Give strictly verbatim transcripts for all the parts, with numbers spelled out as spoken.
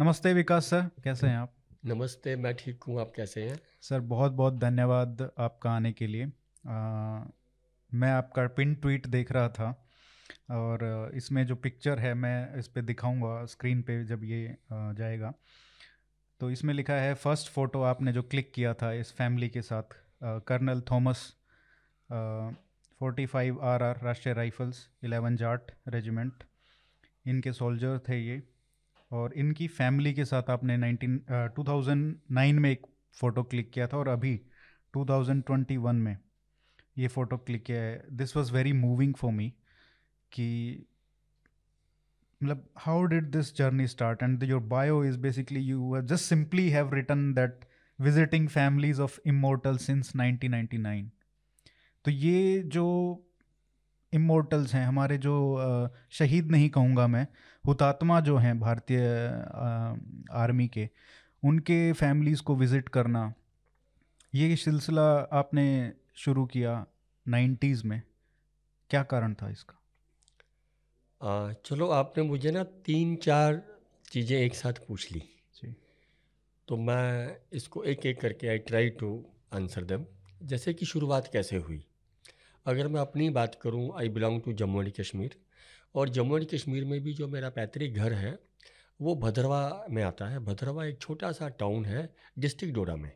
नमस्ते विकास सर, कैसे हैं आप? नमस्ते, मैं ठीक हूँ, आप कैसे हैं? सर बहुत बहुत धन्यवाद आपका आने के लिए। आ, मैं आपका पिन ट्वीट देख रहा था और इसमें जो पिक्चर है मैं इस पे दिखाऊंगा स्क्रीन पे जब ये जाएगा, तो इसमें लिखा है फर्स्ट फ़ोटो आपने जो क्लिक किया था इस फैमिली के साथ, colonel Thomas, forty five R R Rashtriya rifles, eleven Jat regiment, इनके सोल्जर थे ये, और इनकी फैमिली के साथ आपने नाइनटीन टू थाउजेंड नाइन में एक फ़ोटो क्लिक किया था और अभी टू थाउजेंड ट्वेंटी वन में ये फ़ोटो क्लिक किया है। This was very moving for me कि मतलब how did this journey start, and your bio is basically you just simply have written that visiting families of immortal since nineteen ninety nine. तो ये जो immortals हैं हमारे, जो शहीद नहीं कहूँगा मैं, हुतात्मा जो हैं भारतीय आर्मी के, उनके फैमिलीज़ को विज़िट करना, ये सिलसिला आपने शुरू किया नाइन्टीज़ में, क्या कारण था इसका? आ, चलो आपने मुझे ना तीन चार चीज़ें एक साथ पूछ ली जी, तो मैं इसको एक एक करके I try to answer them. जैसे कि शुरुआत कैसे हुई, अगर मैं अपनी बात करूं, I belong to Jammu and Kashmir, और जम्मू एंड कश्मीर में भी जो मेरा पैतृक घर है वो भद्रवा में आता है। भद्रवा एक छोटा सा टाउन है डिस्ट्रिक्ट डोडा में।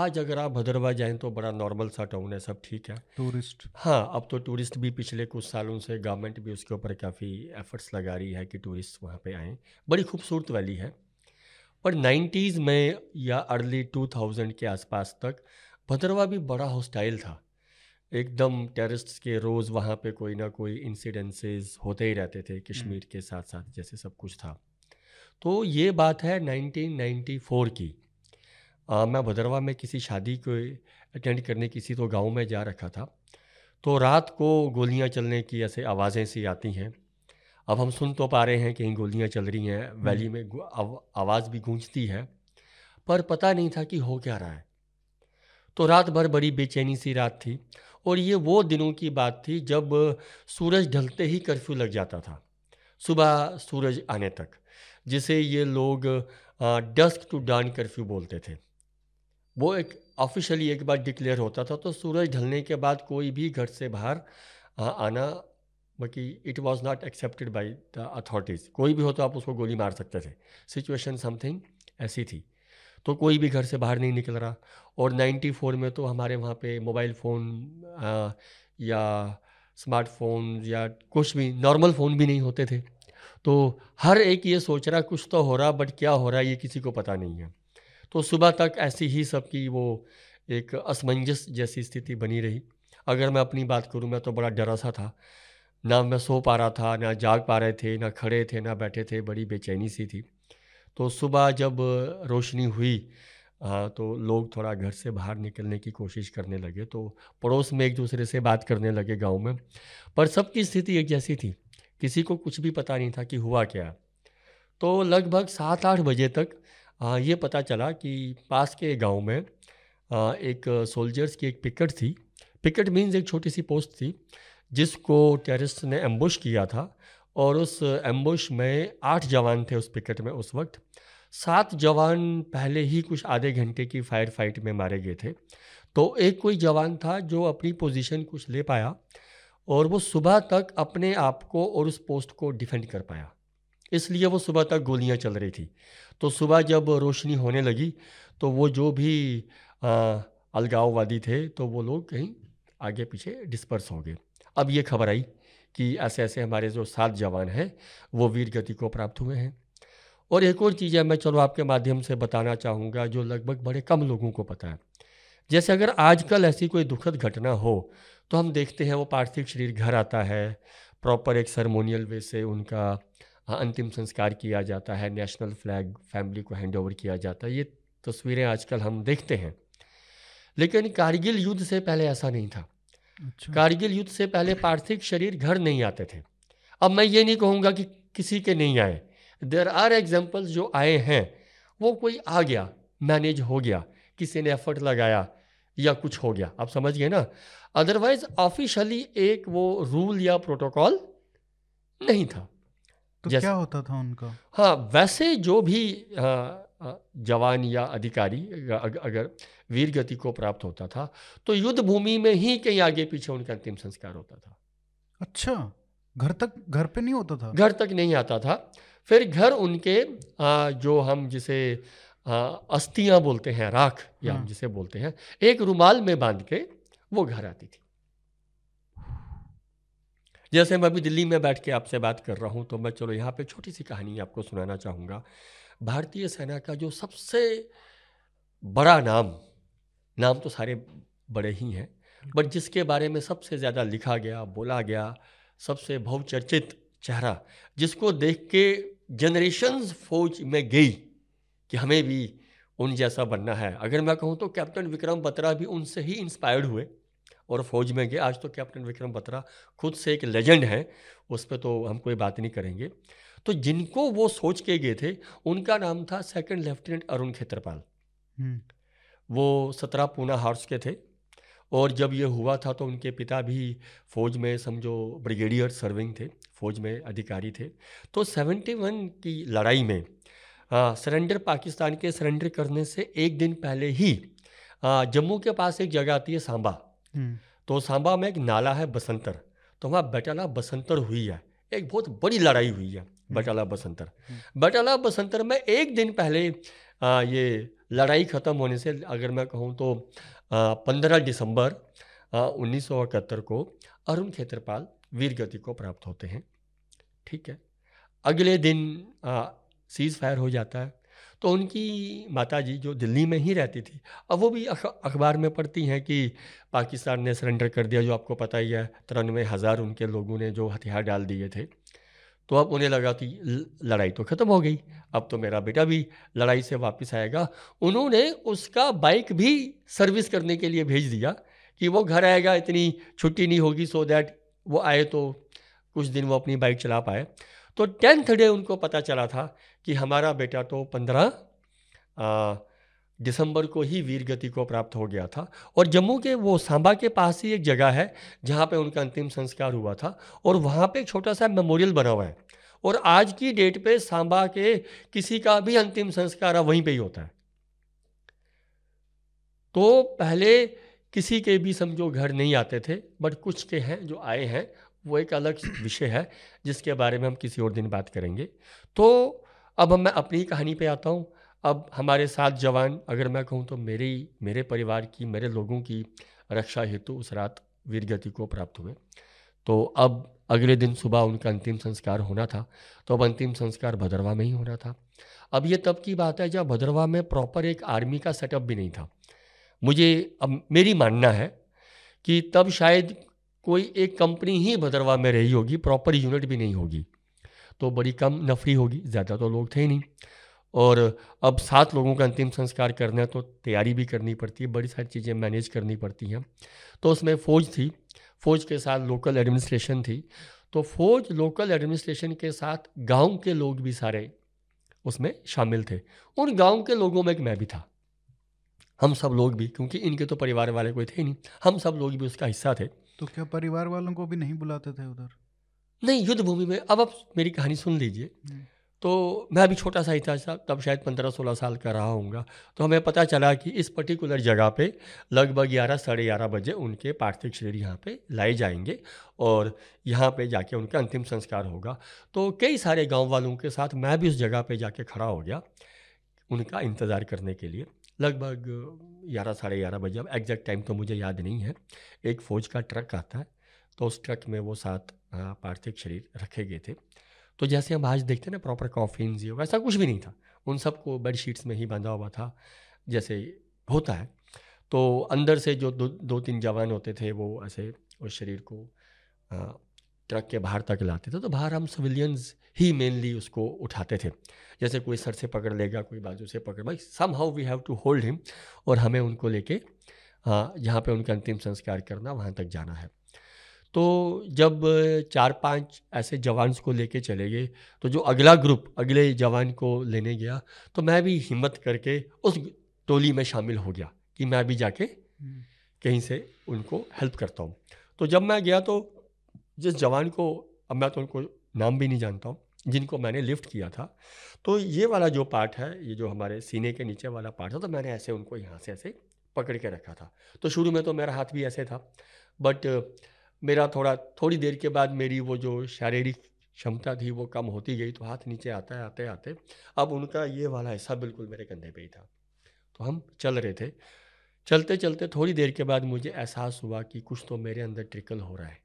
आज अगर आप भद्रवा जाएं तो बड़ा नॉर्मल सा टाउन है, सब ठीक है, टूरिस्ट, हाँ अब तो टूरिस्ट भी पिछले कुछ सालों से गवर्नमेंट भी उसके ऊपर काफ़ी एफर्ट्स लगा रही है कि टूरिस्ट वहाँ पर आएँ। बड़ी खूबसूरत वैली है। और नाइन्टीज़ में या अर्ली टू थाउजेंड के आसपास तक भद्रवा भी बड़ा हॉस्टाइल था एकदम, टेररिस्ट्स के रोज़ वहाँ पे कोई ना कोई इंसिडेंसेस होते ही रहते थे, कश्मीर के साथ साथ जैसे सब कुछ था। तो ये बात है नाइनटीन नाइंटी फोर की। आ, मैं भद्रवा में किसी शादी को अटेंड करने किसी तो गांव में जा रखा था, तो रात को गोलियाँ चलने की ऐसे आवाज़ें सी आती हैं। अब हम सुन तो पा रहे हैं कहीं गोलियाँ चल रही हैं, वैली में आव, आवाज़ भी गूंजती है, पर पता नहीं था कि हो क्या रहा है। तो रात भर बड़ी बेचैनी सी रात थी, और ये वो दिनों की बात थी जब सूरज ढलते ही कर्फ्यू लग जाता था सुबह सूरज आने तक, जिसे ये लोग डस्क टू डॉन कर्फ्यू बोलते थे। वो एक ऑफिशियली एक बार डिक्लेयर होता था, तो सूरज ढलने के बाद कोई भी घर से बाहर आना, बाकी it was not accepted by the authorities. कोई भी हो तो आप उसको गोली मार सकते थे, सिचुएशन समथिंग ऐसी थी। तो कोई भी घर से बाहर नहीं निकल रहा, और नाइन्टी फोर में तो हमारे वहाँ पे मोबाइल फ़ोन या स्मार्टफोन या कुछ भी नॉर्मल फ़ोन भी नहीं होते थे, तो हर एक ये सोच रहा कुछ तो हो रहा बट क्या हो रहा ये किसी को पता नहीं है। तो सुबह तक ऐसी ही सबकी वो एक असमंजस जैसी स्थिति बनी रही। अगर मैं अपनी बात करूँ, मैं तो बड़ा डरा सा था, ना मैं सो पा रहा था, ना जाग पा रहे थे, ना खड़े थे, ना बैठे थे, बड़ी बेचैनी सी थी। तो सुबह जब रोशनी हुई आ, तो लोग थोड़ा घर से बाहर निकलने की कोशिश करने लगे, तो पड़ोस में एक दूसरे से बात करने लगे गांव में, पर सबकी स्थिति एक जैसी थी, किसी को कुछ भी पता नहीं था कि हुआ क्या। तो लगभग सात आठ बजे तक आ, ये पता चला कि पास के गांव में आ, एक सोल्जर्स की एक पिकेट थी। पिकेट मीन्स एक छोटी सी पोस्ट थी जिसको टेररिस्ट ने एम्बुश किया था, और उस एम्बुश में आठ जवान थे उस पिकेट में। उस वक्त सात जवान पहले ही कुछ आधे घंटे की फायर फाइट में मारे गए थे, तो एक कोई जवान था जो अपनी पोजीशन कुछ ले पाया और वो सुबह तक अपने आप को और उस पोस्ट को डिफेंड कर पाया, इसलिए वो सुबह तक गोलियां चल रही थी। तो सुबह जब रोशनी होने लगी तो वो जो भी अलगाववादी थे तो वो लोग कहीं आगे पीछे डिस्पर्स हो गए। अब ये खबर आई कि ऐसे ऐसे हमारे जो सात जवान हैं वो वीर गति को प्राप्त हुए हैं। और एक और चीज़ है, मैं चलो आपके माध्यम से बताना चाहूँगा, जो लगभग बड़े कम लोगों को पता है। जैसे अगर आजकल ऐसी कोई दुखद घटना हो तो हम देखते हैं वो पार्थिव शरीर घर आता है, प्रॉपर एक सेरेमोनियल वे से उनका अंतिम संस्कार किया जाता है, नेशनल फ्लैग फैमिली को हैंड ओवर किया जाता है, ये तस्वीरें आजकल हम देखते हैं। लेकिन कारगिल युद्ध से पहले ऐसा नहीं था। अच्छा। कारगिल युद्ध से पहले पार्थिव शरीर घर नहीं आते थे। अब मैं ये नहीं कहूँगा कि किसी के नहीं आए, देयर आर एग्जाम्पल्स, जो आए हैं वो कोई आ गया, मैनेज हो गया, किसी ने एफर्ट लगाया या कुछ हो गया, आप समझ गए ना। अदरवाइज ऑफिशियली एक वो रूल या प्रोटोकॉल नहीं था। तो क्या होता था उनका? हाँ, वैसे जो भी जवान या अधिकारी अगर वीर गति को प्राप्त होता था तो युद्ध भूमि में ही कहीं आगे पीछे उनका अंतिम संस्कार होता था। अच्छा, घर तक घर पे नहीं होता था? घर तक नहीं आता था। फिर घर उनके जो हम जिसे अस्थियाँ बोलते हैं, राख या हम जिसे बोलते हैं, एक रुमाल में बांध के वो घर आती थी। जैसे मैं अभी दिल्ली में बैठ के आपसे बात कर रहा हूँ तो मैं चलो यहाँ पे छोटी सी कहानी आपको सुनाना चाहूँगा। भारतीय सेना का जो सबसे बड़ा नाम, नाम तो सारे बड़े ही हैं, बट जिसके बारे में सबसे ज़्यादा लिखा गया, बोला गया, सबसे बहुचर्चित चेहरा, जिसको देख के जनरेशन्स फौज में गई कि हमें भी उन जैसा बनना है। अगर मैं कहूँ तो कैप्टन विक्रम बत्रा भी उनसे ही इंस्पायर्ड हुए और फौज में गए। आज तो कैप्टन विक्रम बत्रा खुद से एक लेजेंड है, उस पर तो हम कोई बात नहीं करेंगे। तो जिनको वो सोच के गए थे, उनका नाम था सेकंड लेफ्टिनेंट अरुण खेतरपाल। वो सत्रह पूना हार्स के थे और जब ये हुआ था तो उनके पिता भी फौज में, समझो ब्रिगेडियर सर्विंग थे, फौज में अधिकारी थे। तो सेवेंटी वन की लड़ाई में सरेंडर, पाकिस्तान के सरेंडर करने से एक दिन पहले ही जम्मू के पास एक जगह आती है सांबा, तो सांबा में एक नाला है बसंतर, तो वहाँ बैटाला बसंतर हुई है, एक बहुत बड़ी लड़ाई हुई है बैटाला बसंतर। बैटाला बसंतर में एक दिन पहले आ, ये लड़ाई ख़त्म होने से अगर मैं कहूँ तो पंद्रह दिसंबर उन्नीस सौ इकहत्तर को अरुण खेतरपाल वीर गति को प्राप्त होते हैं। ठीक है, अगले दिन सीज़ फायर हो जाता है। तो उनकी माताजी जो दिल्ली में ही रहती थी, अब वो भी अख, अखबार में पढ़ती हैं कि पाकिस्तान ने सरेंडर कर दिया, जो आपको पता ही है, तिरानवे हज़ार उनके लोगों ने जो हथियार डाल दिए थे। तो अब उन्हें लगा कि लड़ाई तो ख़त्म हो गई, अब तो मेरा बेटा भी लड़ाई से वापस आएगा। उन्होंने उसका बाइक भी सर्विस करने के लिए भेज दिया कि वो घर आएगा, इतनी छुट्टी नहीं होगी, सो दैट वो आए तो कुछ दिन वो अपनी बाइक चला पाए। तो टेंथ डे उनको पता चला था कि हमारा बेटा तो पंद्रह दिसंबर को ही वीर गति को प्राप्त हो गया था और जम्मू के वो सांबा के पास ही एक जगह है जहाँ पे उनका अंतिम संस्कार हुआ था और वहाँ पे एक छोटा सा मेमोरियल बना हुआ है। और आज की डेट पे सांबा के किसी का भी अंतिम संस्कार वहीं पे ही होता है। तो पहले किसी के भी समझो घर नहीं आते थे, बट कुछ के हैं जो आए हैं, वो एक अलग विषय है जिसके बारे में हम किसी और दिन बात करेंगे। तो अब मैं अपनी कहानी पे आता हूँ। अब हमारे साथ जवान, अगर मैं कहूँ तो मेरे मेरे परिवार की, मेरे लोगों की रक्षा हेतु उस रात वीर गति को प्राप्त हुए। तो अब अगले दिन सुबह उनका अंतिम संस्कार होना था, तो अब अंतिम संस्कार भद्रवाह में ही होना था। अब ये तब की बात है जब भद्रवाह में प्रॉपर एक आर्मी का सेटअप भी नहीं था। मुझे अब मेरी मानना है कि तब शायद कोई एक कंपनी ही भद्रवाह में रही होगी, प्रॉपर यूनिट भी नहीं होगी, तो बड़ी कम नफरी होगी, ज़्यादा तो लोग थे ही नहीं। और अब सात लोगों का अंतिम संस्कार करना है तो तैयारी भी करनी पड़ती है, बड़ी सारी चीज़ें मैनेज करनी पड़ती हैं। तो उसमें फ़ौज थी, फ़ौज के साथ लोकल एडमिनिस्ट्रेशन थी, तो फ़ौज लोकल एडमिनिस्ट्रेशन के साथ गांव के लोग भी सारे उसमें शामिल थे। उन गाँव के लोगों में एक मैं भी था। हम सब लोग भी, क्योंकि इनके तो परिवार वाले कोई थे ही नहीं, हम सब लोग भी उसका हिस्सा थे। तो क्या परिवार वालों को भी नहीं बुलाते थे उधर? नहीं, युद्ध भूमि में। अब आप मेरी कहानी सुन लीजिए। तो मैं अभी छोटा सा ही था, तब शायद पंद्रह सोलह साल का रहा होऊंगा। तो हमें पता चला कि इस पर्टिकुलर जगह पे लगभग ग्यारह साढ़े ग्यारह बजे उनके पार्थिव शरीर यहाँ पे लाए जाएंगे और यहाँ पे जाके उनका अंतिम संस्कार होगा। तो कई सारे गाँव वालों के साथ मैं भी उस जगह पर जाके खड़ा हो गया उनका इंतज़ार करने के लिए। लगभग ग्यारह साढ़े ग्यारह बजे, अब एग्जैक्ट टाइम तो मुझे याद नहीं है, एक फ़ौज का ट्रक आता है, तो उस ट्रक में वो सात पार्थिव शरीर रखे गए थे। तो जैसे हम आज देखते हैं ना, प्रॉपर कॉफिन जी, वैसा कुछ भी नहीं था, उन सबको बेडशीट्स में ही बांधा हुआ था जैसे होता है। तो अंदर से जो दो, दो तीन जवान होते थे वो ऐसे उस शरीर को आ, ट्रक के बाहर तक लाते थे। तो बाहर हम सिविलियंस ही मेनली उसको उठाते थे, जैसे कोई सर से पकड़ लेगा, कोई बाजू से पकड़, भाई somehow we have to hold him, और हमें उनको लेके हाँ जहाँ पे उनका अंतिम संस्कार करना वहाँ तक जाना है। तो जब चार पांच ऐसे जवान को लेके चले गए, तो जो अगला ग्रुप अगले जवान को लेने गया, तो मैं भी हिम्मत करके उस टोली में शामिल हो गया कि मैं भी जाके कहीं से उनको हेल्प करता हूँ। तो जब मैं गया तो जिस जवान को, अब मैं तो उनको नाम भी नहीं जानता हूँ, जिनको मैंने लिफ्ट किया था। तो ये वाला जो पार्ट है, ये जो हमारे सीने के नीचे वाला पार्ट था, तो मैंने ऐसे उनको यहाँ से ऐसे पकड़ के रखा था। तो शुरू में तो मेरा हाथ भी ऐसे था, बट मेरा थोड़ा थोड़ी देर के बाद मेरी वो जो शारीरिक क्षमता थी वो कम होती गई, तो हाथ नीचे आते आते आते अब उनका ये वाला हिस्सा बिल्कुल मेरे कंधे पे ही था। तो हम चल रहे थे, चलते चलते थोड़ी देर के बाद मुझे एहसास हुआ कि कुछ तो मेरे अंदर ट्रिकल हो रहा है।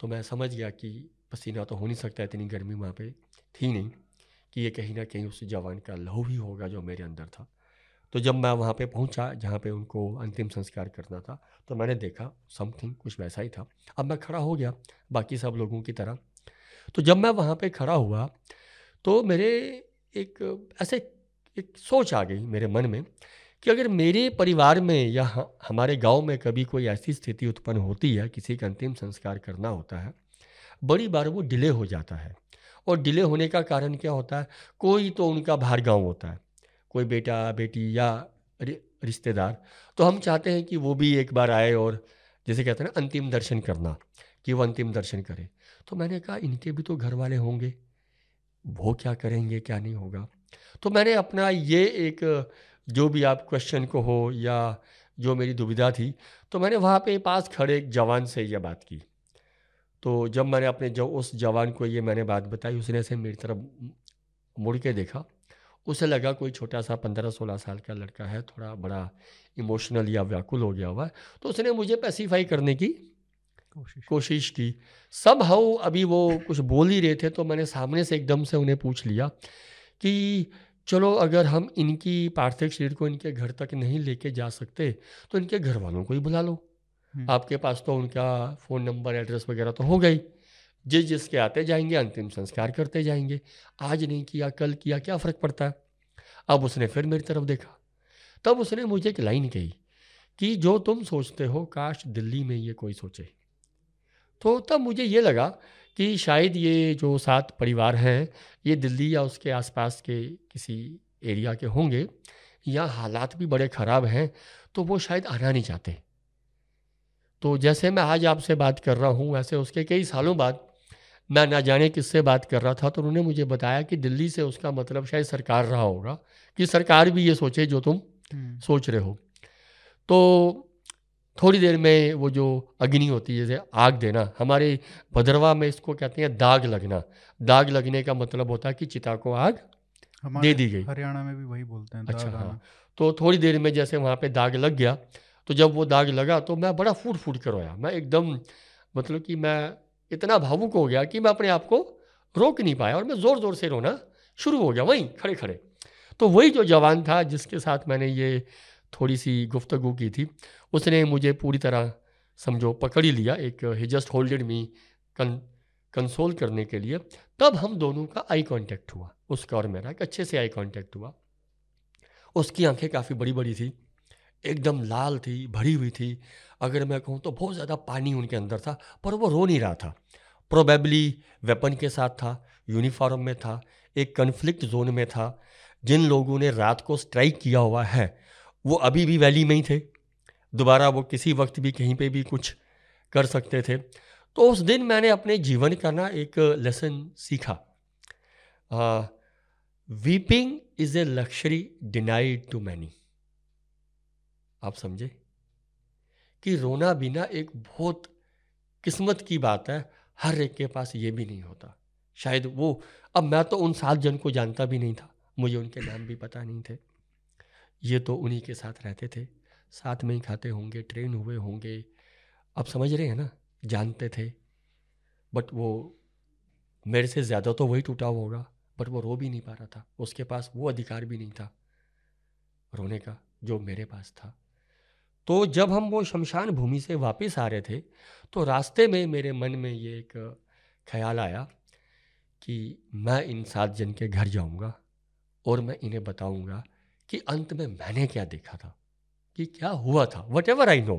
तो मैं समझ गया कि पसीना तो हो नहीं सकता, इतनी गर्मी वहाँ पे थी नहीं, कि ये कहीं ना कहीं उस जवान का लहू ही होगा जो मेरे अंदर था। तो जब मैं वहाँ पे पहुँचा जहाँ पे उनको अंतिम संस्कार करना था, तो मैंने देखा समथिंग कुछ वैसा ही था। अब मैं खड़ा हो गया बाकी सब लोगों की तरह। तो जब मैं वहाँ पे खड़ा हुआ तो मेरे एक ऐसे एक सोच आ गई मेरे मन में कि अगर मेरे परिवार में या हमारे गांव में कभी कोई ऐसी स्थिति उत्पन्न होती है, किसी का अंतिम संस्कार करना होता है, बड़ी बार वो डिले हो जाता है। और डिले होने का कारण क्या होता है, कोई तो उनका बाहर गांव होता है, कोई बेटा बेटी या रिश्तेदार। तो हम चाहते हैं कि वो भी एक बार आए और जैसे कहते हैं ना अंतिम दर्शन करना, कि वो अंतिम दर्शन करे। तो मैंने कहा इनके भी तो घर वाले होंगे, वो क्या करेंगे क्या नहीं होगा। तो मैंने अपना ये एक जो भी आप क्वेश्चन को हो या जो मेरी दुविधा थी, तो मैंने वहाँ पे पास खड़े एक जवान से ये बात की। तो जब मैंने अपने जो उस जवान को ये मैंने बात बताई, उसने से मेरी तरफ मुड़ के देखा। उसे लगा कोई छोटा सा पंद्रह सोलह साल का लड़का है, थोड़ा बड़ा इमोशनल या व्याकुल हो गया हुआ है। तो उसने मुझे पैसिफाई करने की कोशिश कोशिश की। सब हाउ अभी वो कुछ बोल ही रहे थे, तो मैंने सामने से एकदम से उन्हें पूछ लिया कि चलो अगर हम इनकी पार्थिव शरीर को इनके घर तक नहीं लेके जा सकते तो इनके घर वालों को ही बुला लो, आपके पास तो उनका फ़ोन नंबर एड्रेस वगैरह तो हो गई, जिस जिसके आते जाएंगे अंतिम संस्कार करते जाएंगे, आज नहीं किया कल किया क्या फ़र्क पड़ता है। अब उसने फिर मेरी तरफ देखा, तब उसने मुझे एक लाइन कही कि जो तुम सोचते हो काश दिल्ली में ये कोई सोचे। तो तब मुझे ये लगा कि शायद ये जो सात परिवार हैं ये दिल्ली या उसके आसपास के किसी एरिया के होंगे, या हालात भी बड़े ख़राब हैं तो वो शायद आना नहीं चाहते। तो जैसे मैं आज आपसे बात कर रहा हूँ, वैसे उसके कई सालों बाद मैं ना जाने किससे बात कर रहा था, तो उन्होंने मुझे बताया कि दिल्ली से उसका मतलब शायद सरकार रहा होगा कि सरकार भी ये सोचे जो तुम सोच रहे हो। तो थोड़ी देर में वो जो अग्नि होती है, जैसे आग देना, हमारे भद्रवा में इसको कहते हैं दाग लगना। दाग लगने का मतलब होता है कि चिता को आग दे दी गई। हरियाणा में भी वही बोलते हैं। अच्छा हाँ। तो थोड़ी देर में जैसे वहाँ पे दाग लग गया, तो जब वो दाग लगा तो मैं बड़ा फूट फूट कर रोया। मैं एकदम मतलब कि मैं इतना भावुक हो गया कि मैं अपने आप को रोक नहीं पाया और मैं ज़ोर ज़ोर से रोना शुरू हो गया वहीं खड़े खड़े। तो वही जो जवान था जिसके साथ मैंने ये थोड़ी सी गुफ्तगू की थी, उसने मुझे पूरी तरह समझो पकड़ ही लिया, एक ही जस्ट होल्डेड मी कंसोल करने के लिए। तब हम दोनों का आई कांटेक्ट हुआ, उसका और मेरा एक अच्छे से आई कांटेक्ट हुआ। उसकी आंखें काफ़ी बड़ी बड़ी थी, एकदम लाल थी, भरी हुई थी, अगर मैं कहूँ तो बहुत ज़्यादा पानी उनके अंदर था, पर वो रो नहीं रहा था। प्रोबेबली वेपन के साथ था, यूनिफॉर्म में था, एक कन्फ्लिक्ट जोन में था। जिन लोगों ने रात को स्ट्राइक किया हुआ है वो अभी भी वैली में ही थे, दोबारा वो किसी वक्त भी कहीं पे भी कुछ कर सकते थे। तो उस दिन मैंने अपने जीवन का ना एक लेसन सीखा, weeping is a luxury denied to many. आप समझे कि रोना बिना एक बहुत किस्मत की बात है, हर एक के पास ये भी नहीं होता शायद। वो अब मैं तो उन सात जन को जानता भी नहीं था, मुझे उनके नाम भी पता नहीं थे, ये तो उन्हीं के साथ रहते थे, साथ में ही खाते होंगे, ट्रेन हुए होंगे, आप समझ रहे हैं ना, जानते थे। बट वो मेरे से ज़्यादा तो वही टूटा होगा, बट वो रो भी नहीं पा रहा था, उसके पास वो अधिकार भी नहीं था रोने का जो मेरे पास था। तो जब हम वो शमशान भूमि से वापस आ रहे थे तो रास्ते में मेरे मन में ये एक ख्याल आया कि मैं इन सात जन के घर जाऊँगा और मैं इन्हें बताऊँगा कि अंत में मैंने क्या देखा था, कि क्या हुआ था, वट एवर आई नो।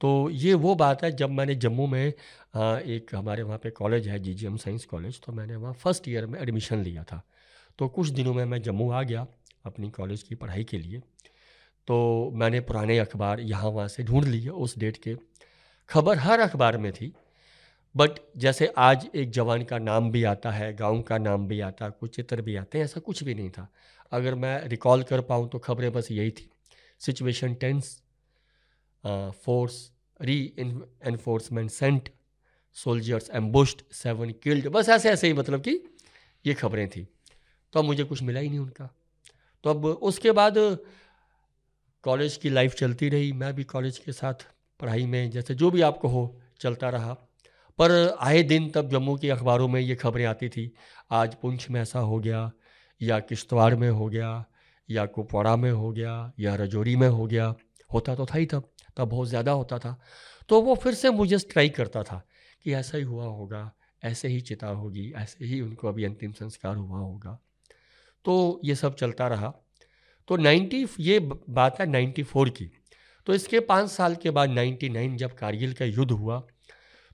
तो ये वो बात है जब मैंने जम्मू में आ, एक हमारे वहाँ पे कॉलेज है जीजीएम साइंस कॉलेज, तो मैंने वहाँ फर्स्ट ईयर में एडमिशन लिया था। तो कुछ दिनों में मैं जम्मू आ गया अपनी कॉलेज की पढ़ाई के लिए। तो मैंने पुराने अखबार यहाँ वहाँ से ढूंढ लिए, उस डेट के खबर हर अखबार में थी। बट जैसे आज एक जवान का नाम भी आता है, गांव का नाम भी आता है, कुछ चित्र भी आते हैं, ऐसा कुछ भी नहीं था। अगर मैं रिकॉल कर पाऊँ तो खबरें बस यही थी, situation tense, force reinforcement sent, soldiers ambushed, seven killed, बस ऐसे ऐसे ही मतलब कि ये खबरें थी। तो अब मुझे कुछ मिला ही नहीं उनका। तो अब उसके बाद कॉलेज की लाइफ चलती रही, मैं भी कॉलेज के साथ पढ़ाई में जैसे जो भी आपको हो चलता रहा। पर आए दिन तब जम्मू के अखबारों में ये खबरें आती थी, आज पुंछ में ऐसा हो गया, या किश्तवाड़ में हो गया, या कुपवाड़ा में हो गया, या रजौरी में हो गया। होता तो था ही तब, तब बहुत ज़्यादा होता था। तो वो फिर से मुझे स्ट्राइक करता था कि ऐसा ही हुआ होगा, ऐसे ही चिता होगी, ऐसे ही उनको अभी अंतिम संस्कार हुआ होगा। तो ये सब चलता रहा। तो नाइन्टी ये बात है नाइन्टी फोर की। तो इसके पाँच साल के बाद नाइन्टी नाइन जब कारगिल का युद्ध हुआ,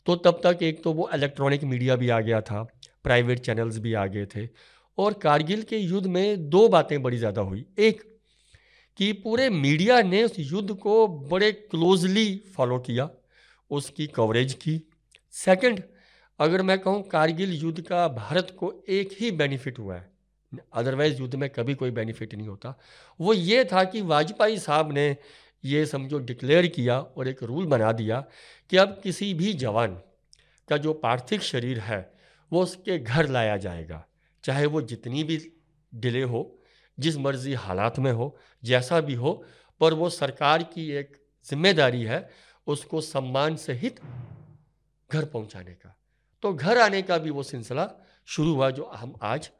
तो तब तक एक तो वो इलेक्ट्रॉनिक मीडिया भी आ गया था, प्राइवेट चैनल्स भी आ गए थे। और कारगिल के युद्ध में दो बातें बड़ी ज़्यादा हुई। एक कि पूरे मीडिया ने उस युद्ध को बड़े क्लोजली फॉलो किया, उसकी कवरेज की। सेकंड, अगर मैं कहूँ कारगिल युद्ध का भारत को एक ही बेनिफिट हुआ है, अदरवाइज़ युद्ध में कभी कोई बेनिफिट नहीं होता, वो ये था कि वाजपेयी साहब ने ये समझो डिक्लेयर किया और एक रूल बना दिया कि अब किसी भी जवान का जो पार्थिव शरीर है वो उसके घर लाया जाएगा, चाहे वो जितनी भी डिले हो, जिस मर्जी हालात में हो, जैसा भी हो, पर वो सरकार की एक जिम्मेदारी है उसको सम्मान सहित घर पहुंचाने का। तो घर आने का भी वो सिलसिला शुरू हुआ जो हम आज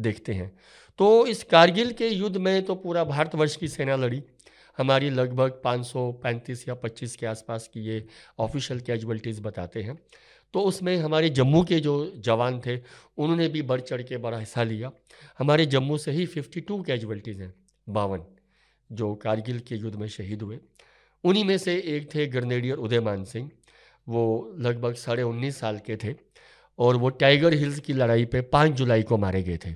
देखते हैं। तो इस कारगिल के युद्ध में तो पूरा भारतवर्ष की सेना लड़ी। हमारी लगभग पाँच सौ पैंतीस या पच्चीस के आसपास की ये ऑफिशियल कैजुअल्टीज़ बताते हैं। तो उसमें हमारे जम्मू के जो जवान थे उन्होंने भी बढ़ चढ़ के बड़ा हिस्सा लिया। हमारे जम्मू से ही बावन कैजुअल्टीज़ हैं, बावन जो कारगिल के युद्ध में शहीद हुए। उन्हीं में से एक थे ग्रेनेडियर उदयमान सिंह, वो लगभग साढ़े उन्नीस साल के थे और वो टाइगर हिल्स की लड़ाई पे पाँच जुलाई को मारे गए थे।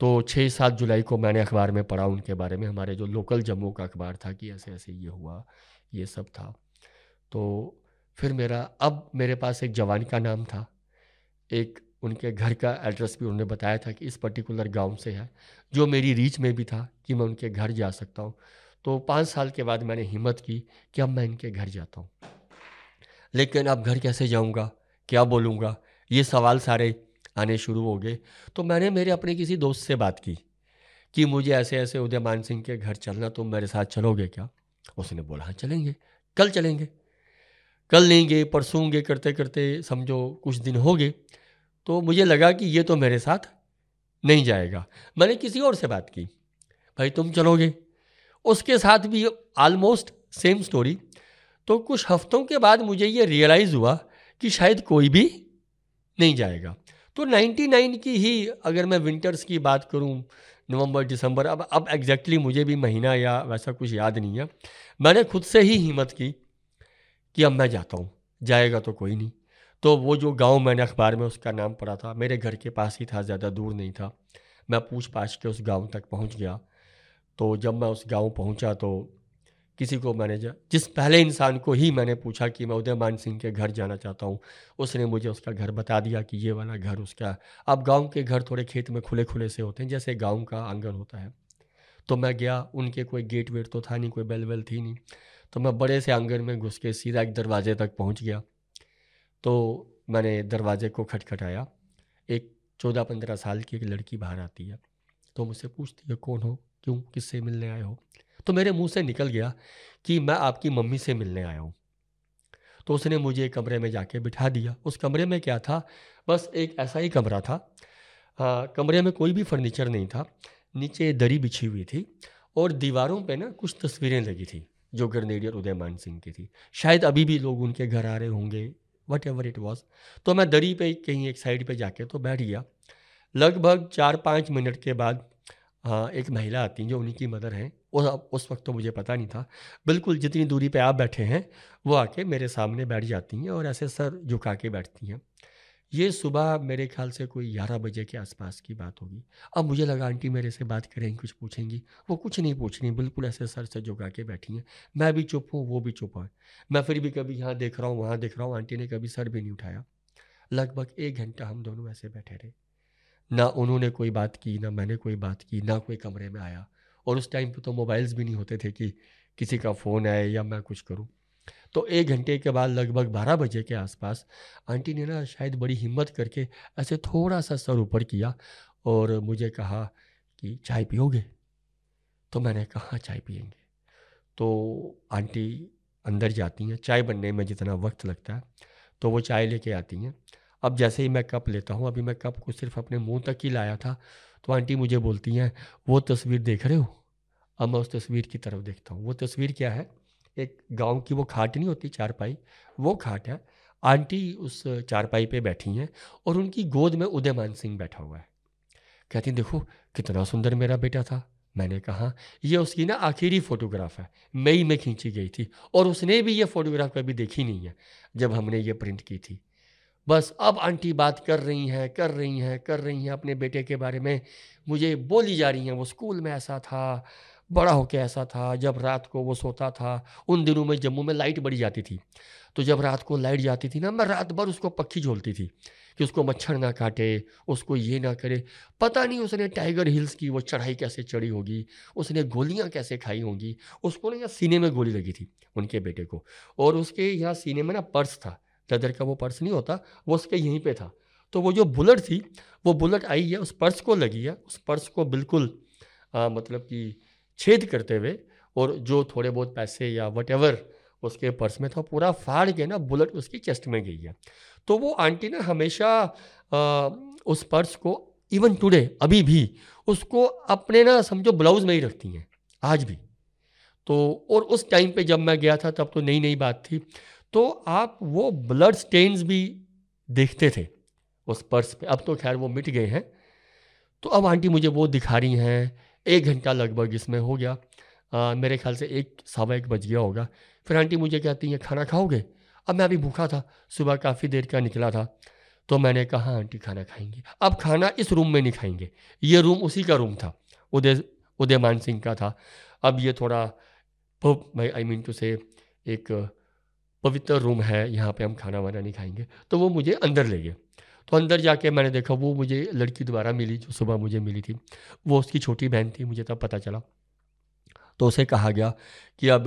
तो छः सात जुलाई को मैंने अखबार में पढ़ा उनके बारे में, हमारे जो लोकल जम्मू का अखबार था, कि ऐसे ऐसे ये हुआ, ये सब था। तो फिर मेरा अब मेरे पास एक जवान का नाम था, एक उनके घर का एड्रेस भी उन्होंने बताया था कि इस पर्टिकुलर गांव से है, जो मेरी रीच में भी था कि मैं उनके घर जा सकता हूँ। तो पाँच साल के बाद मैंने हिम्मत की कि अब मैं इनके घर जाता हूँ। लेकिन अब घर कैसे जाऊँगा, क्या बोलूँगा, ये सवाल सारे आने शुरू हो गए। तो मैंने मेरे अपने किसी दोस्त से बात की कि मुझे ऐसे ऐसे उदयमान सिंह के घर चलना, तुम मेरे साथ चलोगे क्या? उसने बोला हाँ चलेंगे, कल चलेंगे। कल नहीं गए, परसों गए, करते करते समझो कुछ दिन हो गए। तो मुझे लगा कि ये तो मेरे साथ नहीं जाएगा। मैंने किसी और से बात की, भाई तुम चलोगे? उसके साथ भी आलमोस्ट सेम स्टोरी। तो कुछ हफ्तों के बाद मुझे ये रियलाइज़ हुआ कि शायद कोई भी नहीं जाएगा। तो नाइन्टी नाइन की ही अगर मैं विंटर्स की बात करूं, नवंबर दिसंबर, अब अब एग्जैक्टली मुझे भी महीना या वैसा कुछ याद नहीं है, मैंने खुद से ही हिम्मत की कि अब मैं जाता हूँ, जाएगा तो कोई नहीं। तो वो जो गांव मैंने अखबार में उसका नाम पढ़ा था, मेरे घर के पास ही था, ज़्यादा दूर नहीं था। मैं पूछ पाछ के उस गांव तक पहुँच गया। तो जब मैं उस गांव पहुँचा तो किसी को मैंने जा... जिस पहले इंसान को ही मैंने पूछा कि मैं उदयमान सिंह के घर जाना चाहता हूँ, उसने मुझे उसका घर बता दिया कि ये वाला घर उसका। अब गाँव के घर थोड़े खेत में खुले खुले से होते हैं, जैसे गाँव का आंगन होता है। तो मैं गया, उनके कोई गेट वेट तो था नहीं, कोई बेल वेल थी नहीं। तो मैं बड़े से आंगन में घुस के सीधा एक दरवाजे तक पहुंच गया। तो मैंने दरवाजे को खटखटाया। एक चौदह पंद्रह साल की एक लड़की बाहर आती है, तो मुझसे पूछती है कौन हो, क्यों, किससे मिलने आए हो? तो मेरे मुंह से निकल गया कि मैं आपकी मम्मी से मिलने आया हूँ। तो उसने मुझे कमरे में जाके बिठा दिया। उस कमरे में क्या था, बस एक ऐसा ही कमरा था। हाँ, कमरे में कोई भी फर्नीचर नहीं था, नीचे दरी बिछी हुई थी और दीवारों पे ना कुछ तस्वीरें लगी थी जो ग्रेनेडियर उदयमान सिंह की थी। शायद अभी भी लोग उनके घर आ रहे होंगे, वट एवर इट वॉज। तो मैं दरी पे कहीं एक साइड पे जाके तो बैठ गया। लगभग चार पाँच मिनट के बाद हाँ एक महिला आती है जो उन्हीं की मदर हैं, और अब उस वक्त तो मुझे पता नहीं था। बिल्कुल जितनी दूरी पे आप बैठे हैं वो आके मेरे सामने बैठ जाती हैं और ऐसे सर झुका के बैठती हैं। ये सुबह मेरे ख्याल से कोई ग्यारह बजे के आसपास की बात होगी। अब मुझे लगा आंटी मेरे से बात करेंगी, कुछ पूछेंगी। वो कुछ नहीं पूछ रही, बिल्कुल ऐसे सर से झुका के बैठी हैं। मैं भी चुप हूँ, वो भी चुप है। मैं फिर भी कभी यहाँ देख रहा हूँ, वहाँ देख रहा हूँ, आंटी ने कभी सर भी नहीं उठाया। लगभग एक घंटा हम दोनों ऐसे बैठे रहे, ना उन्होंने कोई बात की, ना मैंने कोई बात की, ना कोई कमरे में आया। और उस टाइम पे तो मोबाइल्स भी नहीं होते थे कि किसी का फ़ोन आए या मैं कुछ करूं। तो एक घंटे के बाद लगभग बारह बजे के आसपास आंटी ने ना शायद बड़ी हिम्मत करके ऐसे थोड़ा सा सर ऊपर किया और मुझे कहा कि चाय पियोगे? तो मैंने कहा चाय पियेंगे। तो आंटी अंदर जाती हैं, चाय बनने में जितना वक्त लगता है तो वो चाय लेके आती हैं। अब जैसे ही मैं कप लेता हूँ, अभी मैं कप को सिर्फ अपने मुंह तक ही लाया था, तो आंटी मुझे बोलती हैं वो तस्वीर देख रहे हो? अब मैं उस तस्वीर की तरफ देखता हूँ। वो तस्वीर क्या है? एक गांव की वो खाट नहीं होती चारपाई, वो खाट है। आंटी उस चारपाई पे बैठी हैं और उनकी गोद में उदयमान सिंह बैठा हुआ है। कहती देखो कितना सुंदर मेरा बेटा था। मैंने कहा यह उसकी ना आखिरी फ़ोटोग्राफ है, मई में खींची गई थी और उसने भी ये फ़ोटोग्राफ कभी देखी नहीं है जब हमने ये प्रिंट की थी। बस अब आंटी बात कर रही हैं कर रही हैं कर रही हैं अपने बेटे के बारे में, मुझे बोली जा रही हैं वो स्कूल में ऐसा था, बड़ा होके ऐसा था, जब रात को वो सोता था, उन दिनों में जम्मू में लाइट बड़ी जाती थी तो जब रात को लाइट जाती थी ना मैं रात भर उसको पक्की झोलती थी कि उसको मच्छर ना काटे, उसको ये ना करे। पता नहीं उसने टाइगर हिल्स की वो चढ़ाई कैसे चढ़ी होगी, उसने गोलियां कैसे खाई होंगी। उसको ना यहाँ सीने में गोली लगी थी उनके बेटे को, और उसके यहाँ सीने में ना पर्स था, लेदर का वो पर्स नहीं होता, वो उसके यहीं पर था। तो वो जो बुलेट थी वो बुलेट आई है उस पर्स को लगी है, उस पर्स को बिल्कुल आ, मतलब कि छेद करते हुए, और जो थोड़े बहुत पैसे या वटएवर उसके पर्स में था पूरा फाड़ के ना बुलेट उसकी चेस्ट में गई है। तो वो आंटी ना हमेशा आ, उस पर्स को इवन टुडे अभी भी उसको अपने ना समझो ब्लाउज में ही रखती हैं आज भी। तो और उस टाइम पे जब मैं गया था तब तो नई नई बात थी, तो आप वो ब्लड स्टेन्स भी देखते थे उस पर्स पे। अब तो खैर वो मिट गए हैं। तो अब आंटी मुझे वो दिखा रही हैं। एक घंटा लगभग इसमें हो गया, आ, मेरे ख्याल से एक सवा एक बज गया होगा। फिर आंटी मुझे कहती हैं खाना खाओगे? अब मैं अभी भूखा था, सुबह काफ़ी देर का निकला था। तो मैंने कहा आंटी खाना खाएंगे, अब खाना इस रूम में नहीं खाएंगे। ये रूम उसी का रूम था, उदय उदयमान सिंह का था। अब ये थोड़ा आई मीन टू से एक पवित्र रूम है, यहाँ पे हम खाना वाना नहीं खाएंगे। तो वो मुझे अंदर ले गए। तो अंदर जाके मैंने देखा वो मुझे लड़की दोबारा मिली जो सुबह मुझे मिली थी, वो उसकी छोटी बहन थी, मुझे तब पता चला। तो उसे कहा गया कि अब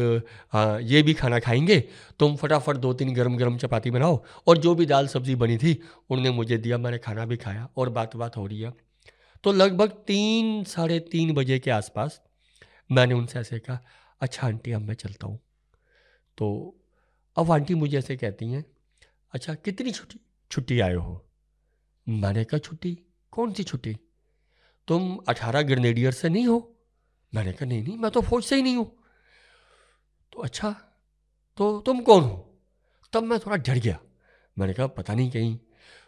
आ, ये भी खाना खाएंगे, तुम फटाफट दो तीन गरम गरम चपाती बनाओ, और जो भी दाल सब्जी बनी थी उन्होंने मुझे दिया। मैंने खाना भी खाया और बात बात हो रही है। तो लगभग तीन साढ़े तीन बजे के आसपास मैंने उनसे ऐसे कहा अच्छा आंटी अब मैं चलता हूँ। तो अब आंटी मुझे ऐसे कहती हैं अच्छा कितनी छुट्टी छुट्टी आए हो? मैंने कहा छुट्टी कौन सी छुट्टी, तुम अठारह ग्रेनेडियर से नहीं हो? मैंने कहा नहीं नहीं मैं तो फौज से ही नहीं हूँ। तो अच्छा तो तुम कौन हो? तब मैं थोड़ा डर गया, मैंने कहा पता नहीं कहीं।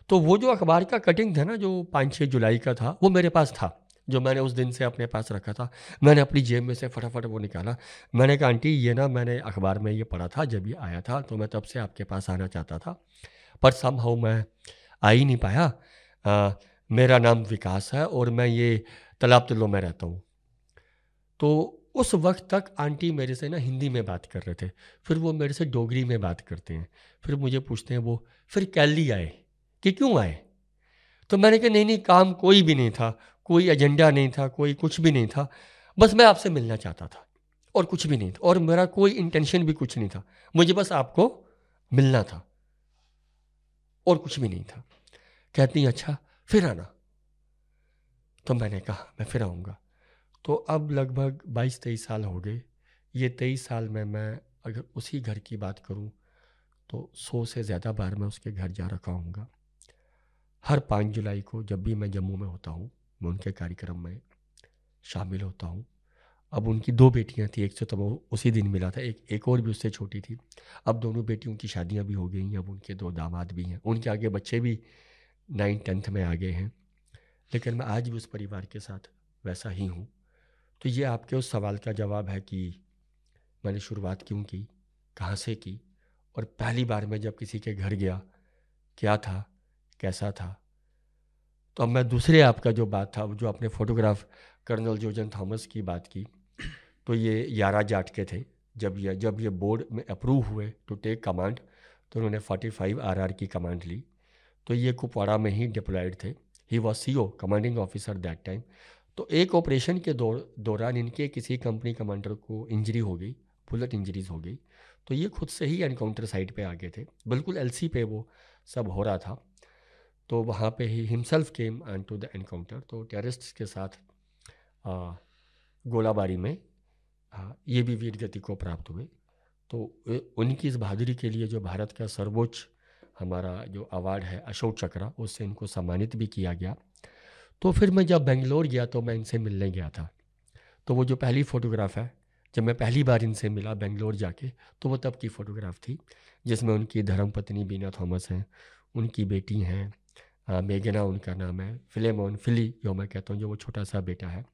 तो वो जो अखबार का कटिंग था ना जो पाँच छः जुलाई का था वो मेरे पास था, जो मैंने उस दिन से अपने पास रखा था। मैंने अपनी जेब में से फटाफट वो निकाला। मैंने कहा आंटी ये ना मैंने अखबार में ये पढ़ा था जब ये आया था, तो मैं तब से आपके पास आना चाहता था पर समहाउ मैं आ ही नहीं पाया। आ, मेरा नाम विकास है और मैं ये तालाब तिल्लो में रहता हूँ। तो उस वक्त तक आंटी मेरे से ना हिंदी में बात कर रहे थे, फिर वो मेरे से डोगरी में बात करते हैं, फिर मुझे पूछते हैं वो फिर कैली आए कि क्यों आए? तो मैंने कहा नहीं नहीं काम कोई भी नहीं था, कोई एजेंडा नहीं था, कोई कुछ भी नहीं था, बस मैं आपसे मिलना चाहता था और कुछ भी नहीं था, और मेरा कोई इंटेंशन भी कुछ नहीं था, मुझे बस आपको मिलना था और कुछ भी नहीं था। कहती अच्छा फिर आना। तो मैंने कहा मैं फिर आऊँगा। तो अब लगभग बाईस तेईस साल हो गए। ये तेईस साल में मैं अगर उसी घर की बात करूँ तो सौ से ज़्यादा बार मैं उसके घर जा रखा हूँगा। हर पाँच जुलाई को जब भी मैं जम्मू में होता हूँ मैं उनके कार्यक्रम में शामिल होता हूँ। अब उनकी दो बेटियाँ थीं, एक से तो वो उसी दिन मिला था, एक एक और भी उससे छोटी थी। अब दोनों बेटियों की शादियाँ भी हो गई हैं, अब उनके दो दामाद भी हैं, उनके आगे बच्चे भी नाइन टेंथ में आ गए हैं, लेकिन मैं आज भी उस परिवार के साथ वैसा ही हूँ। तो ये आपके उस सवाल का जवाब है कि मैंने शुरुआत क्यों की, कहाँ से की, और पहली बार मैं जब किसी के घर गया क्या था, कैसा था। तो अब मैं दूसरे आपका जो बात था, जो आपने फ़ोटोग्राफ कर्नल जोजन थॉमस की बात की, तो ये यारा जाट के थे। जब ये जब ये बोर्ड में अप्रूव हुए टू टेक कमांड तो उन्होंने फोर्टी फाइव आर आर की कमांड ली। तो ये कुपवाड़ा में ही डिप्लॉयड थे। He was C O commanding officer that time. तो एक ऑपरेशन के दौरान इनके किसी कंपनी कमांडर को इंजरी हो गई, बुलेट इंजरीज हो गई, तो ये खुद से ही एनकाउंटर साइट पे आ गए थे, बिल्कुल एलसी पे वो सब हो रहा था। तो वहाँ पे ही himself came and to the encounter. तो टेररिस्ट्स के साथ आ, गोलाबारी में आ, ये भी वीर गति को प्राप्त हुए। तो उनकी इस बहादुरी के लिए जो भारत का सर्वोच्च हमारा जो अवार्ड है अशोक चक्रा, उससे इनको सम्मानित भी किया गया। तो फिर मैं जब बेंगलोर गया तो मैं इनसे मिलने गया था। तो वो जो पहली फ़ोटोग्राफ है, जब मैं पहली बार इनसे मिला बेंगलोर जाके, तो वो तब की फ़ोटोग्राफ थी जिसमें उनकी धर्मपत्नी बीना थॉमस हैं, उनकी बेटी हैं मेगना उनका नाम है, फिलेमोन फिली जो मैं कहता हूँ, जो वो छोटा सा बेटा है।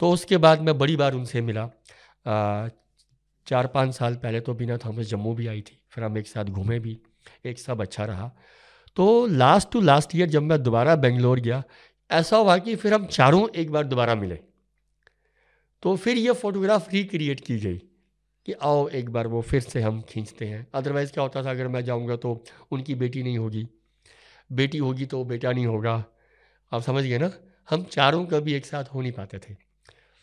तो उसके बाद मैं बड़ी बार उनसे मिला। आ, चार पाँच साल पहले तो बीना थॉमस जम्मू भी आई थी, फिर हम एक साथ घूमे भी, एक सब अच्छा रहा। तो लास्ट टू लास्ट ईयर जब मैं दोबारा बेंगलोर गया, ऐसा हुआ कि फिर हम चारों एक बार दोबारा मिले। तो फिर ये फ़ोटोग्राफ रिक्रिएट की गई कि आओ एक बार वो फिर से हम खींचते हैं। अदरवाइज़ क्या होता था, अगर मैं जाऊंगा तो उनकी बेटी नहीं होगी, बेटी होगी तो बेटा नहीं होगा। आप समझ गए ना, हम चारों कभी एक साथ हो नहीं पाते थे।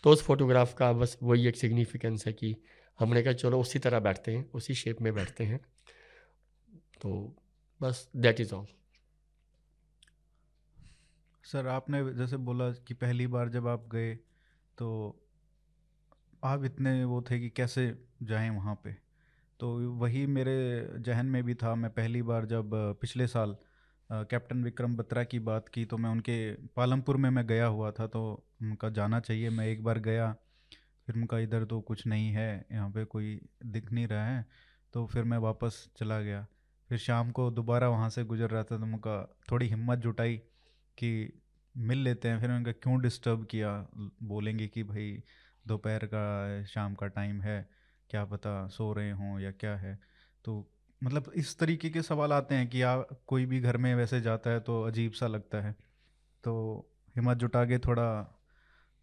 तो उस फोटोग्राफ का बस वही एक सिग्निफिकेंस है कि हमने कहा चलो उसी तरह बैठते हैं, उसी शेप में बैठते हैं। तो बस दैट इज़ ऑल। सर आपने जैसे बोला कि पहली बार जब आप गए तो आप इतने वो थे कि कैसे जाएं वहाँ पे, तो वही मेरे जहन में भी था। मैं पहली बार जब पिछले साल कैप्टन विक्रम बत्रा की बात की तो मैं उनके पालमपुर में मैं गया हुआ था, तो उनका जाना चाहिए। मैं एक बार गया, फिर उनका इधर तो कुछ नहीं है, यहाँ पे कोई दिख नहीं रहा है, तो फिर मैं वापस चला गया। फिर शाम को दोबारा वहाँ से गुजर रहा था तो उनका थोड़ी हिम्मत जुटाई कि मिल लेते हैं। फिर उनका क्यों डिस्टर्ब किया, बोलेंगे कि भाई दोपहर का शाम का टाइम है, क्या पता सो रहे हों या क्या है। तो मतलब इस तरीके के सवाल आते हैं कि आप कोई भी घर में वैसे जाता है तो अजीब सा लगता है। तो हिम्मत जुटा के थोड़ा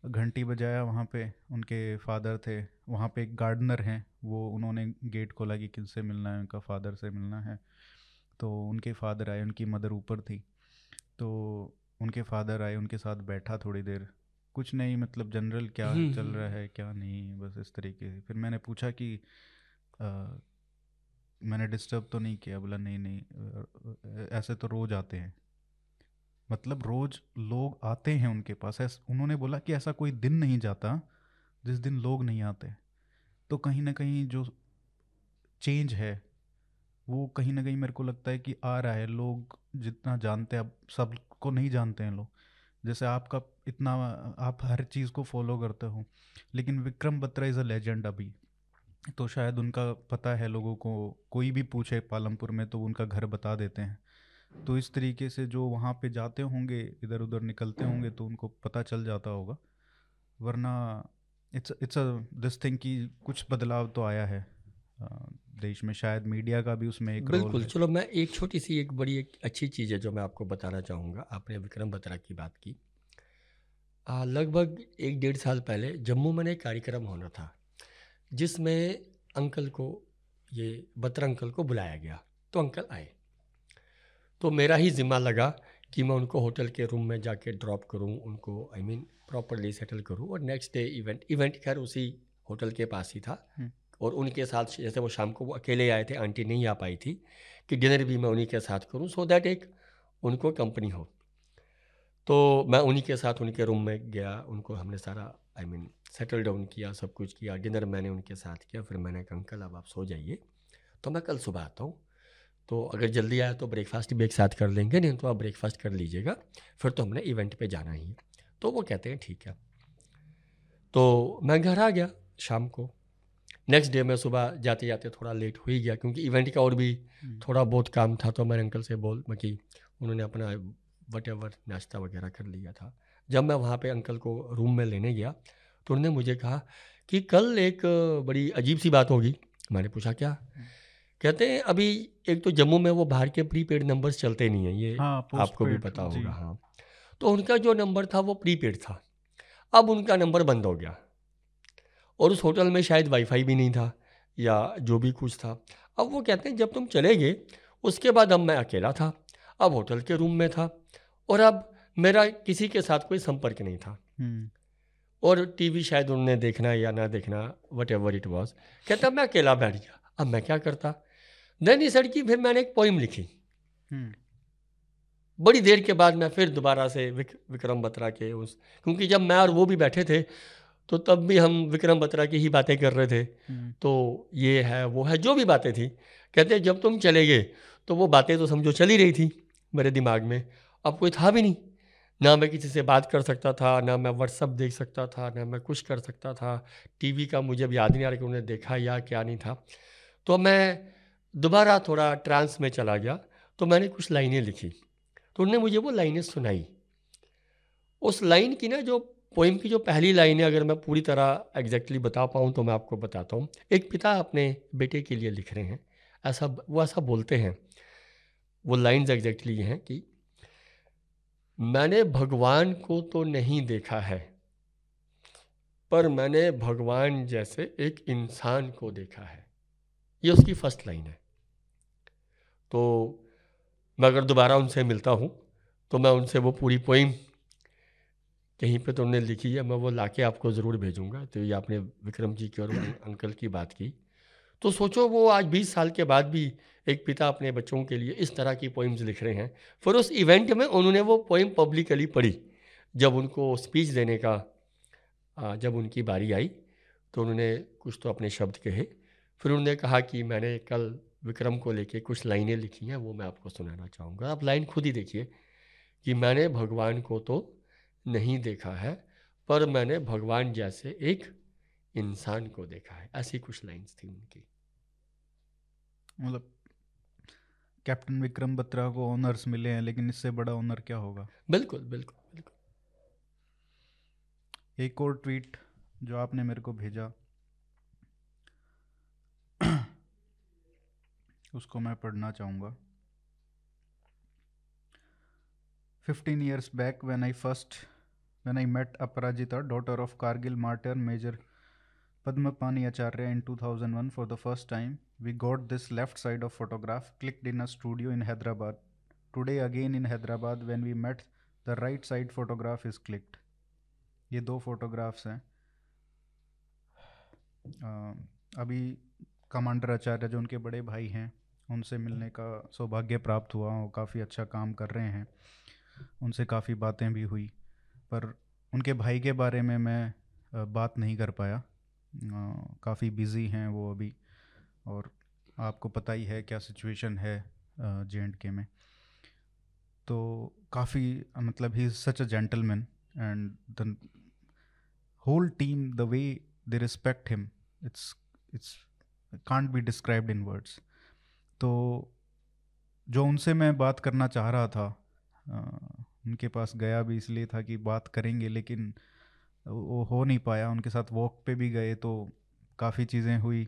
घंटी बजाया वहाँ पे। उनके फादर थे वहाँ पे, एक गार्डनर हैं वो, उन्होंने गेट खोला कि किनसे मिलना है, उनका फादर से मिलना है। तो उनके फादर आए, उनकी मदर ऊपर थी, तो उनके फादर आए, उनके साथ बैठा थोड़ी देर, कुछ नहीं मतलब जनरल क्या चल रहा है क्या नहीं, बस इस तरीके से। फिर मैंने पूछा कि आ, मैंने डिस्टर्ब तो नहीं किया? बोला नहीं नहीं, ऐसे तो रोज़ आते हैं, मतलब रोज़ लोग आते हैं उनके पास। उन्होंने बोला कि ऐसा कोई दिन नहीं जाता जिस दिन लोग नहीं आते। तो कहीं ना कहीं जो चेंज है वो कहीं ना कहीं मेरे को लगता है कि आ रहा है। लोग जितना जानते हैं, अब सबको नहीं जानते हैं लोग। जैसे आपका इतना, आप हर चीज़ को फॉलो करते हो, लेकिन Vikram Batra is a legend. अभी तो शायद उनका पता है लोगों को, कोई भी पूछे पालमपुर में तो उनका घर बता देते हैं। तो इस तरीके से जो वहाँ पे जाते होंगे, इधर उधर निकलते होंगे तो उनको पता चल जाता होगा, वरना it's it's a this thing कि कुछ बदलाव तो आया है देश में, शायद मीडिया का भी उसमें एक बिल्कुल। चलो मैं एक छोटी सी एक बड़ी एक अच्छी चीज़ है जो मैं आपको बताना चाहूँगा। आपने विक्रम बत्रा की बात की, लगभग एक डेढ़ साल पहले जम्मू में एक कार्यक्रम होना था जिसमें अंकल को, ये बत्रा अंकल को बुलाया गया। तो अंकल आए तो मेरा ही ज़िम्मा लगा कि मैं उनको होटल के रूम में जाके ड्रॉप करूँ, उनको आई मीन प्रॉपरली सेटल करूँ। और नेक्स्ट डे इवेंट इवेंट खैर उसी होटल के पास ही था, और उनके साथ जैसे वो शाम को, वो अकेले आए थे, आंटी नहीं आ पाई थी, कि डिनर भी मैं उन्हीं के साथ करूं सो दैट एक उनको कंपनी हो। तो मैं उन्हीं के साथ उनके रूम में गया, उनको हमने सारा आई मीन सेटल डाउन किया, सब कुछ किया, डिनर मैंने उनके साथ किया। फिर मैंने कहा अंकल अब आप सो जाइए, तो मैं कल सुबह आता हूँ, तो अगर जल्दी आया तो ब्रेकफास्ट भी एक साथ कर लेंगे, नहीं तो आप ब्रेकफास्ट कर लीजिएगा, फिर तो हमने इवेंट पर जाना ही है। तो वो कहते हैं ठीक है। तो मैं घर आ गया शाम को। नेक्स्ट डे मैं सुबह जाते जाते थोड़ा लेट हो ही गया, क्योंकि इवेंट का और भी थोड़ा बहुत काम था। तो मैंने अंकल से बोल बाकी उन्होंने अपना वट एवर नाश्ता वगैरह कर लिया था। जब मैं वहाँ पे अंकल को रूम में लेने गया तो उन्होंने मुझे कहा कि कल एक बड़ी अजीब सी बात होगी। मैंने पूछा क्या? कहते हैं अभी एक तो जम्मू में वो बाहर के प्रीपेड नंबर्स चलते नहीं हैं, ये हाँ, आपको भी पता होगा। हाँ, तो उनका जो नंबर था वो प्रीपेड था, अब उनका नंबर बंद हो गया, और उस होटल में शायद वाईफाई भी नहीं था या जो भी कुछ था। अब वो कहते हैं जब तुम चले गए उसके बाद अब मैं अकेला था, अब होटल के रूम में था और अब मेरा किसी के साथ कोई संपर्क नहीं था। और टीवी शायद उन्होंने देखना या ना देखना, वट एवर इट वॉज। कहता मैं अकेला बैठ गया, अब मैं क्या करता। देन इस लड़की फिर मैंने एक पोइम लिखी। बड़ी देर के बाद मैं फिर दोबारा से विक, विक्रम बत्रा के उस, क्योंकि जब मैं और वो भी बैठे थे तो तब भी हम विक्रम बत्रा की ही बातें कर रहे थे। तो ये है वो है जो भी बातें थी। कहते जब तुम चले गए तो वो बातें तो समझो चली रही थी मेरे दिमाग में। अब कोई था भी नहीं, ना मैं किसी से बात कर सकता था, ना मैं व्हाट्सअप देख सकता था, ना मैं कुछ कर सकता था। टीवी का मुझे अब याद नहीं आ रहा कि उन्होंने देखा या क्या नहीं था। तो मैं दोबारा थोड़ा ट्रांस में चला गया। तो मैंने कुछ लाइनें लिखी, तो उन्होंने मुझे वो लाइनें सुनाई। उस लाइन की ना, जो पोइम की जो पहली लाइन है, अगर मैं पूरी तरह एग्जैक्टली बता पाऊँ तो मैं आपको बताता हूँ। एक पिता अपने बेटे के लिए लिख रहे हैं, ऐसा वो ऐसा बोलते हैं। वो लाइन्स एग्जैक्टली ये हैं कि मैंने भगवान को तो नहीं देखा है, पर मैंने भगवान जैसे एक इंसान को देखा है। ये उसकी फर्स्ट लाइन है। तो मैं अगर दोबारा उनसे मिलता हूँ तो मैं उनसे वो पूरी पोइम कहीं पे तो उन्होंने लिखी है, मैं वो लाके आपको ज़रूर भेजूँगा। तो ये आपने विक्रम जी की और अंकल की बात की, तो सोचो वो आज बीस साल के बाद भी एक पिता अपने बच्चों के लिए इस तरह की पोइम्स लिख रहे हैं। फिर उस इवेंट में उन्होंने वो पोइम पब्लिकली पढ़ी। जब उनको स्पीच देने का जब उनकी बारी आई तो उन्होंने कुछ तो अपने शब्द कहे। फिर उन्होंने कहा कि मैंने कल विक्रम को लेके कुछ लाइनें लिखी हैं, वो मैं आपको सुनाना चाहूँगा। आप लाइन खुद ही देखिए कि मैंने भगवान को तो नहीं देखा है, पर मैंने भगवान जैसे एक इंसान को देखा है। ऐसी कुछ लाइन्स थी उनकी। मतलब कैप्टन विक्रम बत्रा को ऑनर्स मिले हैं, लेकिन इससे बड़ा ऑनर क्या होगा। बिल्कुल बिल्कुल बिल्कुल। एक और ट्वीट जो आपने मेरे को भेजा उसको मैं पढ़ना चाहूँगा। Fifteen years back when I first when I met Aparajita, daughter of Kargil martyr major Padmapani Acharya in two thousand one for the first time, we got this left side of photograph clicked in a studio in Hyderabad. Today again in Hyderabad when we met, the right side photograph is clicked. ये दो photographs हैं। uh, अभी commander आचार्य जो उनके बड़े भाई हैं उनसे मिलने का सौभाग्य प्राप्त हुआ। वो काफ़ी अच्छा काम कर रहे हैं, उनसे काफ़ी बातें भी हुई, पर उनके भाई के बारे में मैं uh, बात नहीं कर पाया। काफ़ी बिजी हैं वो अभी, और आपको पता ही है क्या सिचुएशन है जे एंड के में। तो काफ़ी मतलब he is such a gentleman and the whole team, the way they respect him, it's it's can't be described in words. तो जो उनसे मैं बात करना चाह रहा था, उनके पास गया भी इसलिए था कि बात करेंगे, लेकिन वो हो नहीं पाया। उनके साथ वॉक पे भी गए तो काफ़ी चीज़ें हुई,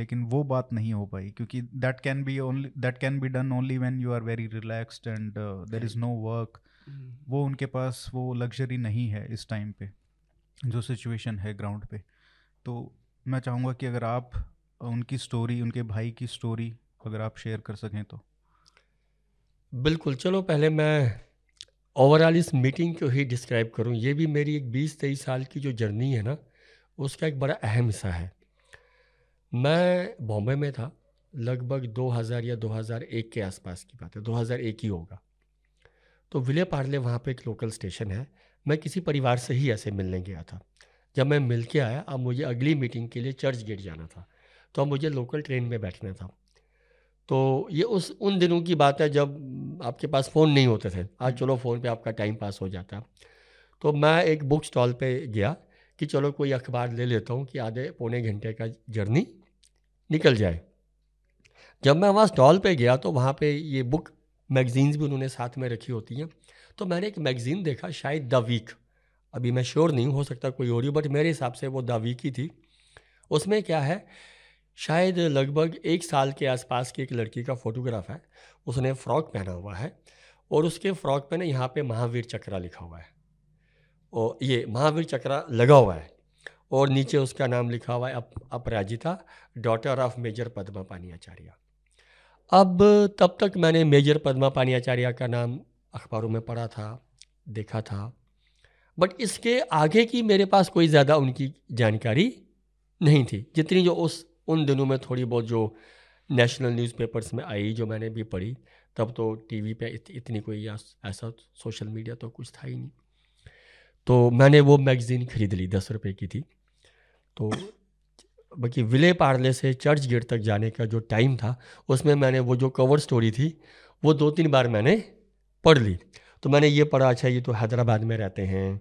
लेकिन वो बात नहीं हो पाई, क्योंकि that can be only that can be done only when you are very relaxed and there is no work. वो उनके पास वो लग्जरी नहीं है इस टाइम पे, जो सिचुएशन है ग्राउंड पे। तो मैं चाहूँगा कि अगर आप उनकी स्टोरी, उनके भाई की स्टोरी अगर आप शेयर कर सकें तो। बिल्कुल। चलो पहले मैं ओवरऑल इस मीटिंग को ही डिस्क्राइब करूं। ये भी मेरी एक बीस तेईस साल की जो जर्नी है ना, उसका एक बड़ा अहम हिस्सा है। मैं बॉम्बे में था लगभग दो हज़ार या दो हज़ार एक के आसपास की बात है, दो हज़ार एक ही होगा। तो विले पार्ले वहाँ पे एक लोकल स्टेशन है। मैं किसी परिवार से ही ऐसे मिलने गया था। जब मैं मिल के आया, अब मुझे अगली मीटिंग के लिए चर्च गेट जाना था, तो अब मुझे लोकल ट्रेन में बैठना था। तो ये उस उन दिनों की बात है जब आपके पास फ़ोन नहीं होते थे। आज चलो फ़ोन पे आपका टाइम पास हो जाता। तो मैं एक बुक स्टॉल पे गया कि चलो कोई अखबार ले लेता हूँ कि आधे पौने घंटे का जर्नी निकल जाए। जब मैं वहाँ स्टॉल पे गया तो वहाँ पे ये बुक मैगज़ीन्स भी उन्होंने साथ में रखी होती हैं। तो मैंने एक मैगज़ीन देखा, शायद द वीक, अभी मैं श्योर नहीं, हो सकता कोई और ही, बट मेरे हिसाब से वो द वीक ही थी। उसमें क्या है, शायद लगभग एक साल के आसपास की एक लड़की का फोटोग्राफ है। उसने फ़्रॉक पहना हुआ है और उसके फ़्रॉक पे ना यहाँ पे महावीर चक्रा लिखा हुआ है, और ये महावीर चक्रा लगा हुआ है, और नीचे उसका नाम लिखा हुआ है अप Aparajita, daughter of major Padmapani Acharya. अब तब तक मैंने मेजर पद्मा पाणियाचार्य का नाम अखबारों में पढ़ा था, देखा था, बट इसके आगे की मेरे पास कोई ज़्यादा उनकी जानकारी नहीं थी, जितनी जो उस उन दिनों में थोड़ी बहुत जो नेशनल न्यूज़पेपर्स में आई, जो मैंने भी पढ़ी। तब तो टीवी पे इत, इतनी कोई या ऐसा सोशल मीडिया तो कुछ था ही नहीं। तो मैंने वो मैगज़ीन ख़रीद ली, दस रुपये की थी। तो बाकी विले पार्ले से चर्च गेट तक जाने का जो टाइम था, उसमें मैंने वो जो कवर स्टोरी थी वो दो तीन बार मैंने पढ़ ली। तो मैंने ये पढ़ा, अच्छा ये तो हैदराबाद में रहते हैं,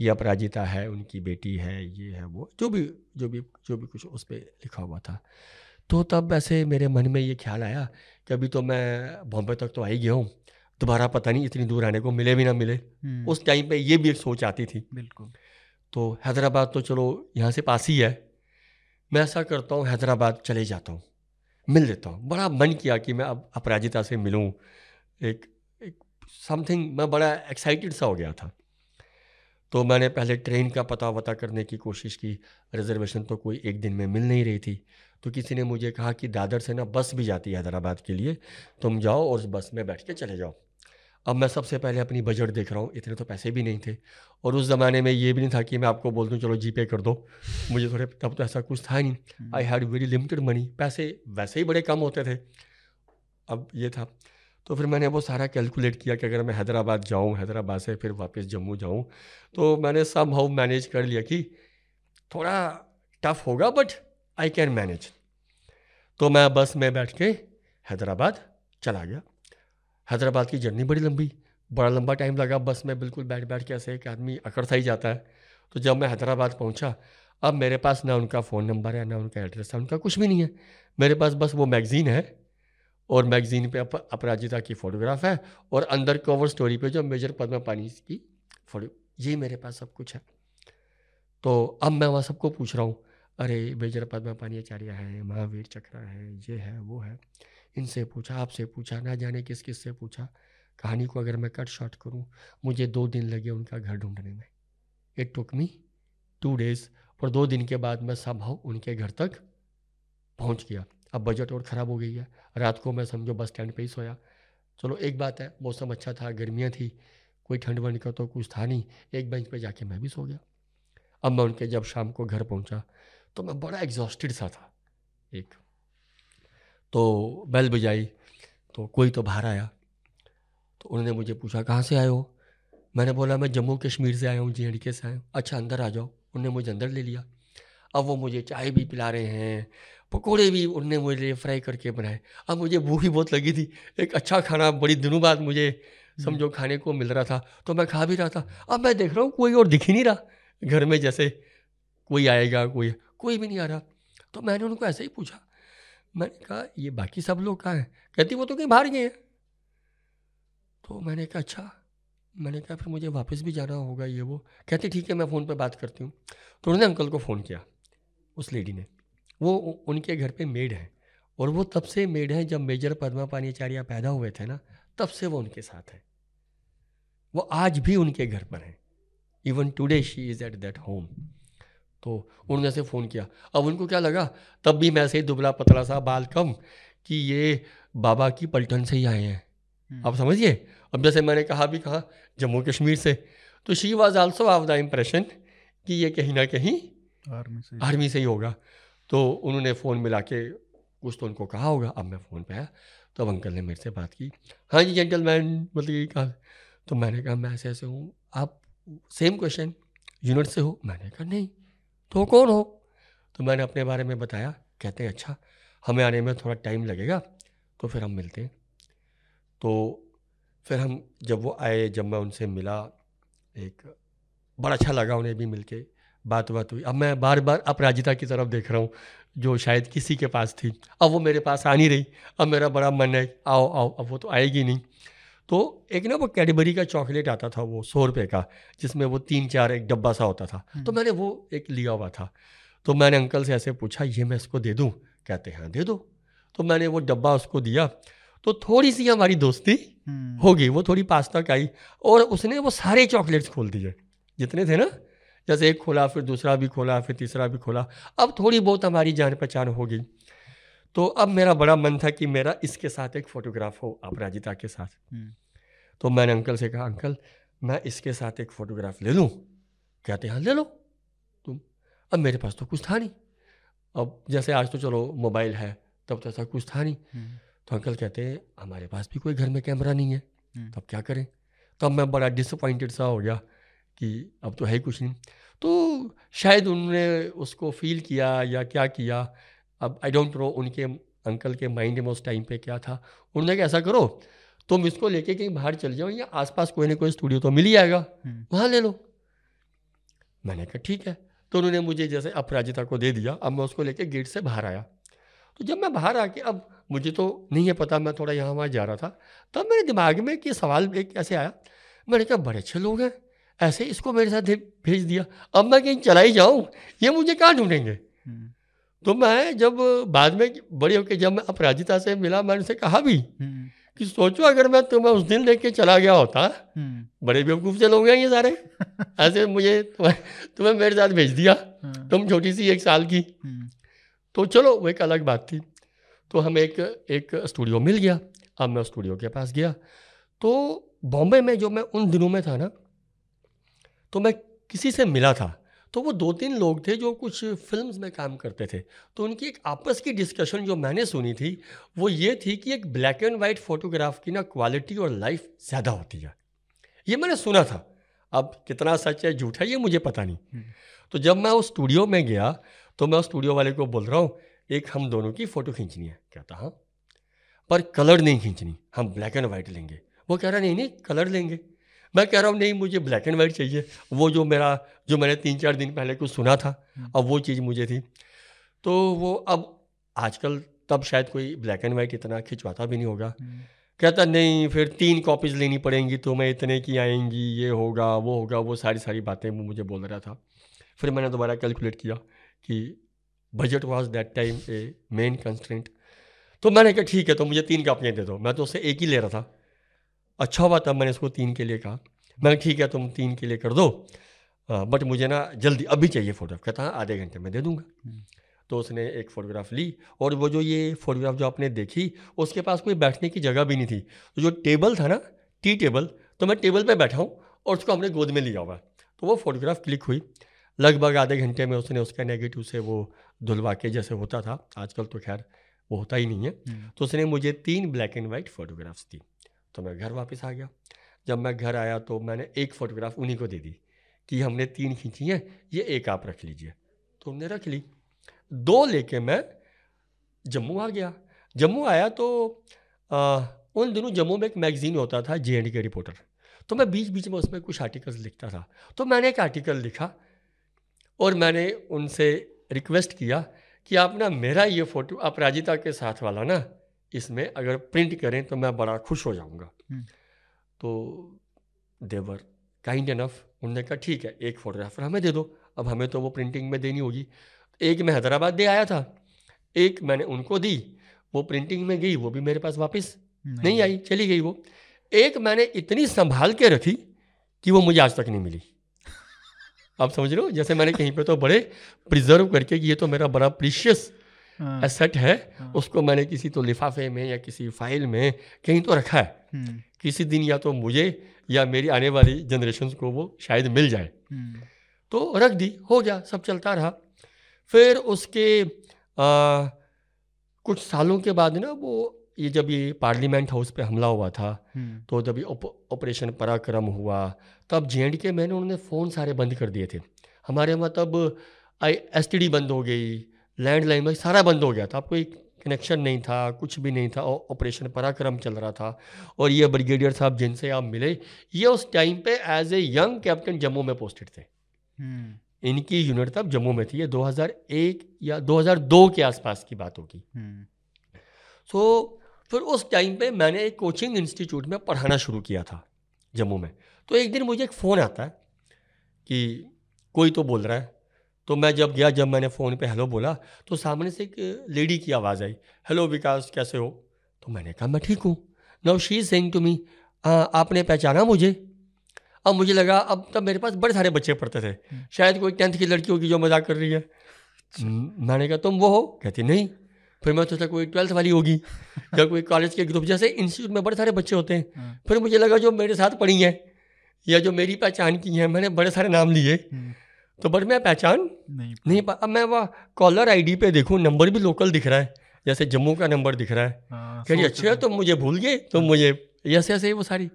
ये अपराजिता है, उनकी बेटी है, ये है वो, जो भी जो भी जो भी कुछ उस पर लिखा हुआ था। तो तब ऐसे मेरे मन में ये ख्याल आया कि अभी तो मैं बॉम्बे तक तो आ ही गया हूँ, दोबारा पता नहीं इतनी दूर आने को मिले भी ना मिले। उस टाइम पे ये भी एक सोच आती थी। बिल्कुल। तो हैदराबाद तो चलो यहाँ से पास ही है, मैं ऐसा करता हूँ हैदराबाद चले जाता हूँ, मिल लेता हूँ। बड़ा मन किया कि मैं अब अपराजिता से मिलूँ, एक एक समथिंग, मैं बड़ा एक्साइटेड सा हो गया था। तो मैंने पहले ट्रेन का पता वता करने की कोशिश की, रिजर्वेशन तो कोई एक दिन में मिल नहीं रही थी। तो किसी ने मुझे कहा कि दादर से ना बस भी जाती है हैदराबाद के लिए, तुम जाओ और उस बस में बैठ के चले जाओ। अब मैं सबसे पहले अपनी बजट देख रहा हूँ, इतने तो पैसे भी नहीं थे, और उस ज़माने में ये भी नहीं था कि मैं आपको बोल दूँ चलो जी पे कर दो मुझे थोड़े, तब तो ऐसा कुछ था नहीं। I had very limited money, पैसे वैसे ही बड़े कम होते थे। अब ये था, तो फिर मैंने वो सारा कैलकुलेट किया कि अगर मैं हैदराबाद जाऊँ, हैदराबाद से फिर वापस जम्मू जाऊँ, तो मैंने सम हाउ मैनेज कर लिया कि थोड़ा टफ होगा बट आई कैन मैनेज। तो मैं बस में बैठ के हैदराबाद चला गया। हैदराबाद की जर्नी बड़ी लंबी, बड़ा लंबा टाइम लगा, बस में बिल्कुल बैठ बैठ के ऐसे एक आदमी अकड़ता ही जाता है। तो जब मैं हैदराबाद पहुंचा, अब मेरे पास ना उनका फ़ोन नंबर है, ना उनका एड्रेस है, उनका कुछ भी नहीं है। मेरे पास बस वो मैगज़ीन है, और मैगज़ीन पे अप, अपराजिता की फ़ोटोग्राफ है, और अंदर कवर स्टोरी पे जो मेजर पद्मा पानी की फोटो, ये मेरे पास सब कुछ है। तो अब मैं वहाँ सबको पूछ रहा हूँ, अरे मेजर पद्मा पाणियाचार्य है, महावीर चक्र है, ये है वो है, इनसे पूछा, आपसे पूछा, ना जाने किस किस से पूछा। कहानी को अगर मैं कट शॉर्ट करूँ, मुझे दो दिन लगे उनका घर ढूंढने में, it took me two days. और दो दिन के बाद मैं संभव उनके घर तक पहुँच गया। अब बजट और ख़राब हो गई है, रात को मैं समझो बस स्टैंड पे ही सोया। चलो एक बात है, मौसम अच्छा था, गर्मियाँ थी, कोई ठंड वंड का तो कुछ था नहीं, एक बेंच पे जाके मैं भी सो गया। अब मैं उनके जब शाम को घर पहुंचा तो मैं बड़ा एग्जॉस्टेड सा था। एक तो बेल बजाई, तो कोई तो बाहर आया, तो उन्होंने मुझे पूछा कहाँ से आए हो। मैंने बोला मैं जम्मू कश्मीर से आया हूँ, जे एंड के से आया हूँ। अच्छा अंदर आ जाओ, उन्होंने मुझे अंदर ले लिया। अब वो मुझे चाय भी पिला रहे हैं, पकौड़े भी उनने मुझे लिए फ्राई करके बनाए। अब मुझे भूख ही बहुत लगी थी, एक अच्छा खाना बड़ी दिनों बाद मुझे समझो खाने को मिल रहा था, तो मैं खा भी रहा था। अब मैं देख रहा हूँ कोई और दिख ही नहीं रहा घर में, जैसे कोई आएगा, कोई कोई भी नहीं आ रहा। तो मैंने उनको ऐसे ही पूछा, मैंने कहा ये बाकी सब लोग कहाँ हैं। कहती वो तो कहीं बाहर गए हैं। तो मैंने कहा अच्छा, मैंने कहा फिर मुझे वापस भी जाना होगा ये वो। कहती ठीक है मैं फ़ोन पर बात करती हूँ। तो उन्होंने अंकल को फ़ोन किया, उस लेडी ने, वो उनके घर पे मेड हैं, और वो तब से मेड हैं जब मेजर पद्मा पाणियाचार्य पैदा हुए थे ना, तब से वो उनके साथ हैं, वो आज भी उनके घर पर हैं, even today she is at that home. तो उन्होंने से फ़ोन किया। अब उनको क्या लगा, तब भी मैं ऐसे ही दुबला पतला सा, बाल कम, कि ये बाबा की पलटन से ही आए हैं। आप समझिए, अब जैसे मैंने कहा भी कहाँ जम्मू कश्मीर से, तो she was also of the impression कि ये कहीं ना कहीं आर्मी से आर्मी से ही होगा। तो उन्होंने फ़ोन मिला के कुछ तो उनको कहा होगा। अब मैं फ़ोन पे आया तो अब अंकल ने मेरे से बात की, हाँ जी जेंटलमैन, मतलब ये कहा। तो मैंने कहा मैं ऐसे ऐसे हूँ, आप सेम क्वेश्चन, यूनिट से हो? मैंने कहा नहीं। तो कौन हो? तो मैंने अपने बारे में बताया। कहते हैं अच्छा हमें आने में थोड़ा टाइम लगेगा, तो फिर हम मिलते हैं। तो फिर हम जब वो आए, जब मैं उनसे मिला, एक बड़ा अच्छा लगा, उन्हें भी मिल के बात बात हुई। अब मैं बार बार अपराजिता की तरफ देख रहा हूँ, जो शायद किसी के पास थी, अब वो मेरे पास आ नहीं रही। अब मेरा बड़ा मन है आओ आओ, अब वो तो आएगी नहीं। तो एक ना वो कैडबरी का चॉकलेट आता था, वो सौ रुपये का, जिसमें वो तीन चार एक डब्बा सा होता था, तो मैंने वो एक लिया हुआ था। तो मैंने अंकल से ऐसे पूछा ये मैं इसको दे दूँ? कहते हैं दे दो। तो मैंने वो डब्बा उसको दिया, तो थोड़ी सी हमारी दोस्ती हो गई। वो थोड़ी पास तक आई, और उसने वो सारे चॉकलेट्स खोल दिए जितने थे ना, जैसे एक खोला, फिर दूसरा भी खोला, फिर तीसरा भी खोला। अब थोड़ी बहुत हमारी जान पहचान हो गई। तो अब मेरा बड़ा मन था कि मेरा इसके साथ एक फ़ोटोग्राफ हो, अपराजिता के साथ। तो मैंने अंकल से कहा, अंकल मैं इसके साथ एक फ़ोटोग्राफ ले लूँ? कहते हाँ ले लो तुम। अब मेरे पास तो कुछ था नहीं, अब जैसे आज तो चलो मोबाइल है, तब तो ऐसा कुछ था नहीं। तो अंकल कहते हैं हमारे पास भी कोई घर में कैमरा नहीं है, तब क्या करें? तब मैं बड़ा डिसअपॉइंटेड सा हो गया कि अब तो है ही कुछ नहीं। तो शायद उन्होंने उसको फील किया या क्या किया, अब आई डोंट नो उनके अंकल के माइंड में उस टाइम पे क्या था। उन्होंने कहा ऐसा करो तुम इसको लेके कहीं बाहर चल जाओ, या आसपास कोई ना कोई स्टूडियो तो मिल ही आएगा, वहाँ ले लो। मैंने कहा ठीक है। तो उन्होंने मुझे जैसे अपराजिता को दे दिया। अब मैं उसको लेके गेट से बाहर आया। तो जब मैं बाहर आके, अब मुझे तो नहीं है पता, मैं थोड़ा यहाँ वहाँ जा रहा था, तब मेरे दिमाग में कि सवाल एक ऐसे आया, मैंने कहा बड़े अच्छे लोग हैं, ऐसे इसको मेरे साथ भेज दिया, अब मैं कहीं चला ही जाऊँ, ये मुझे कहाँ ढूंढेंगे? तो मैं जब बाद में बड़े होकर जब मैं अपराजिता से मिला, मैंने उनसे कहा भी कि सोचो अगर मैं तुम्हें उस दिन लेके चला गया होता, बड़े बेवकूफ़ से लोग हैं ये सारे, ऐसे मुझे तुम्हें, तुम्हें मेरे साथ भेज दिया, तुम छोटी सी एक साल की। तो चलो वो एक अलग बात थी। तो हमें एक एक स्टूडियो मिल गया। अब मैं स्टूडियो के पास गया। तो बॉम्बे में जो मैं उन दिनों में था ना, तो मैं किसी से मिला था, तो वो दो तीन लोग थे जो कुछ फिल्म्स में काम करते थे। तो उनकी एक आपस की डिस्कशन जो मैंने सुनी थी वो ये थी कि एक ब्लैक एंड वाइट फ़ोटोग्राफ की ना क्वालिटी और लाइफ ज़्यादा होती है। ये मैंने सुना था, अब कितना सच है झूठ है ये मुझे पता नहीं। तो जब मैं उस स्टूडियो में गया तो मैं उस स्टूडियो वाले को बोल रहा हूँ एक हम दोनों की फ़ोटो खींचनी है। कहता हाँ, पर कलर नहीं खींचनी, हम ब्लैक एंड वाइट लेंगे। वो कह रहा नहीं नहीं कलर लेंगे। मैं कह रहा हूँ नहीं मुझे ब्लैक एंड वाइट चाहिए, वो जो मेरा जो मैंने तीन चार दिन पहले कुछ सुना था, अब वो चीज़ मुझे थी। तो वो अब आजकल, तब शायद कोई ब्लैक एंड वाइट इतना खिंचवाता भी नहीं होगा। कहता नहीं फिर तीन कॉपीज़ लेनी पड़ेंगी तुम्हें, इतने की आएंगी, ये होगा वो होगा, वो सारी सारी बातें वो मुझे बोल रहा था। फिर मैंने दोबारा कैलकुलेट किया कि budget was that time a main constraint. तो मैंने कहा ठीक है, तो मुझे तीन कापियाँ दे दो। मैं तो उससे एक ही ले रहा था। अच्छा हुआ तब मैंने इसको तीन के लिए कहा। मैंने ठीक है तुम तीन के लिए कर दो, आ, बट मुझे ना जल्दी अभी चाहिए फ़ोटोग्राफ। कहता हाँ आधे घंटे में दे दूँगा। तो उसने एक फ़ोटोग्राफ ली, और वो जो ये फ़ोटोग्राफ जो आपने देखी उसके पास कोई बैठने की जगह भी नहीं थी। तो जो टेबल था ना, टी टेबल, तो मैं टेबल पर बैठा हूँ और उसको हमने गोद में लिया हुआ। तो वो फ़ोटोग्राफ क्लिक हुई। लगभग आधे घंटे में उसने उसका नेगेटिव से वो धुलवा के, जैसे होता था आजकल तो खैर वो होता ही नहीं है। तो उसने मुझे तीन ब्लैक एंड वाइट फ़ोटोग्राफ्स दी। तो मैं घर वापस आ गया। जब मैं घर आया तो मैंने एक फ़ोटोग्राफ उन्हीं को दे दी कि हमने तीन खींची हैं, ये एक आप रख लीजिए। तो उन्होंने रख ली। दो लेके मैं जम्मू आ गया। जम्मू आया तो आ, उन दिनों जम्मू में एक मैगज़ीन होता था, जे एंड के रिपोर्टर। तो मैं बीच बीच में उसमें कुछ आर्टिकल्स लिखता था। तो मैंने एक आर्टिकल लिखा और मैंने उनसे रिक्वेस्ट किया कि आप ना मेरा ये फ़ोटो अपराजिता के साथ वाला ना, इसमें अगर प्रिंट करें तो मैं बड़ा खुश हो जाऊंगा। तो देवर काइंड इनफ, उन्होंने कहा ठीक है एक फ़ोटोग्राफर हमें दे दो। अब हमें तो वो प्रिंटिंग में देनी होगी। एक मैं हैदराबाद दे आया था, एक मैंने उनको दी, वो प्रिंटिंग में गई, वो भी मेरे पास वापस नहीं, नहीं आई, चली गई वो। एक मैंने इतनी संभाल के रखी कि वो मुझे आज तक नहीं मिली। आप समझ लो जैसे मैंने कहीं पे तो बड़े प्रिजर्व करके कि ये तो मेरा बड़ा प्रीशियस एसेट है, उसको मैंने किसी तो लिफाफे में या किसी फाइल में कहीं तो रखा है। किसी दिन या तो मुझे या मेरी आने वाली जनरेशन को वो शायद मिल जाए। तो रख दी, हो गया, सब चलता रहा। फिर उसके आ, कुछ सालों के बाद ना, वो ये जब ये पार्लियामेंट हाउस पे हमला हुआ था, तो जब ये ऑपरेशन उप, पराक्रम हुआ, तब जे एंड के में उन्होंने फ़ोन सारे बंद कर दिए थे हमारे, मतलब आई एस टी डी बंद हो गई, लैंडलाइन में सारा बंद हो गया था। कोई कनेक्शन नहीं था, कुछ भी नहीं था। ऑपरेशन पराक्रम चल रहा था। और ये ब्रिगेडियर साहब जिनसे आप मिले, ये उस टाइम पे as a young captain Jammu में पोस्टेड थे। इनकी यूनिट तब जम्मू में थी। ये दो हज़ार एक या दो हज़ार दो के आसपास की बात होगी। सो so, फिर उस टाइम पे मैंने एक कोचिंग इंस्टीट्यूट में पढ़ाना शुरू किया था जम्मू में। तो एक दिन मुझे एक फ़ोन आता है कि कोई तो बोल रहा है। तो मैं जब गया, जब मैंने फ़ोन पे हेलो बोला तो सामने से एक लेडी की आवाज़ आई, हेलो विकास कैसे हो? तो मैंने कहा मैं ठीक हूँ। Now she is saying to me, आपने पहचाना मुझे? अब मुझे लगा, अब तब मेरे पास बड़े सारे बच्चे पढ़ते थे, शायद कोई टेंथ की लड़की होगी जो मजाक कर रही है। मैंने कहा तुम वो हो? कहती नहीं। फिर मैं सोचा कोई ट्वेल्थ वाली होगी या कोई कॉलेज के ग्रुप, जैसे इंस्टीट्यूट में बड़े सारे बच्चे होते हैं। फिर मुझे लगा जो मेरे साथ पढ़ी हैं या जो मेरी पहचान की है, मैंने बड़े सारे नाम लिए तो बट मैं पहचान नहीं नहीं पा। अब मैं वह कॉलर आईडी पे देखूँ, नंबर भी लोकल दिख रहा है, जैसे जम्मू का नंबर दिख रहा है। कह रही अच्छे है, तो मुझे भूल गए, तो मुझे ऐसे ऐसे वो सारी।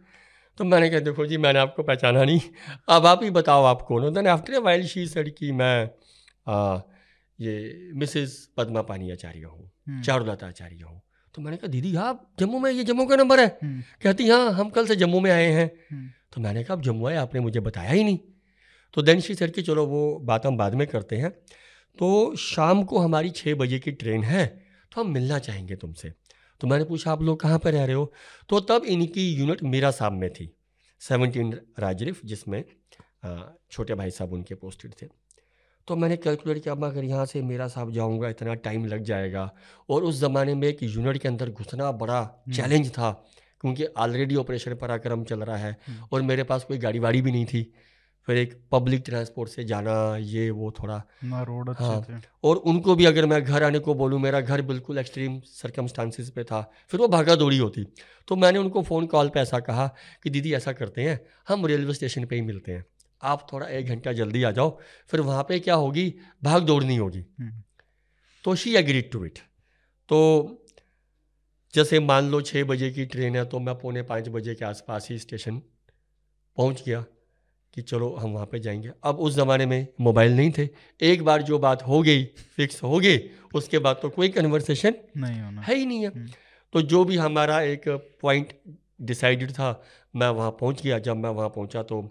तो मैंने कहा देखो जी मैंने आपको पहचाना नहीं, अब आप ही बताओ आप कौन हो। Then after a while she said कि मैं आ, ये मिसेस पद्मा पानी आचार्य हूँ, चारुलता आचार्य हूँ। तो मैंने कहा दीदी आप जम्मू में, ये जम्मू का नंबर है? कहती हाँ हम कल से जम्मू में आए हैं। तो मैंने कहा अब जम्मू आए, आपने मुझे बताया ही नहीं। तो देन शी सेड कि चलो वो बात हम बाद में करते हैं, तो शाम को हमारी छः बजे की ट्रेन है, तो हम मिलना चाहेंगे तुमसे। तो मैंने पूछा आप लोग कहाँ पर रह रहे हो? तो तब इनकी यूनिट मीरा साहब में थी, सेवनटीन राजरिफ, जिसमें छोटे भाई साहब उनके पोस्टेड थे। तो मैंने कैलकुलेट किया, अब मैं अगर यहाँ से मीरा साहब जाऊँगा इतना टाइम लग जाएगा, और उस ज़माने में एक यूनिट के अंदर घुसना बड़ा चैलेंज था, क्योंकि ऑलरेडी ऑपरेशन पराक्रम चल रहा है और मेरे पास कोई गाड़ी वाड़ी भी नहीं थी। फिर एक पब्लिक ट्रांसपोर्ट से जाना, ये वो थोड़ा ना रोड अच्छे हाँ। थे। और उनको भी अगर मैं घर आने को बोलूँ, मेरा घर बिल्कुल एक्सट्रीम सर्कमस्टांसिस पे था, फिर वो भागा दौड़ी होती। तो मैंने उनको फ़ोन कॉल पे ऐसा कहा कि दीदी ऐसा करते हैं हम रेलवे स्टेशन पे ही मिलते हैं, आप थोड़ा एक घंटा जल्दी आ जाओ, फिर वहाँ पर क्या होगी, भाग दौड़ नहीं होगी। तो शी एग्रीड टू इट। तो जैसे मान लो छः बजे की ट्रेन है, तो मैं पौने पाँच बजे के आसपास ही स्टेशन पहुँच गया कि चलो हम वहाँ पे जाएंगे। अब उस ज़माने में मोबाइल नहीं थे, एक बार जो बात हो गई फिक्स हो गई, उसके बाद तो कोई कन्वर्सेशन नहीं होना है ही नहीं है। तो जो भी हमारा एक पॉइंट डिसाइडेड था, मैं वहाँ पहुँच गया। जब मैं वहाँ पहुँचा तो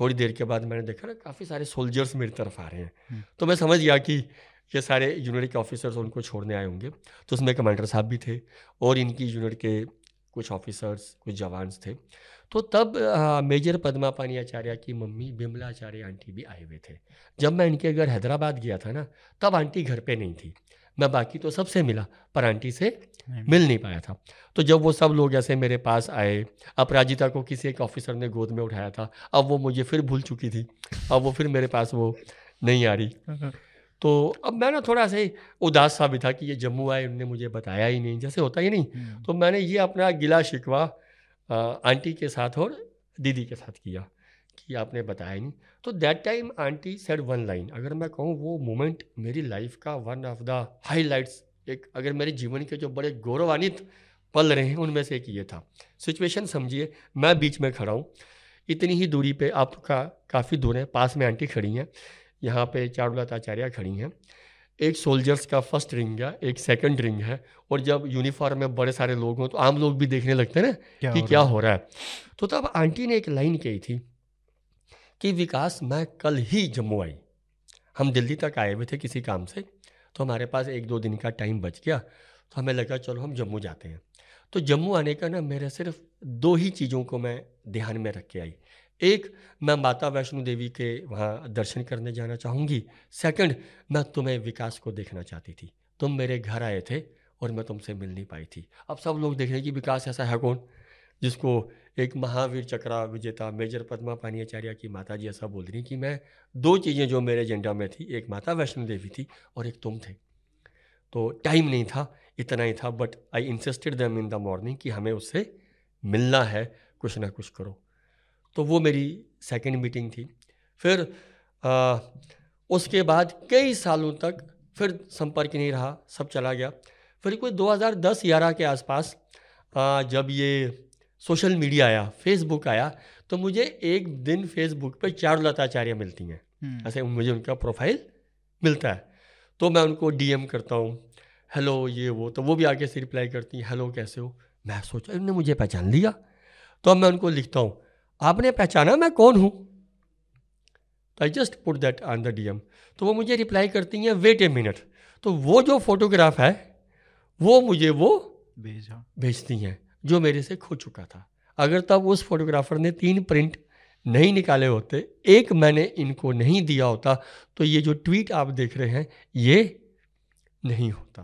थोड़ी देर के बाद मैंने देखा ना काफ़ी सारे सोल्जर्स मेरी तरफ आ रहे हैं, तो मैं समझ गया कि ये सारे यूनिट के ऑफिसर्स उनको छोड़ने आए होंगे। तो उसमें कमांडर साहब भी थे और इनकी यूनिट के कुछ ऑफिसर्स, कुछ जवान्स थे। तो तब आ, मेजर पद्मा पानी आचार्य की मम्मी बिमला आचार्य आंटी भी आए हुए थे। जब मैं इनके घर हैदराबाद गया था ना, तब आंटी घर पे नहीं थी। मैं बाकी तो सबसे मिला पर आंटी से मिल नहीं पाया था। तो जब वो सब लोग ऐसे मेरे पास आए, अपराजिता को किसी एक ऑफिसर ने गोद में उठाया था, अब वो मुझे फिर भूल चुकी थी, अब वो फिर मेरे पास वो नहीं आ रही। तो अब मैं ना थोड़ा सा उदास सा भी था कि ये जम्मू आए, उन्होंने मुझे बताया ही नहीं, जैसे होता ही नहीं। तो मैंने ये अपना गिला शिकवा आंटी के साथ और दीदी के साथ किया कि आपने बताया नहीं। तो that time aunty said one line, अगर मैं कहूँ वो मोमेंट मेरी लाइफ का वन ऑफ द हाईलाइट्स, एक अगर मेरे जीवन के जो बड़े गौरवान्वित पल रहे हैं उनमें से एक ये था। सिचुएशन समझिए, मैं बीच में खड़ा हूँ, इतनी ही दूरी पर, आपका काफ़ी दूर है, पास में आंटी खड़ी हैं, यहाँ पे चारुलता आचार्य खड़ी हैं। एक सोल्जर्स का फर्स्ट रिंग है, एक सेकंड रिंग है, और जब यूनिफॉर्म में बड़े सारे लोग हों तो आम लोग भी देखने लगते हैं ना कि क्या हो रहा है। तो तब आंटी ने एक लाइन कही थी कि विकास मैं कल ही जम्मू आई, हम दिल्ली तक आए हुए थे किसी काम से, तो हमारे पास एक दो दिन का टाइम बच गया, तो हमें लगा चलो हम जम्मू जाते हैं। तो जम्मू आने का ना मेरे सिर्फ दो ही चीज़ों को मैं ध्यान में रख के आई, एक मैं माता वैष्णो देवी के वहाँ दर्शन करने जाना चाहूँगी, सेकंड मैं तुम्हें विकास को देखना चाहती थी, तुम मेरे घर आए थे और मैं तुमसे मिल नहीं पाई थी। अब सब लोग देख रहे हैं कि विकास ऐसा है कौन जिसको एक महावीर चक्र विजेता मेजर पद्मा पानी आचार्य की माता जी ऐसा बोल रही कि मैं दो चीज़ें जो मेरे एजेंडा में थी, एक माता वैष्णो देवी थी और एक तुम थे। तो टाइम नहीं था, इतना ही था, but I insisted them in the morning कि हमें उससे मिलना है, कुछ ना कुछ करो। तो वो मेरी सेकंड मीटिंग थी। फिर आ, उसके बाद कई सालों तक फिर संपर्क नहीं रहा, सब चला गया। फिर कोई दो हज़ार दस ग्यारह के आसपास आ, जब ये सोशल मीडिया आया, फेसबुक आया, तो मुझे एक दिन फेसबुक पे चारुलता आचार्य मिलती हैं, ऐसे मुझे उनका प्रोफाइल मिलता है। तो मैं उनको डीएम करता हूँ, हेलो ये वो, तो वो भी आके से रिप्लाई करती हैं हेलो कैसे हो। मैं सोचा उन्होंने मुझे पहचान लिया। तो अब मैं उनको लिखता हूँ आपने पहचाना मैं कौन हूँ, I just put that on the DM. तो वो मुझे रिप्लाई करती हैं वेट ए मिनट। तो वो जो फोटोग्राफ है वो मुझे वो भेजा भेजती हैं जो मेरे से खो चुका था। अगर तब उस फोटोग्राफर ने तीन प्रिंट नहीं निकाले होते, एक मैंने इनको नहीं दिया होता, तो ये जो ट्वीट आप देख रहे हैं ये नहीं होता।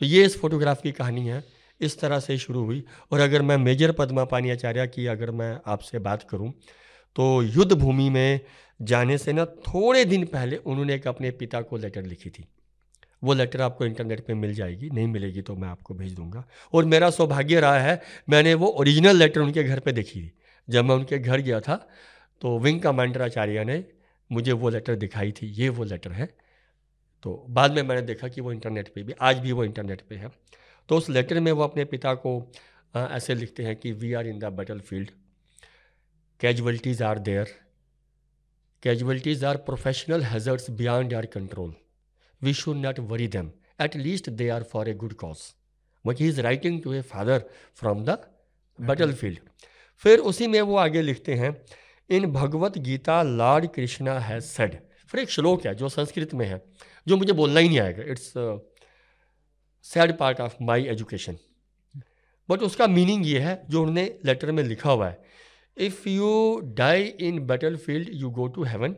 तो ये इस फोटोग्राफ की कहानी है, इस तरह से शुरू हुई। और अगर मैं मेजर पद्मा पानी आचार्य की अगर मैं आपसे बात करूं, तो युद्ध भूमि में जाने से ना थोड़े दिन पहले उन्होंने एक अपने पिता को लेटर लिखी थी। वो लेटर आपको इंटरनेट पे मिल जाएगी, नहीं मिलेगी तो मैं आपको भेज दूंगा। और मेरा सौभाग्य रहा है, मैंने वो ओरिजिनल लेटर उनके घर पे देखी। जब मैं उनके घर गया था तो विंग कमांडर आचार्य ने मुझे वो लेटर दिखाई थी, ये वो लेटर है। तो बाद में मैंने देखा कि वो इंटरनेट पे भी, आज भी वो इंटरनेट पे है। तो उस लेटर में वो अपने पिता को आ, ऐसे लिखते हैं कि we are in the battle field, casualties are there, casualties are professional hazards beyond our control, we should not worry them, at least they are for a good cause. But he is writing to a father from the battlefield. फिर उसी में वो आगे लिखते हैं, in Bhagavad Gita Lord Krishna has said, फिर एक श्लोक है जो संस्कृत में है, जो मुझे बोलना ही नहीं आएगा, it's sad part of my education, but उसका मीनिंग ये है जो उन्होंने लेटर में लिखा हुआ है, if you die in battle field you go to heaven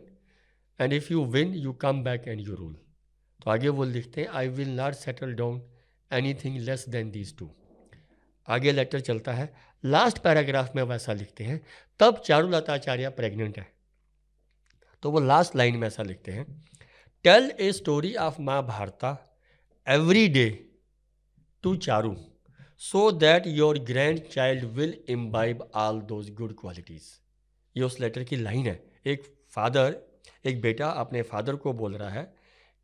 and if you win you come back and you rule. तो आगे वो लिखते हैं, I will not settle down anything less than these two. आगे letter चलता है, last paragraph में वैसा लिखते हैं, तब चारुलताचार्य प्रेग्नेंट है, तो वो लास्ट लाइन में ऐसा लिखते हैं, tell a story of Mahabharata every day to Charu so that your grandchild will imbibe all those good qualities. ये उस लेटर की लाइन है। एक फादर, एक बेटा अपने फादर को बोल रहा है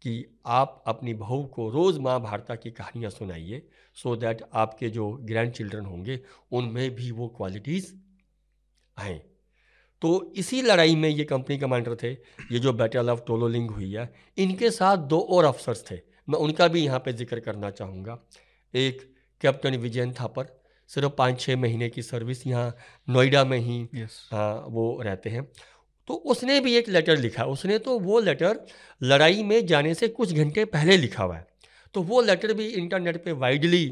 कि आप अपनी बहू को रोज़ माँ भारता की कहानियाँ सुनाइए, सो दैट आपके जो ग्रैंड चिल्ड्रन होंगे उनमें भी वो क्वालिटीज़ आएँ। तो इसी लड़ाई में ये कंपनी कमांडर थे, ये जो बैटल ऑफ टोलोलिंग हुई है, इनके साथ दो और अफसर्स थे, मैं उनका भी यहाँ पे जिक्र करना चाहूँगा। एक कैप्टन विजयन थापर, सिर्फ पाँच छः महीने की सर्विस, यहाँ नोएडा में ही yes. आ, वो रहते हैं। तो उसने भी एक लेटर लिखा, उसने तो वो लेटर लड़ाई में जाने से कुछ घंटे पहले लिखा हुआ है, तो वो लेटर भी इंटरनेट पे वाइडली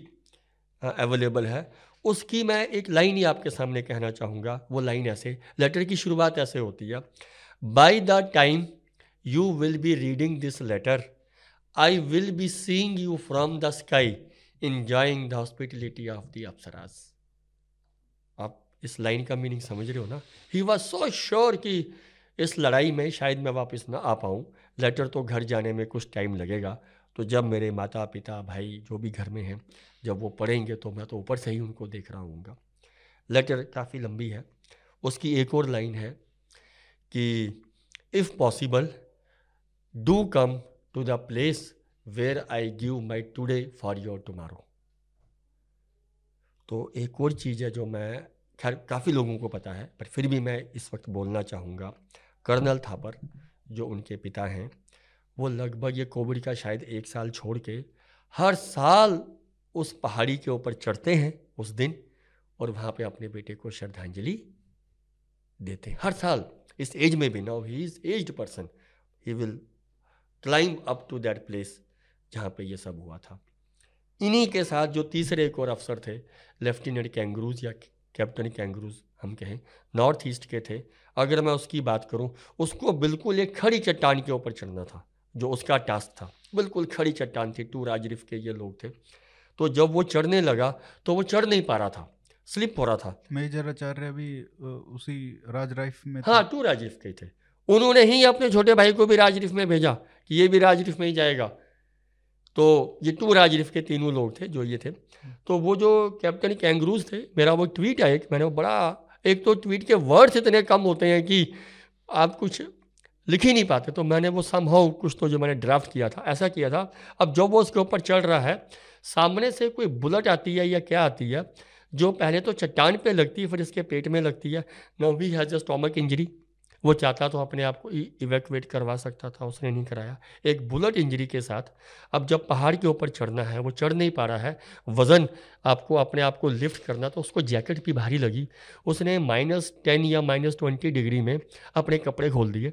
अवेलेबल है। उसकी मैं एक लाइन ही आपके सामने कहना चाहूँगा। वो लाइन ऐसे, लेटर की शुरुआत ऐसे होती है, by the time you will be reading this letter I will be seeing you from the sky enjoying the hospitality of the apsaras. आप इस लाइन का मीनिंग समझ रहे हो ना। ही वॉज सो श्योर कि इस लड़ाई में शायद मैं वापस ना आ पाऊँ, लेटर तो घर जाने में कुछ टाइम लगेगा, तो जब मेरे माता पिता भाई जो भी घर में हैं जब वो पढ़ेंगे तो मैं तो ऊपर से ही उनको देख रहा हूँगा। लेटर काफ़ी लंबी है। उसकी एक और लाइन है कि if possible do come to the place where I give my today for your tomorrow. तो एक और चीज़ है जो मैं, खैर काफ़ी लोगों को पता है, पर फिर भी मैं इस वक्त बोलना चाहूँगा। कर्नल थापर जो उनके पिता हैं, वो लगभग ये कोविड का शायद एक साल छोड़ के हर साल उस पहाड़ी के ऊपर चढ़ते हैं उस दिन, और वहाँ पे अपने बेटे को श्रद्धांजलि देते हैं हर साल। इस एज में भी, now he is aged person, he will climb up to that place जहाँ पे ये सब हुआ था। इन्हीं के साथ जो तीसरे एक और अफसर थे, लेफ्टिनेंट कैंगरूज या कैप्टन कैंगरूज हम कहें, नॉर्थ ईस्ट के थे। अगर मैं उसकी बात करूं, उसको बिल्कुल एक खड़ी चट्टान के ऊपर चढ़ना था, जो उसका टास्क था। बिल्कुल खड़ी चट्टान थी, टू राजरिफ के ये लोग थे। तो जब वो चढ़ने लगा तो वो चढ़ नहीं पा रहा था, स्लिप हो रहा था। मेजर आचार्य भी उसी राजरिफ में, हाँ टू राजरिफ के थे। उन्होंने ही अपने छोटे भाई को भी राजरिफ में भेजा कि ये भी राजरिफ में ही जाएगा। तो ये टू राजरिफ के तीनों लोग थे जो ये थे। तो वो जो कैप्टन कैंगरूज थे, मेरा वो ट्वीट है एक, मैंने वो बड़ा, एक तो ट्वीट के वर्ड्स इतने कम होते हैं कि आप कुछ लिख ही नहीं पाते, तो मैंने वो समहाउ कुछ तो जो मैंने ड्राफ्ट किया था ऐसा किया था। अब जब वो उसके ऊपर चढ़ रहा है, सामने से कोई बुलेट आती है या क्या आती है, जो पहले तो चट्टान पे लगती है फिर इसके पेट में लगती है। Now he has a stomach injury, वो चाहता तो अपने आप को इवैक्यूएट करवा सकता था, उसने नहीं कराया। एक बुलेट इंजरी के साथ अब जब पहाड़ के ऊपर चढ़ना है, वो चढ़ नहीं पा रहा है, वज़न आपको अपने आप को लिफ्ट करना, तो उसको जैकेट भी भारी लगी। उसने माइनस टेन या माइनस ट्वेंटी डिग्री में अपने कपड़े खोल दिए,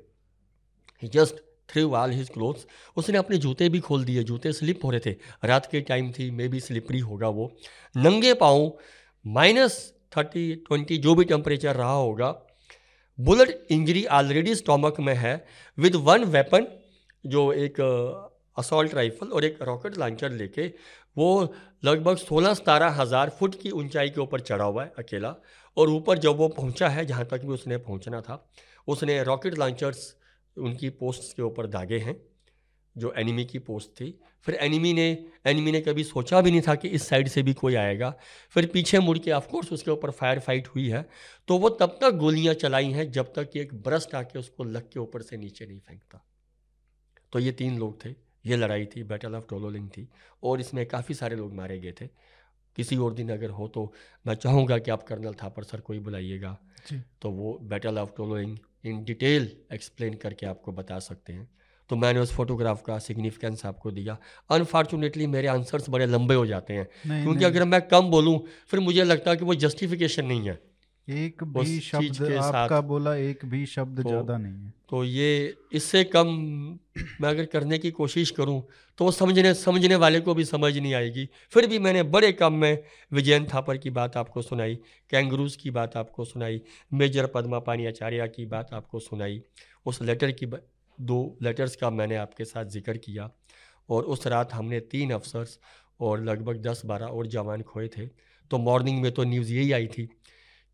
just threw all his clothes. उसने अपने जूते भी खोल दिए, जूते स्लिप हो रहे थे, रात के टाइम थी, मे बी स्लिपरी होगा। वो नंगे पाँव माइनस थर्टी ट्वेंटी जो भी टेम्परेचर रहा होगा, बुलेट इंजरी ऑलरेडी स्टोमक में है, विद वन वेपन जो एक असॉल्ट राइफल और एक रॉकेट लॉन्चर लेके वो लगभग सोलह सतारह हज़ार फुट की ऊंचाई के ऊपर चढ़ा हुआ है अकेला। और ऊपर जब वो पहुंचा है, जहां तक भी उसने पहुंचना था, उसने रॉकेट लॉन्चर्स उनकी पोस्ट्स के ऊपर दागे हैं, जो एनिमी की पोस्ट थी। फिर एनिमी ने एनिमी ने कभी सोचा भी नहीं था कि इस साइड से भी कोई आएगा। फिर पीछे मुड़ के ऑफकोर्स उसके ऊपर फायर फाइट हुई है, तो वो तब तक गोलियां चलाई हैं जब तक कि एक ब्रस्ट आके उसको लग के ऊपर से नीचे नहीं फेंकता। तो ये तीन लोग थे, ये लड़ाई थी, बैटल ऑफ टोलोलिंग थी, और इसमें काफ़ी सारे लोग मारे गए थे। किसी और दिन अगर हो तो मैं चाहूँगा कि आप कर्नल थापर सर को ही बुलाइएगा, तो वो battle of Tololing in detail explain करके आपको बता सकते हैं। तो मैंने उस फोटोग्राफ का सिग्निफिकेंस आपको दिया। अनफॉर्चुनेटली मेरे आंसर्स बड़े लंबे हो जाते हैं, क्योंकि अगर मैं कम बोलूं फिर मुझे लगता है कि वो जस्टिफिकेशन नहीं है। एक भी शब्द आपका बोला, एक भी शब्द ज़्यादा नहीं है। तो ये इससे कम मैं अगर करने की कोशिश करूं तो वो समझने समझने वाले को भी समझ नहीं आएगी। फिर भी मैंने बड़े कम में विजयन थापर की बात आपको सुनाई, कैंगरूज की बात आपको सुनाई, मेजर पद्मा पानी आचार्य की बात आपको सुनाई, उस लेटर की दो लेटर्स का मैंने आपके साथ जिक्र किया। और उस रात हमने तीन अफसर्स और लगभग दस बारह और जवान खोए थे। तो मॉर्निंग में तो न्यूज़ यही आई थी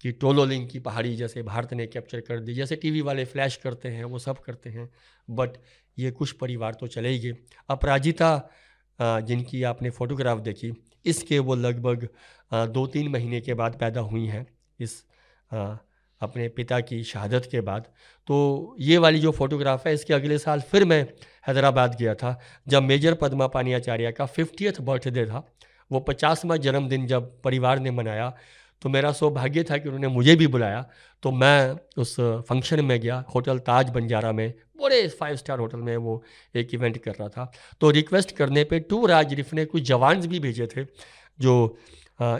कि टोलोलिंग की पहाड़ी जैसे भारत ने कैप्चर कर दी, जैसे टीवी वाले फ्लैश करते हैं वो सब करते हैं, बट ये कुछ परिवार तो चले ही गए। अपराजिता जिनकी आपने फ़ोटोग्राफ देखी, इसके वो लगभग दो तीन महीने के बाद पैदा हुई हैं इस आ, अपने पिता की शहादत के बाद। तो ये वाली जो फ़ोटोग्राफ है, इसके अगले साल फिर मैं हैदराबाद गया था जब मेजर पद्मा पानी आचार्य का फिफ्टियथ बर्थडे था। वो पचासवां जन्मदिन जब परिवार ने मनाया तो मेरा सौभाग्य था कि उन्होंने मुझे भी बुलाया। तो मैं उस फंक्शन में गया, होटल ताज बंजारा में, बड़े फाइव स्टार होटल में वो एक इवेंट कर रहा था। तो रिक्वेस्ट करने पर टू राजरिफ ने कुछ जवान भी भेजे थे जो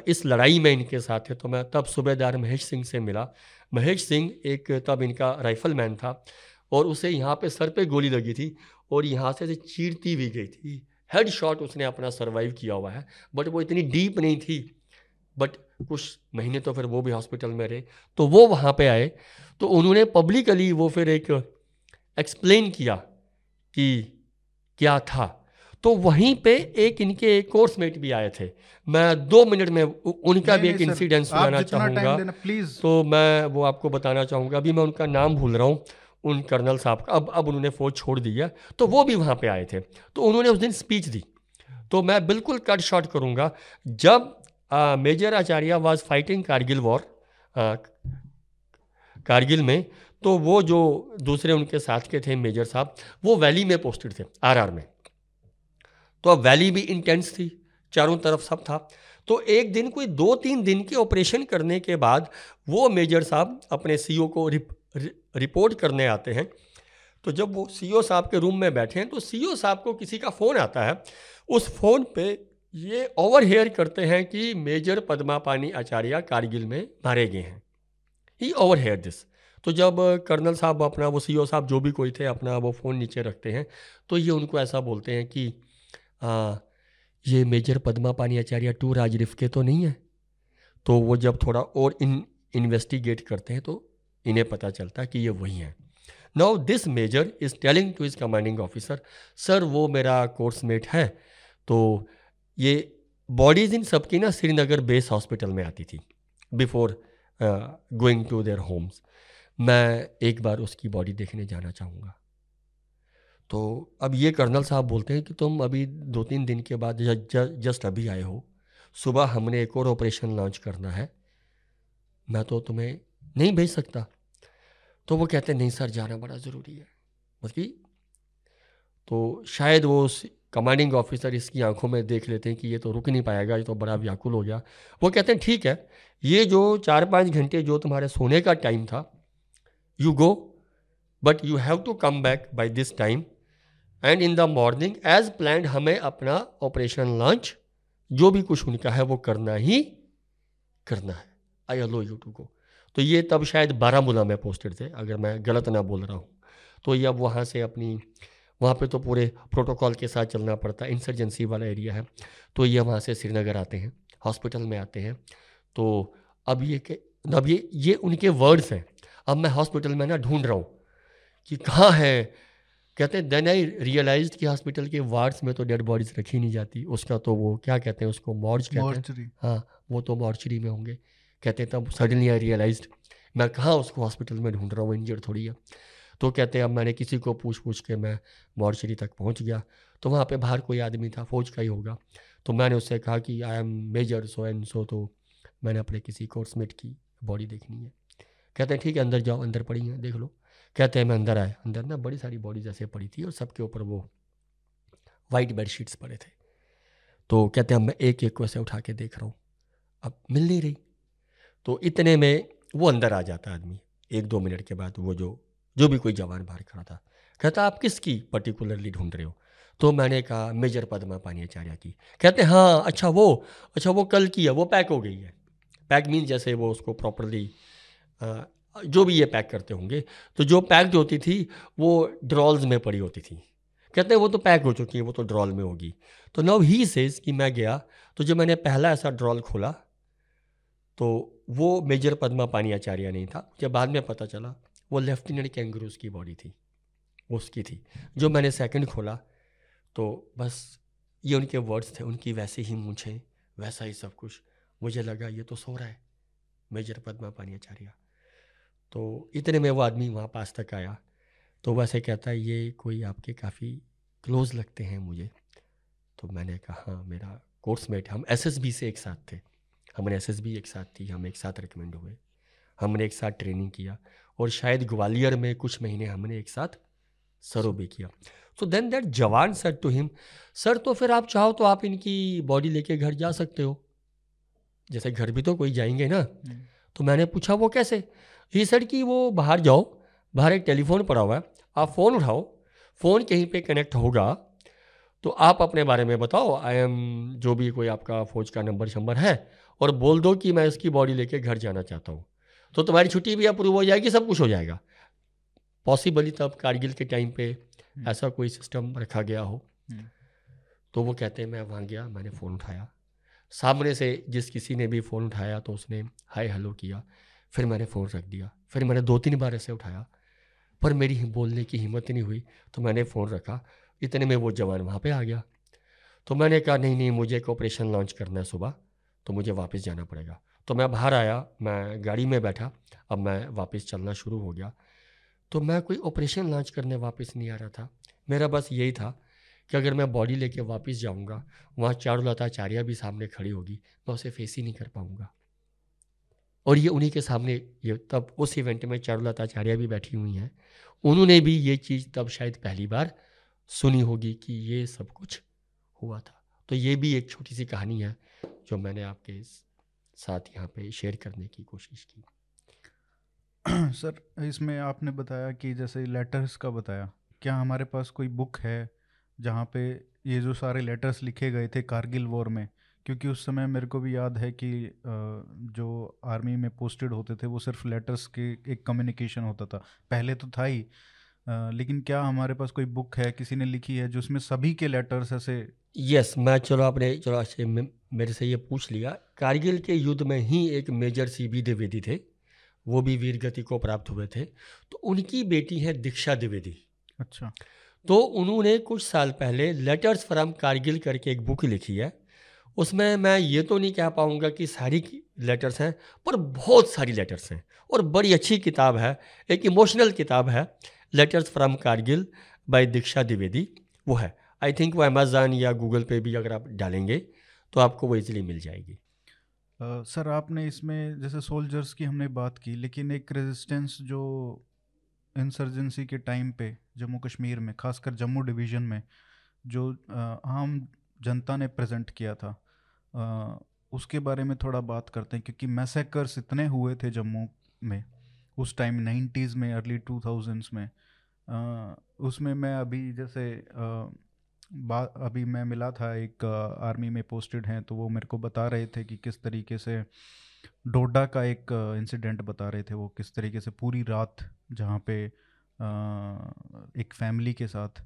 इस लड़ाई में इनके साथ थे। तो मैं तब सूबेदार महेश सिंह से मिला। महेश सिंह एक तब इनका राइफ़ल मैन था, और उसे यहाँ पे सर पे गोली लगी थी और यहाँ से चीरती भी गई थी। हेड शॉट उसने अपना सर्वाइव किया हुआ है, बट वो इतनी डीप नहीं थी। बट कुछ महीने तो फिर वो भी हॉस्पिटल में रहे। तो वो वहाँ पे आए तो उन्होंने पब्लिकली वो फिर एक एक्सप्लेन किया कि क्या था। तो वहीं पे एक इनके कोर्समेट भी आए थे। मैं दो मिनट में उनका भी एक इंसिडेंट सुनाना चाहूँगा, तो मैं वो आपको बताना चाहूँगा। अभी मैं उनका नाम भूल रहा हूँ, उन कर्नल साहब का। अब अब उन्होंने फौज छोड़ दी है, तो वो भी वहाँ पे आए थे। तो उन्होंने उस दिन स्पीच दी, तो मैं बिल्कुल कट शॉर्ट करूँगा। जब आ, major Acharya was fighting Kargil war Kargil में, तो वो जो दूसरे उनके साथ के थे मेजर साहब, वो वैली में पोस्टेड थे, आर आर में। तो अब वैली भी इंटेंस थी, चारों तरफ सब था। तो एक दिन कोई दो तीन दिन के ऑपरेशन करने के बाद वो मेजर साहब अपने सीओ को रिप, रिप, रिपोर्ट करने आते हैं। तो जब वो सीओ साहब के रूम में बैठे हैं तो सीओ साहब को किसी का फ़ोन आता है। उस फ़ोन पे ये ओवरहियर करते हैं कि मेजर पद्मा पानी आचार्य कारगिल में मारे गए हैं। He overhear this. तो जब कर्नल साहब अपना वो सीओ साहब जो भी कोई थे अपना वो फ़ोन नीचे रखते हैं, तो ये उनको ऐसा बोलते हैं कि आ, ये मेजर पद्मा पानी आचार्य टू राजरिफ के तो नहीं है। तो वो जब थोड़ा और इन इन्वेस्टिगेट करते हैं तो इन्हें पता चलता है कि ये वही हैं। Now this major is telling to his commanding officer, sir वो मेरा कोर्समेट है। तो ये बॉडीज़ इन सबकी ना श्रीनगर बेस हॉस्पिटल में आती थी before going to their homes. मैं एक बार उसकी बॉडी देखने जाना चाहूँगा। तो अब ये कर्नल साहब बोलते हैं कि तुम अभी दो तीन दिन के बाद ज, ज, जस्ट अभी आए हो, सुबह हमने एक और ऑपरेशन लॉन्च करना है, मैं तो तुम्हें नहीं भेज सकता। तो वो कहते हैं नहीं सर, जाना बड़ा ज़रूरी है। बल्कि तो शायद वो कमांडिंग ऑफिसर इसकी आंखों में देख लेते हैं कि ये तो रुक नहीं पाएगा, ये तो बड़ा व्याकुल हो गया। वो कहते हैं ठीक है, ये जो चार पाँच घंटे जो तुम्हारे सोने का टाइम था, you go, but you have to come back by this time and in the morning as planned हमें अपना ऑपरेशन लॉन्च जो भी कुछ उनका है वो करना ही करना है। I allow you to go. तो ये तब शायद बारामूला में पोस्टेड थे, अगर मैं गलत ना बोल रहा हूँ। तो ये अब वहाँ से अपनी वहाँ पे तो पूरे प्रोटोकॉल के साथ चलना पड़ता है, इंसर्जेंसी वाला एरिया है। तो ये वहाँ से श्रीनगर आते हैं, हॉस्पिटल में आते हैं। तो अब ये के, अब ये ये उनके वर्ड्स हैं। अब मैं हॉस्पिटल में ना ढूँढ रहा हूँ कि कहाँ है। कहते हैं देन आई रियलाइज्ड कि हॉस्पिटल के वार्ड्स में तो डेड बॉडीज रखी नहीं जाती, उसका तो वो क्या कहते हैं उसको, मॉर्च कहते हैं। हाँ, वो तो मॉर्चरी में होंगे। कहते हैं तब सडनली आई रियलाइज्ड, मैं कहाँ उसको हॉस्पिटल में ढूंढ रहा हूँ, इंजर्ड थोड़ी है। तो कहते हैं अब मैंने किसी को पूछ पूछ के मैं मॉर्चरी तक पहुंच गया। तो वहाँ पे बाहर कोई आदमी था, फौज का ही होगा। तो मैंने उससे कहा कि I am major so and so, तो मैंने अपने किसी कोर्समेट की बॉडी देखनी है। कहते हैं ठीक है अंदर जाओ, अंदर पड़ी हैं देख लो। कहते हैं मैं अंदर आया, अंदर ना बड़ी सारी बॉडी जैसे पड़ी थी और सबके ऊपर वो वाइट बेडशीट्स पड़े थे। तो कहते हैं मैं एक एक को ऐसे उठा के देख रहा हूँ, अब मिल नहीं रही। तो इतने में वो अंदर आ जाता आदमी, एक दो मिनट के बाद वो जो जो भी कोई जवान बाहर खड़ा था, कहता आप किसकी पर्टिकुलरली ढूंढ रहे हो? तो मैंने कहा मेजर पद्मा पानीचार्य की। कहते हाँ अच्छा वो, अच्छा वो कल की है, वो पैक हो गई है। पैक मीन जैसे वो उसको प्रॉपरली जो भी ये पैक करते होंगे, तो जो पैक्ड होती थी वो ड्रॉल्स में पड़ी होती थी। कहते हैं वो तो पैक हो चुकी है, वो तो ड्रॉल में होगी। तो नाउ ही सेज कि मैं गया, तो जब मैंने पहला ऐसा ड्रॉल खोला तो वो मेजर पद्मा पानीचार्य नहीं था। जब बाद में पता चला वो लेफ्टिनेंट कैंगरूज की बॉडी थी, उसकी थी। जो मैंने सेकंड खोला तो बस ये उनके वर्ड्स थे, उनकी वैसे ही मूंछें, वैसा ही सब कुछ। मुझे लगा ये तो सो रहा है मेजर पद्मा पानीचार्य। तो इतने में वो आदमी वहाँ पास तक आया तो वैसे कहता है ये कोई आपके काफ़ी क्लोज लगते हैं मुझे। तो मैंने कहा हाँ मेरा कोर्समेट, हम एसएसबी से एक साथ थे, हमने एसएसबी एक साथ थी, हम एक साथ रिकमेंड हुए, हमने एक साथ ट्रेनिंग किया और शायद ग्वालियर में कुछ महीने हमने एक साथ सरो भी किया। So then that jawan said to him, sir तो फिर आप चाहो तो आप इनकी बॉडी लेके घर जा सकते हो, जैसे घर भी तो कोई जाएंगे ना। तो मैंने पूछा वो कैसे? ही सेड कि वो बाहर जाओ, बाहर एक टेलीफोन पड़ा हुआ है, आप फ़ोन उठाओ, फ़ोन कहीं पे कनेक्ट होगा तो आप अपने बारे में बताओ, आई एम जो भी कोई आपका फ़ौज का नंबर शंबर है, और बोल दो कि मैं इसकी बॉडी लेके घर जाना चाहता हूँ। तो तुम्हारी छुट्टी भी अप्रूव हो जाएगी, सब कुछ हो जाएगा। पॉसिबली तब कारगिल के टाइम पे ऐसा कोई सिस्टम रखा गया हो। तो वो कहते हैं मैं वहाँ गया, मैंने फ़ोन उठाया, सामने से जिस किसी ने भी फ़ोन उठाया तो उसने हाय हेलो किया, फिर मैंने फ़ोन रख दिया। फिर मैंने दो तीन बार ऐसे उठाया पर मेरी बोलने की हिम्मत नहीं हुई, तो मैंने फ़ोन रखा। इतने में वो जवान वहाँ पे आ गया। तो मैंने कहा नहीं नहीं मुझे एक ऑपरेशन लॉन्च करना है सुबह, तो मुझे वापस जाना पड़ेगा। तो मैं बाहर आया, मैं गाड़ी में बैठा, अब मैं वापस चलना शुरू हो गया। तो मैं कोई ऑपरेशन लॉन्च करने वापस नहीं आ रहा था, मेरा बस यही था कि अगर मैं बॉडी लेके वापस जाऊँगा, वहाँ चारुलताचार्य भी सामने खड़ी होगी, मैं उसे फेस ही नहीं कर पाऊँगा। और ये उन्हीं के सामने, ये तब उस इवेंट में चारुलताचार्य भी बैठी हुई हैं, उन्होंने भी ये चीज़ तब शायद पहली बार सुनी होगी कि ये सब कुछ हुआ था। तो ये भी एक छोटी सी कहानी है जो मैंने आपके साथ यहाँ पे शेयर करने की कोशिश की। सर इसमें आपने बताया कि जैसे लेटर्स का बताया, क्या हमारे पास कोई बुक है जहाँ पे ये जो सारे लेटर्स लिखे गए थे कारगिल वॉर में? क्योंकि उस समय मेरे को भी याद है कि जो आर्मी में पोस्टेड होते थे वो सिर्फ लेटर्स के एक कम्युनिकेशन होता था, पहले तो था ही, लेकिन क्या हमारे पास कोई बुक है, किसी ने लिखी है जिसमें सभी के लेटर्स ऐसे? यस yes, मैं चलो आपने चलो अच्छे मेरे से ये पूछ लिया। कारगिल के युद्ध में ही एक मेजर सी बी द्विवेदी थे, वो भी वीर गति को प्राप्त हुए थे। तो उनकी बेटी है दीक्षा द्विवेदी। अच्छा। तो उन्होंने कुछ साल पहले लेटर्स फ्रॉम कारगिल करके एक बुक लिखी है। उसमें मैं ये तो नहीं कह पाऊँगा कि सारी लेटर्स हैं, पर बहुत सारी लेटर्स हैं और बड़ी अच्छी किताब है, एक इमोशनल किताब है, letters from Kargil by Diksha Dwivedi. वो है आई थिंक वो अमेज़न या गूगल पे भी अगर आप डालेंगे तो आपको वो इजीली मिल जाएगी। आ, सर आपने इसमें जैसे सोल्जर्स की हमने बात की, लेकिन एक रेजिस्टेंस जो इंसर्जेंसी के टाइम पे जम्मू कश्मीर में, खासकर जम्मू डिवीज़न में जो आम जनता ने प्रेजेंट किया था, आ, उसके बारे में थोड़ा बात करते हैं। क्योंकि मैसेकर्स इतने हुए थे जम्मू में उस टाइम नाइन्टीज़ में, अर्ली टू थाउजेंड्स में। आ, उसमें मैं अभी जैसे आ, बात अभी मैं मिला था एक आ, आर्मी में पोस्टेड हैं, तो वो मेरे को बता रहे थे कि किस तरीके से डोडा का एक इंसिडेंट बता रहे थे वो, किस तरीके से पूरी रात जहाँ पे आ, एक फैमिली के साथ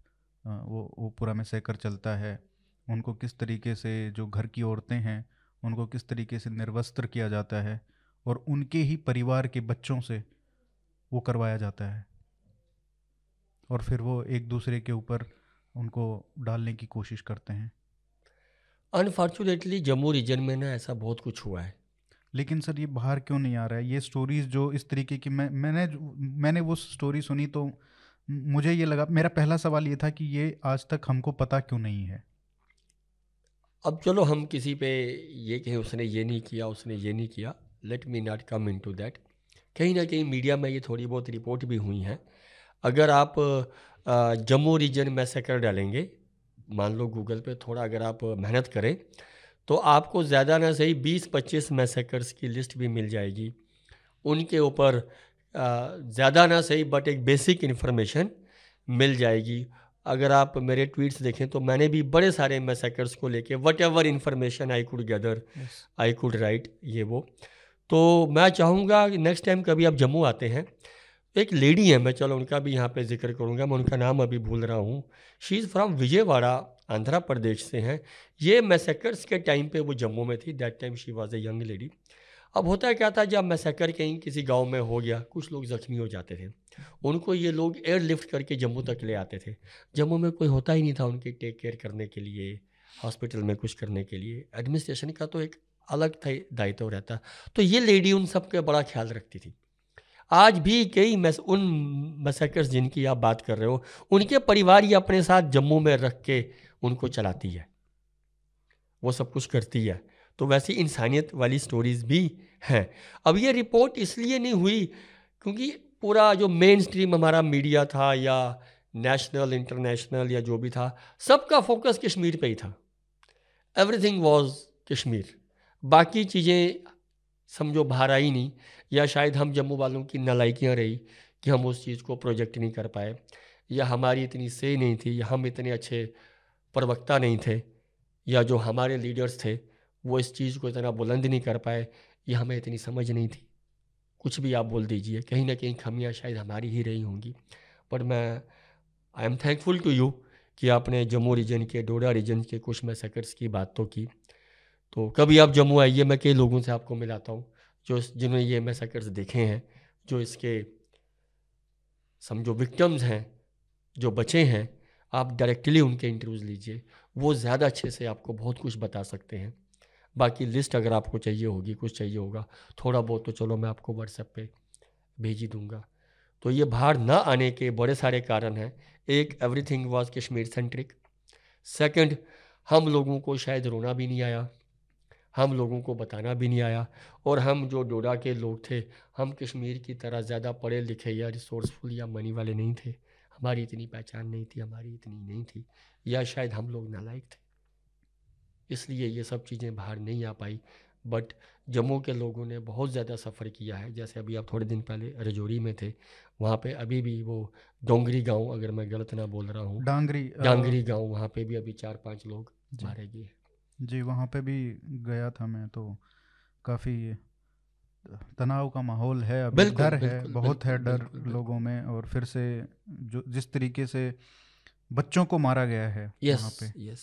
आ, वो वो पूरा मैसेकर चलता है, उनको किस तरीके से जो घर की औरतें हैं उनको किस तरीके से निर्वस्त्र किया जाता है और उनके ही परिवार के बच्चों से वो करवाया जाता है और फिर वो एक दूसरे के ऊपर उनको डालने की कोशिश करते हैं। अनफॉर्चुनेटली जम्मू रीजन में ना ऐसा बहुत कुछ हुआ है, लेकिन सर ये बाहर क्यों नहीं आ रहा है? ये स्टोरीज़ जो इस तरीके की मैं मैंने मैंने वो स्टोरी सुनी तो मुझे ये लगा, मेरा पहला सवाल ये था कि ये आज तक हमको पता क्यों नहीं है। अब चलो हम किसी पे ये कहें उसने ये नहीं किया, उसने ये नहीं किया, let me not come into that. कहीं ना कहीं मीडिया में ये थोड़ी बहुत रिपोर्ट भी हुई हैं। अगर आप जम्मू रीजन मैसेकर डालेंगे, मान लो गूगल पे, थोड़ा अगर आप मेहनत करें तो आपको ज़्यादा ना सही बीस पच्चीस मैसेकर्स की लिस्ट भी मिल जाएगी। उनके ऊपर ज़्यादा ना सही बट एक बेसिक इन्फॉर्मेशन मिल जाएगी। अगर आप मेरे ट्वीट्स देखें तो मैंने भी बड़े सारे मैसेकर्स को लेके whatever information I could gather, I could write, ये वो। तो मैं चाहूँगा नेक्स्ट टाइम कभी आप जम्मू आते हैं, एक लेडी है, मैं चलो उनका भी यहाँ पे जिक्र करूँगा, मैं उनका नाम अभी भूल रहा हूँ, she is from Vijayawada, Andhra Pradesh से हैं। ये मैसेकर्स के टाइम पे वो जम्मू में थी, that time she was a young lady. अब होता क्या था, जब मैसेकर कहीं किसी गांव में हो गया, कुछ लोग ज़ख्मी हो जाते थे, उनको ये लोग एयरलिफ्ट करके जम्मू तक ले आते थे। जम्मू में कोई होता ही नहीं था उनकी टेक केयर करने के लिए, हॉस्पिटल में कुछ करने के लिए, एडमिनिस्ट्रेशन का तो एक अलग दायित्व रहता। तो ये लेडी उन सब का बड़ा ख्याल रखती थी। आज भी कई मैस उन मैसेकर्स जिनकी आप बात कर रहे हो, उनके परिवार ये अपने साथ जम्मू में रख के उनको चलाती है, वो सब कुछ करती है। तो वैसी इंसानियत वाली स्टोरीज़ भी हैं। अब ये रिपोर्ट इसलिए नहीं हुई क्योंकि पूरा जो मेन स्ट्रीम हमारा मीडिया था, या नेशनल इंटरनेशनल या जो भी था, सबका फोकस कश्मीर पे ही था। एवरीथिंग वाज कश्मीर, बाकी चीज़ें समझो बाहर आई नहीं, या शायद हम जम्मू वालों की नालायकियाँ रही कि हम उस चीज़ को प्रोजेक्ट नहीं कर पाए, या हमारी इतनी से नहीं थी, या हम इतने अच्छे प्रवक्ता नहीं थे, या जो हमारे लीडर्स थे वो इस चीज़ को इतना बुलंद नहीं कर पाए, या हमें इतनी समझ नहीं थी, कुछ भी आप बोल दीजिए। कहीं ना कहीं खमियाँ शायद हमारी ही रही होंगी। पर मैं I am thankful to you कि आपने जम्मू रीजन के, डोडा रीजन के कुछ मैसेकर्स की बात तो की। तो कभी आप जम्मू आइए, मैं कई लोगों से आपको मिलाता हूँ जो जिन्होंने ये मैसेकर्स देखे हैं, जो इसके समझो विक्टिम्स हैं, जो बचे हैं, आप डायरेक्टली उनके इंटरव्यूज़ लीजिए, वो ज़्यादा अच्छे से आपको बहुत कुछ बता सकते हैं। बाकी लिस्ट अगर आपको चाहिए होगी, कुछ चाहिए होगा थोड़ा बहुत, तो चलो मैं आपको व्हाट्सएप पे भेज ही दूँगा। तो ये बाहर ना आने के बड़े सारे कारण हैं। एक, everything was Kashmir centric. Second, हम लोगों को शायद रोना भी नहीं आया, हम लोगों को बताना भी नहीं आया, और हम जो डोडा के लोग थे, हम कश्मीर की तरह ज़्यादा पढ़े लिखे या रिसोर्सफुल या मनी वाले नहीं थे, हमारी इतनी पहचान नहीं थी, हमारी इतनी नहीं थी, या शायद हम लोग नालायक थे, इसलिए ये सब चीज़ें बाहर नहीं आ पाई। बट जम्मू के लोगों ने बहुत ज़्यादा सफ़र किया है। जैसे अभी आप थोड़े दिन पहले रजौरी में थे, वहाँ पे अभी भी वो डोंगरी गांव, अगर मैं गलत ना बोल रहा हूँ, डांगरी डांगरी गांव, वहाँ पे भी अभी चार पांच लोग मारे गए। जी, वहाँ पे भी गया था मैं, तो काफ़ी तनाव का माहौल है अभी, डर है, बहुत है डर लोगों में। और फिर से जो जिस तरीके से बच्चों को मारा गया है वहाँ पे,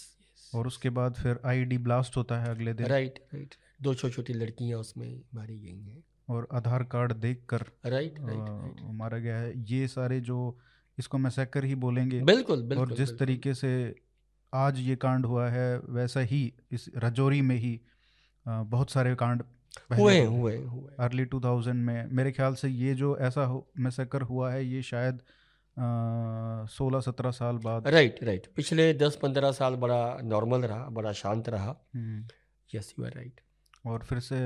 और उसके बाद फिर आईडी ब्लास्ट होता है अगले दिन। राइट राइट दो छोटी छोटी लड़कियां उसमें मारी गई हैं, और आधार कार्ड देखकर राइट राइट मारा गया है। ये सारे जो इसको मैसेकर ही बोलेंगे, बिल्कुल बिल्कुल। और जिस बिल्कुल, तरीके बिल्कुल। से आज ये कांड हुआ है, वैसा ही इस रजौरी में ही आ, बहुत सारे कांड हुए हुए हुए अर्ली टू थाउजेंड में। मेरे ख्याल से ये जो ऐसा मैसेकर हुआ है, ये शायद सोलह सत्रह साल बाद। राइट राइट पिछले दस पंद्रह साल बड़ा नॉर्मल रहा, बड़ा शांत रहा। Yes, you are right. और फिर से,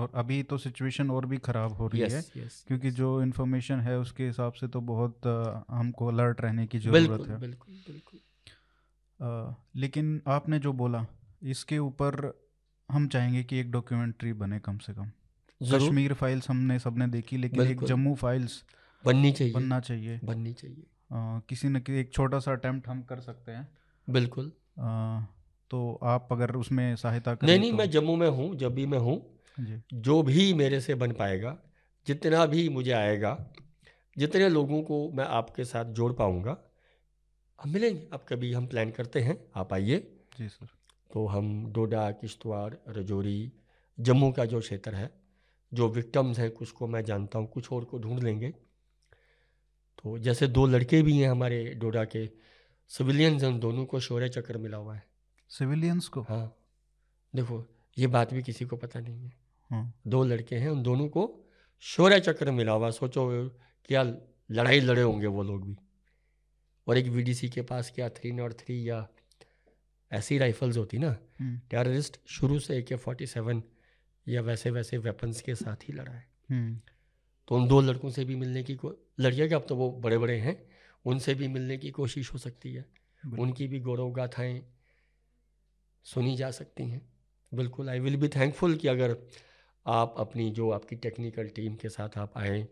और अभी तो सिचुएशन और भी ख़राब हो रही yes, है yes, क्योंकि yes. जो इन्फॉर्मेशन है उसके हिसाब से तो बहुत आ, हमको अलर्ट रहने की ज़रूरत बिल्कुल, है बिल्कुल बिल्कुल आ, लेकिन आपने जो बोला इसके ऊपर हम चाहेंगे कि एक डॉक्यूमेंट्री बने कम से कम। कश्मीर फाइल्स हमने सबने देखी, लेकिन एक जम्मू फाइल्स बननी चाहिए बनना चाहिए बननी चाहिए आ, किसी न किसी एक छोटा सा अटेम्प्ट हम कर सकते हैं। बिल्कुल आ, तो आप अगर उसमें सहायता करें। नहीं नहीं तो... मैं जम्मू में हूँ, जब भी मैं हूँ, जो भी मेरे से बन पाएगा, जितना भी मुझे आएगा, जितने लोगों को मैं आपके साथ जोड़ पाऊँगा, हम मिलेंगे। अब कभी हम प्लान करते हैं, आप आइए। जी सर। तो हम डोडा, किश्तवाड़, रजौरी, जम्मू का जो क्षेत्र है, जो विक्टिम्स हैं, कुछ को मैं जानता हूँ, कुछ और को ढूंढ लेंगे। तो जैसे दो लड़के भी हैं हमारे डोडा के, सिविलियंस, उन दोनों को शौर्य चक्र मिला हुआ है। सिविलियंस को? हाँ, देखो ये बात भी किसी को पता नहीं है। हाँ। दो लड़के हैं, उन दोनों को शौर्य चक्र मिला हुआ। सोचो क्या लड़ाई लड़े होंगे वो लोग भी। और एक वीडीसी के पास क्या थ्री नॉट थ्री या ऐसी राइफल्स होती ना, टेररिस्ट शुरू से ए के फोर्टी सेवन या वैसे वैसे वेपन्स के साथ ही लड़ा है। तो उन दो लड़कों से भी मिलने की लड़िया कि अब तो वो बड़े बड़े हैं, उनसे भी मिलने की कोशिश हो सकती है, उनकी भी गौरव गाथाएँ सुनी जा सकती हैं। बिल्कुल आई विल बी थैंकफुल कि अगर आप अपनी जो आपकी टेक्निकल टीम के साथ आप आए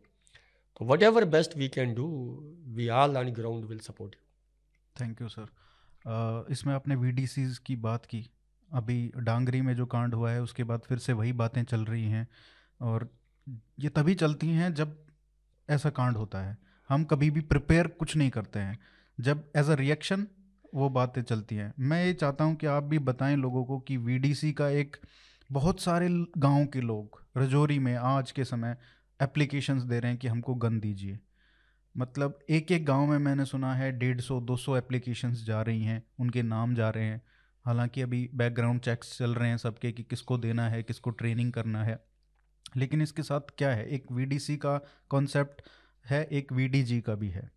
तो whatever best we can do, we all on ground will support you. Thank you sir. इसमें आपने वी डी सीज़ की बात की, अभी डांगरी में जो कांड हुआ है उसके बाद फिर से वही बातें चल रही हैं, और ये तभी चलती हैं जब ऐसा कांड होता है। हम कभी भी प्रिपेयर कुछ नहीं करते हैं, जब एज अ रिएक्शन वो बातें चलती हैं। मैं ये चाहता हूँ कि आप भी बताएं लोगों को कि वीडीसी का एक बहुत सारे गांव के लोग रजौरी में आज के समय एप्लीकेशंस दे रहे हैं कि हमको गन दीजिए। मतलब एक एक गांव में मैंने सुना है डेढ़ सौ दो सौ एप्लीकेशंस जा रही हैं, उनके नाम जा रहे हैं। हालांकि अभी बैकग्राउंड चेक्स चल रहे हैं सबके कि किसको देना है, किसको ट्रेनिंग करना है, लेकिन इसके साथ क्या है, एक वीडीसी का कॉन्सेप्ट है, एक वीडीजी का भी है,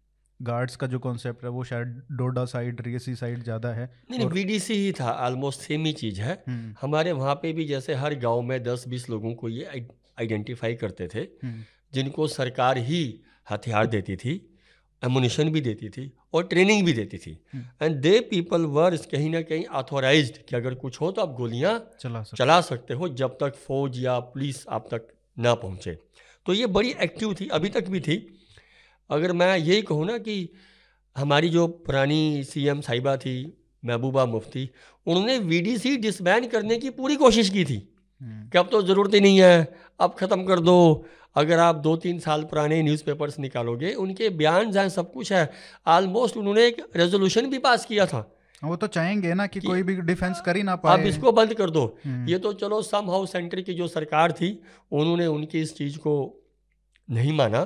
गार्ड्स का जो कॉन्सेप्ट है वो शायद डोडा साइड रियासी साइड ज़्यादा है। नहीं नहीं, वीडीसी ही था, ऑलमोस्ट सेम ही चीज़ है। हमारे वहाँ पे भी जैसे हर गांव में दस बीस लोगों को ये आइडेंटिफाई करते थे, जिनको सरकार ही हथियार देती थी, एमुनिशन भी देती थी और ट्रेनिंग भी देती थी, एंड दे पीपल वर कहीं ना कहीं ऑथोराइज्ड कि अगर कुछ हो तो आप गोलियाँ चला सकते, चला सकते हो जब तक फौज या पुलिस आप तक ना पहुँचे। तो ये बड़ी एक्टिव थी, अभी तक भी थी। अगर मैं यही कहूँ ना कि हमारी जो पुरानी सीएम साहिबा थी महबूबा मुफ्ती, उन्होंने वीडीसी डिसबैन करने की पूरी कोशिश की थी कि अब तो ज़रूरत ही नहीं है, अब ख़त्म कर दो। अगर आप दो तीन साल पुराने न्यूज़पेपर्स निकालोगे, उनके बयान हैं, सब कुछ है। ऑलमोस्ट उन्होंने एक रेजोल्यूशन भी पास किया था। वो तो चाहेंगे ना कि, कि कोई भी डिफेंस कर ही ना पाए, आप इसको बंद कर दो। ये तो चलो सम हाउ सेंटर की जो सरकार थी उन्होंने उनकी इस चीज़ को नहीं माना,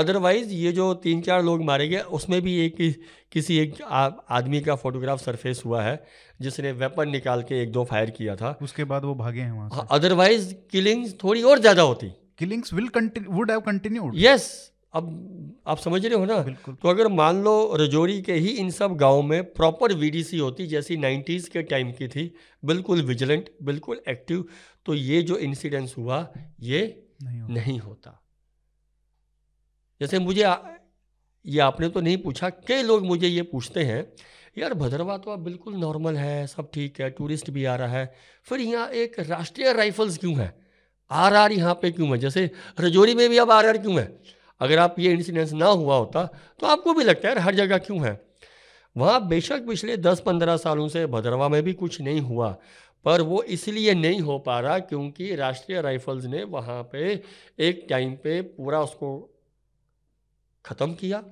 अदरवाइज़ ये जो तीन चार लोग मारे गए उसमें भी एक किसी एक आदमी का फोटोग्राफ सरफेस हुआ है जिसने वेपन निकाल के एक दो फायर किया था, उसके बाद वो भागे हैं वहाँ। अदरवाइज किलिंग्स थोड़ी और ज़्यादा होती, killings will continue would have continued. Yes, अब आप समझ रहे हो ना। तो अगर मान लो रजौरी के ही इन सब गाँव में प्रॉपर वीडीसी होती जैसी नाइन्टीज़ के टाइम की थी, बिल्कुल विजिलेंट, बिल्कुल एक्टिव, तो ये जो इंसिडेंस हुआ ये नहीं होता। जैसे मुझे आ, ये आपने तो नहीं पूछा, कई लोग मुझे ये पूछते हैं, यार भद्रवा तो अब बिल्कुल नॉर्मल है, सब ठीक है, टूरिस्ट भी आ रहा है, फिर यहाँ एक राष्ट्रीय राइफल्स क्यों है, आर आर यहाँ पे क्यों है, जैसे रजौरी में भी अब आर आर क्यों है। अगर आप ये इंसिडेंस ना हुआ होता तो आपको भी लगता है यार हर जगह क्यों है। वहाँ बेशक पिछले दस पंद्रह सालों से भद्रवा में भी कुछ नहीं हुआ, पर वो इसलिए नहीं हो पा रहा क्योंकि राष्ट्रीय राइफल्स ने वहाँ पर एक टाइम पर पूरा उसको ख़त्म किया,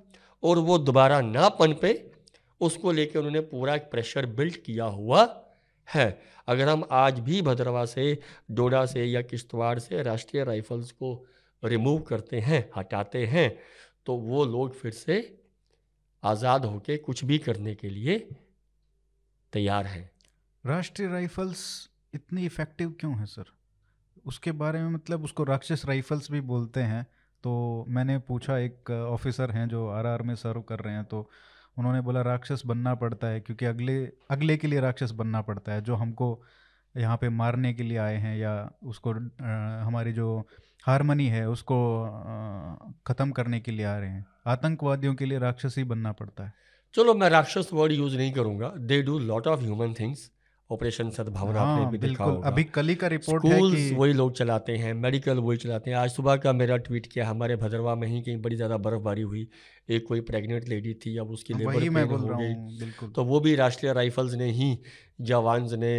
और वो दोबारा ना पनपे उसको लेके उन्होंने पूरा एक प्रेशर बिल्ड किया हुआ है। अगर हम आज भी भद्रवा से, डोडा से या किश्तवाड़ से राष्ट्रीय राइफल्स को रिमूव करते हैं, हटाते हैं, तो वो लोग फिर से आज़ाद होके कुछ भी करने के लिए तैयार हैं। राष्ट्रीय राइफल्स इतनी इफ़ेक्टिव क्यों है सर, उसके बारे में, मतलब उसको राक्षस राइफल्स भी बोलते हैं। तो मैंने पूछा, एक ऑफिसर हैं जो आरआर में सर्व कर रहे हैं, तो उन्होंने बोला राक्षस बनना पड़ता है क्योंकि अगले अगले के लिए राक्षस बनना पड़ता है, जो हमको यहाँ पे मारने के लिए आए हैं या उसको आ, हमारी जो हारमनी है उसको ख़त्म करने के लिए आ रहे हैं। आतंकवादियों के लिए राक्षस ही बनना पड़ता है। चलो मैं राक्षस वर्ड यूज़ नहीं करूँगा, they do lot of human things. Operation सद्भावना आपने भी देखा होगा, अभी कल ही का रिपोर्ट है कि स्कूल्स वही लोग चलाते हैं, मेडिकल वही चलाते हैं। आज सुबह का मेरा ट्वीट किया, हमारे भद्रवा में ही कहीं बड़ी ज़्यादा बर्फबारी हुई, एक कोई प्रेग्नेंट लेडी थी, अब उसकी लेबर पेन हो गई, तो वो भी राष्ट्रीय राइफल्स ने ही, जवान्स ने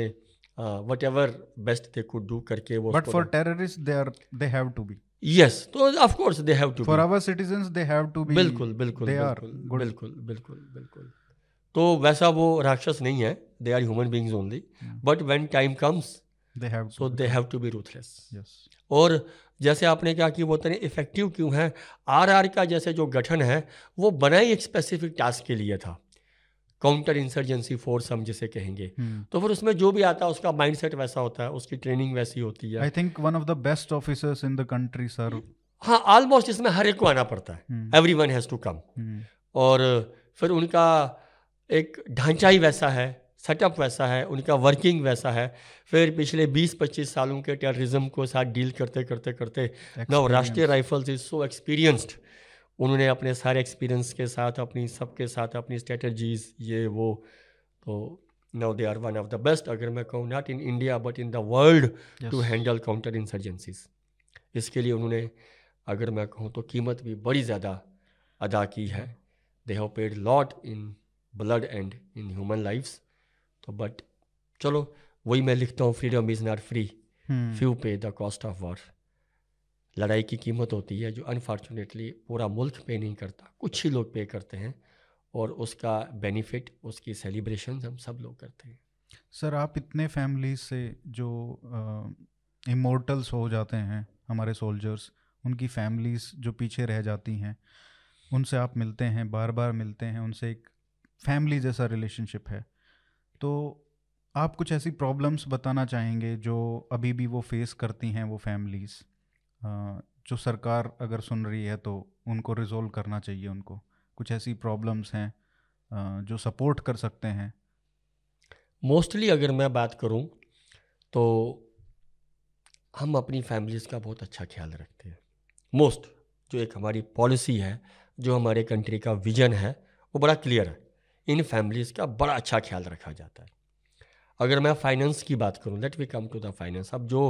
whatever best they could do करके वो। But for terrorist they are they have to be. Yes, तो of course they have to be, for our citizens they have to be. बिल्कुल बिल्कुल बिल्कुल बिल्कुल बिल्कुल। तो वैसा वो राक्षस नहीं है, they are human beings only, but when time comes so they have to be ruthless. और जैसे आपने कहा कि वो इतने इफेक्टिव क्यों हैं, आरआर का जैसे जो गठन है वो बना ही एक स्पेसिफिक टास्क के लिए था, काउंटर इंसर्जेंसी फोर्स हम जिसे कहेंगे। तो फिर उसमें जो भी आता है उसका माइंडसेट वैसा होता है, उसकी ट्रेनिंग वैसी होती है। I think one of the best officers in the country sir. हाँ, ऑलमोस्ट इसमें हर एक को आना पड़ता है, everyone has to come. और फिर उनका एक ढांचा ही वैसा है, सेटअप वैसा है, उनका वर्किंग वैसा है। फिर पिछले बीस पच्चीस सालों के टेररिज्म को साथ डील करते करते करते नव राष्ट्रीय राइफल्स इज़ सो एक्सपीरियंस्ड, उन्होंने अपने सारे एक्सपीरियंस के साथ अपनी सबके साथ अपनी स्ट्रेटजीज ये वो, तो now they are one of the best, अगर मैं कहूँ not in India but in the world, to handle counter insurgencies. इसके लिए उन्होंने अगर मैं कहूँ तो कीमत भी बड़ी ज़्यादा अदा की है। They have paid lot in blood and in human lifes. तो बट चलो वही मैं लिखता हूँ, freedom is not free, few pay the cost of war. लड़ाई की कीमत होती है जो अनफॉर्चुनेटली पूरा मुल्क पे नहीं करता, कुछ ही लोग पे करते हैं, और उसका बेनिफिट उसकी सेलिब्रेशन हम सब लोग करते हैं। सर आप इतने फैमिली से जो इमोर्टल्स हो जाते हैं हमारे सोल्जर्स, उनकी फैमिलीज़ जो पीछे रह जाती हैं, उनसे आप मिलते हैं, बार बार मिलते हैं, उनसे एक फैमिली जैसा रिलेशनशिप है। तो आप कुछ ऐसी प्रॉब्लम्स बताना चाहेंगे जो अभी भी वो फेस करती हैं वो फैमिलीज़, जो सरकार अगर सुन रही है तो उनको रिजोल्व करना चाहिए, उनको कुछ ऐसी प्रॉब्लम्स हैं जो सपोर्ट कर सकते हैं? मोस्टली अगर मैं बात करूं तो हम अपनी फैमिलीज़ का बहुत अच्छा ख्याल रखते हैं। मोस्ट जो एक हमारी पॉलिसी है, जो हमारे कंट्री का विजन है, वो बड़ा क्लियर है, इन फैमिलीज़ का बड़ा अच्छा ख्याल रखा जाता है। अगर मैं फाइनेंस की बात करूं, let we come to the finance. अब जो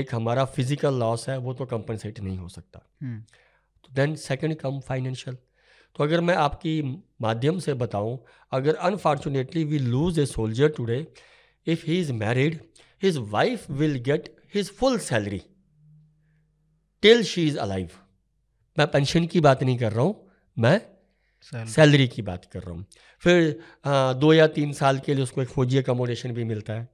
एक हमारा फिजिकल लॉस है वो तो कंपनसेट नहीं हो सकता, तो देन सेकंड कम फाइनेंशियल। तो अगर मैं आपकी माध्यम से बताऊं, अगर unfortunately we lose a soldier today, if he is married, his wife will get his full salary till she is alive. मैं पेंशन की बात नहीं कर रहा हूँ, मैं सैलरी की बात कर रहा हूँ। फिर आ, दो या तीन साल के लिए उसको एक फौजी अकोमोडेशन भी मिलता है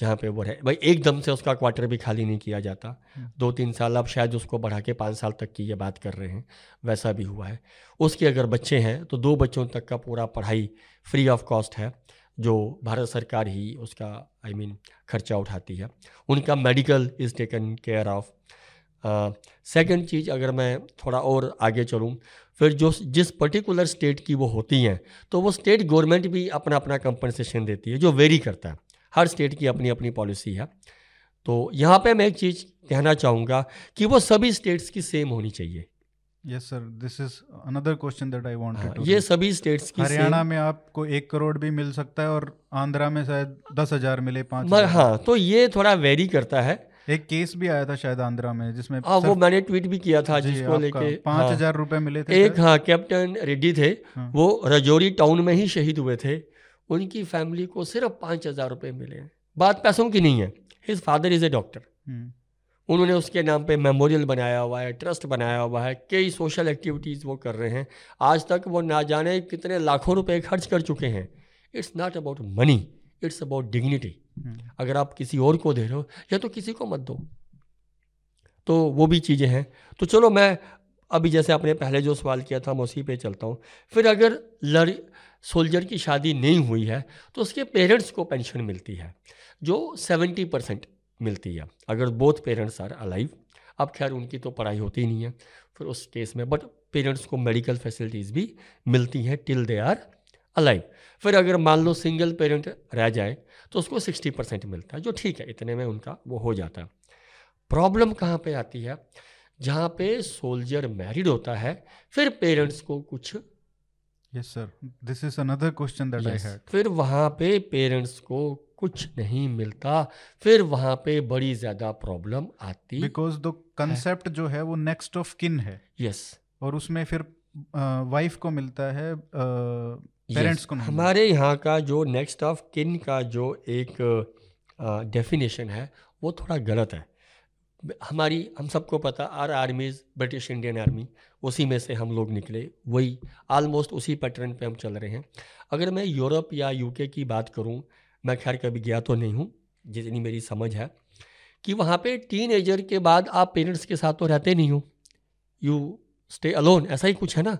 जहाँ पे वो है, भाई एकदम से उसका क्वार्टर भी खाली नहीं किया जाता, दो तीन साल, अब शायद उसको बढ़ा के पाँच साल तक की ये बात कर रहे हैं, वैसा भी हुआ है। उसके अगर बच्चे हैं तो दो बच्चों तक का पूरा पढ़ाई फ्री ऑफ कॉस्ट है, जो भारत सरकार ही उसका आई मीन खर्चा उठाती है, उनका medical is taken care of. Second चीज़ अगर मैं थोड़ा और आगे चलूँ, फिर जो जिस पर्टिकुलर स्टेट की वो होती हैं तो वो स्टेट गवर्नमेंट भी अपना अपना कंपनसेशन देती है, जो वेरी करता है, हर स्टेट की अपनी अपनी पॉलिसी है। तो यहाँ पे मैं एक चीज़ कहना चाहूँगा कि वो सभी स्टेट्स की सेम होनी चाहिए। Yes sir, this is another question that I wanted to. ये सभी स्टेट्स की, हरियाणा में आपको एक करोड़ भी मिल सकता है और आंध्रा में शायद दस हज़ार मिले, पाँच हज़ार। हाँ, तो ये थोड़ा वेरी करता है। एक केस भी आया था शायद आंध्रा में जिसमें, हाँ वो मैंने ट्वीट भी किया था, जिसको लेके पाँच हजार रुपये मिले थे एक, हाँ कैप्टन रेड्डी थे, हाँ। वो रजौरी टाउन में ही शहीद हुए थे, उनकी फैमिली को सिर्फ पाँच हजार रुपये मिले। बात पैसों की नहीं है, his father is a doctor, उन्होंने उसके नाम पे मेमोरियल बनाया हुआ है, ट्रस्ट बनाया हुआ है, कई सोशल एक्टिविटीज़ वो कर रहे हैं, आज तक वो ना जाने कितने लाखों रुपये खर्च कर चुके हैं। It's not about money, it's about dignity. अगर आप किसी और को दे रहे हो, या तो किसी को मत दो, तो वो भी चीज़ें हैं। तो चलो मैं अभी जैसे आपने पहले जो सवाल किया था मैं उसी पे चलता हूँ। फिर अगर लड़ सोल्जर की शादी नहीं हुई है तो उसके पेरेंट्स को पेंशन मिलती है जो सेवेंटी परसेंट मिलती है अगर बोथ पेरेंट्स आर अलाइव। अब खैर उनकी तो पढ़ाई होती नहीं है फिर उस केस में, बट पेरेंट्स को मेडिकल फैसिलिटीज़ भी मिलती हैं टिल दे आर अलाइव। फिर अगर मान लो सिंगल पेरेंट रह जाए तो उसको सिक्सटी परसेंट मिलता है, जो ठीक है, इतने में उनका वो हो जाता है। प्रॉब्लम कहाँ पे आती है? जहाँ पे सोल्जर मैरिड होता है फिर पेरेंट्स को कुछ, yes sir this is another question that I had, फिर वहाँ पे पेरेंट्स को कुछ नहीं मिलता, फिर वहाँ पे बड़ी ज़्यादा प्रॉब्लम आती, बिकॉज द कंसेप्ट जो है वो नेक्स्ट ऑफ किन है। Yes yes. और उसमें फिर वाइफ uh, को मिलता है uh, पेरेंट्स को। हमारे यहाँ का जो नेक्स्ट ऑफ किन का जो एक डेफिनेशन है वो थोड़ा गलत है। हमारी हम सबको पता are armies British Indian army, उसी में से हम लोग निकले, वही आलमोस्ट उसी पैटर्न पे हम चल रहे हैं। अगर मैं यूरोप या यूके की बात करूँ, मैं खैर कभी गया तो नहीं हूँ, जितनी मेरी समझ है कि वहाँ पे टीनएजर के बाद आप पेरेंट्स के साथ तो रहते नहीं हो, यू स्टे अलोन, ऐसा ही कुछ है ना।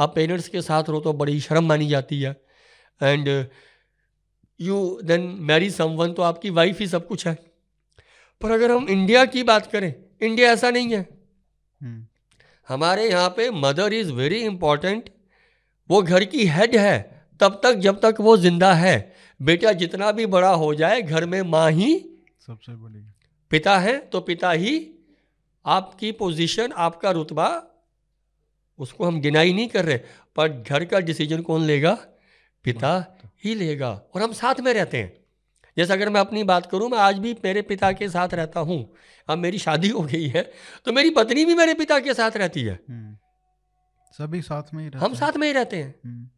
आप पेरेंट्स के साथ रहो तो बड़ी शर्म मानी जाती है, and you then marry someone, तो आपकी वाइफ ही सब कुछ है। पर अगर हम इंडिया की बात करें, इंडिया ऐसा नहीं है। hmm. हमारे यहाँ पे मदर इज़ वेरी इम्पॉर्टेंट वो घर की हेड है तब तक जब तक वो जिंदा है। बेटा जितना भी बड़ा हो जाए घर में माँ ही सबसे बड़ी, पिता है तो पिता ही, आपकी पोजीशन आपका रुतबा उसको हम डिनाई नहीं कर रहे, पर घर का डिसीजन कौन लेगा? पिता ही लेगा। और हम साथ में रहते हैं, जैसे अगर मैं अपनी बात करूं, मैं आज भी मेरे पिता के साथ रहता हूं। अब मेरी शादी हो गई है तो मेरी पत्नी भी मेरे पिता के साथ रहती है, सभी साथ में ही रहते, हम साथ में ही रहते हैं।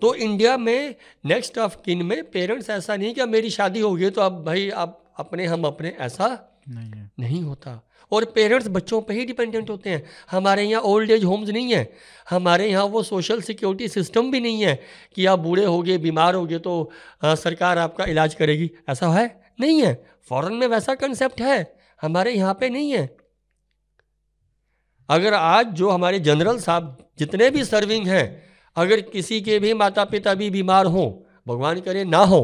तो इंडिया में नेक्स्ट ऑफ किन में पेरेंट्स, ऐसा नहीं कि अब मेरी शादी हो गई तो अब भाई आप अपने हम अपने, ऐसा नहीं है, नहीं होता। और पेरेंट्स बच्चों पे ही डिपेंडेंट होते हैं। हमारे यहाँ ओल्ड एज होम्स नहीं है, हमारे यहाँ वो सोशल सिक्योरिटी सिस्टम भी नहीं है कि आप बूढ़े हो गए बीमार हो गए तो आ, सरकार आपका इलाज करेगी, ऐसा है नहीं है। फॉरेन में वैसा कंसेप्ट है, हमारे यहाँ पे नहीं है। अगर आज जो हमारे जनरल साहब जितने भी सर्विंग हैं, अगर किसी के भी माता पिता भी बीमार हों, भगवान करे ना हो,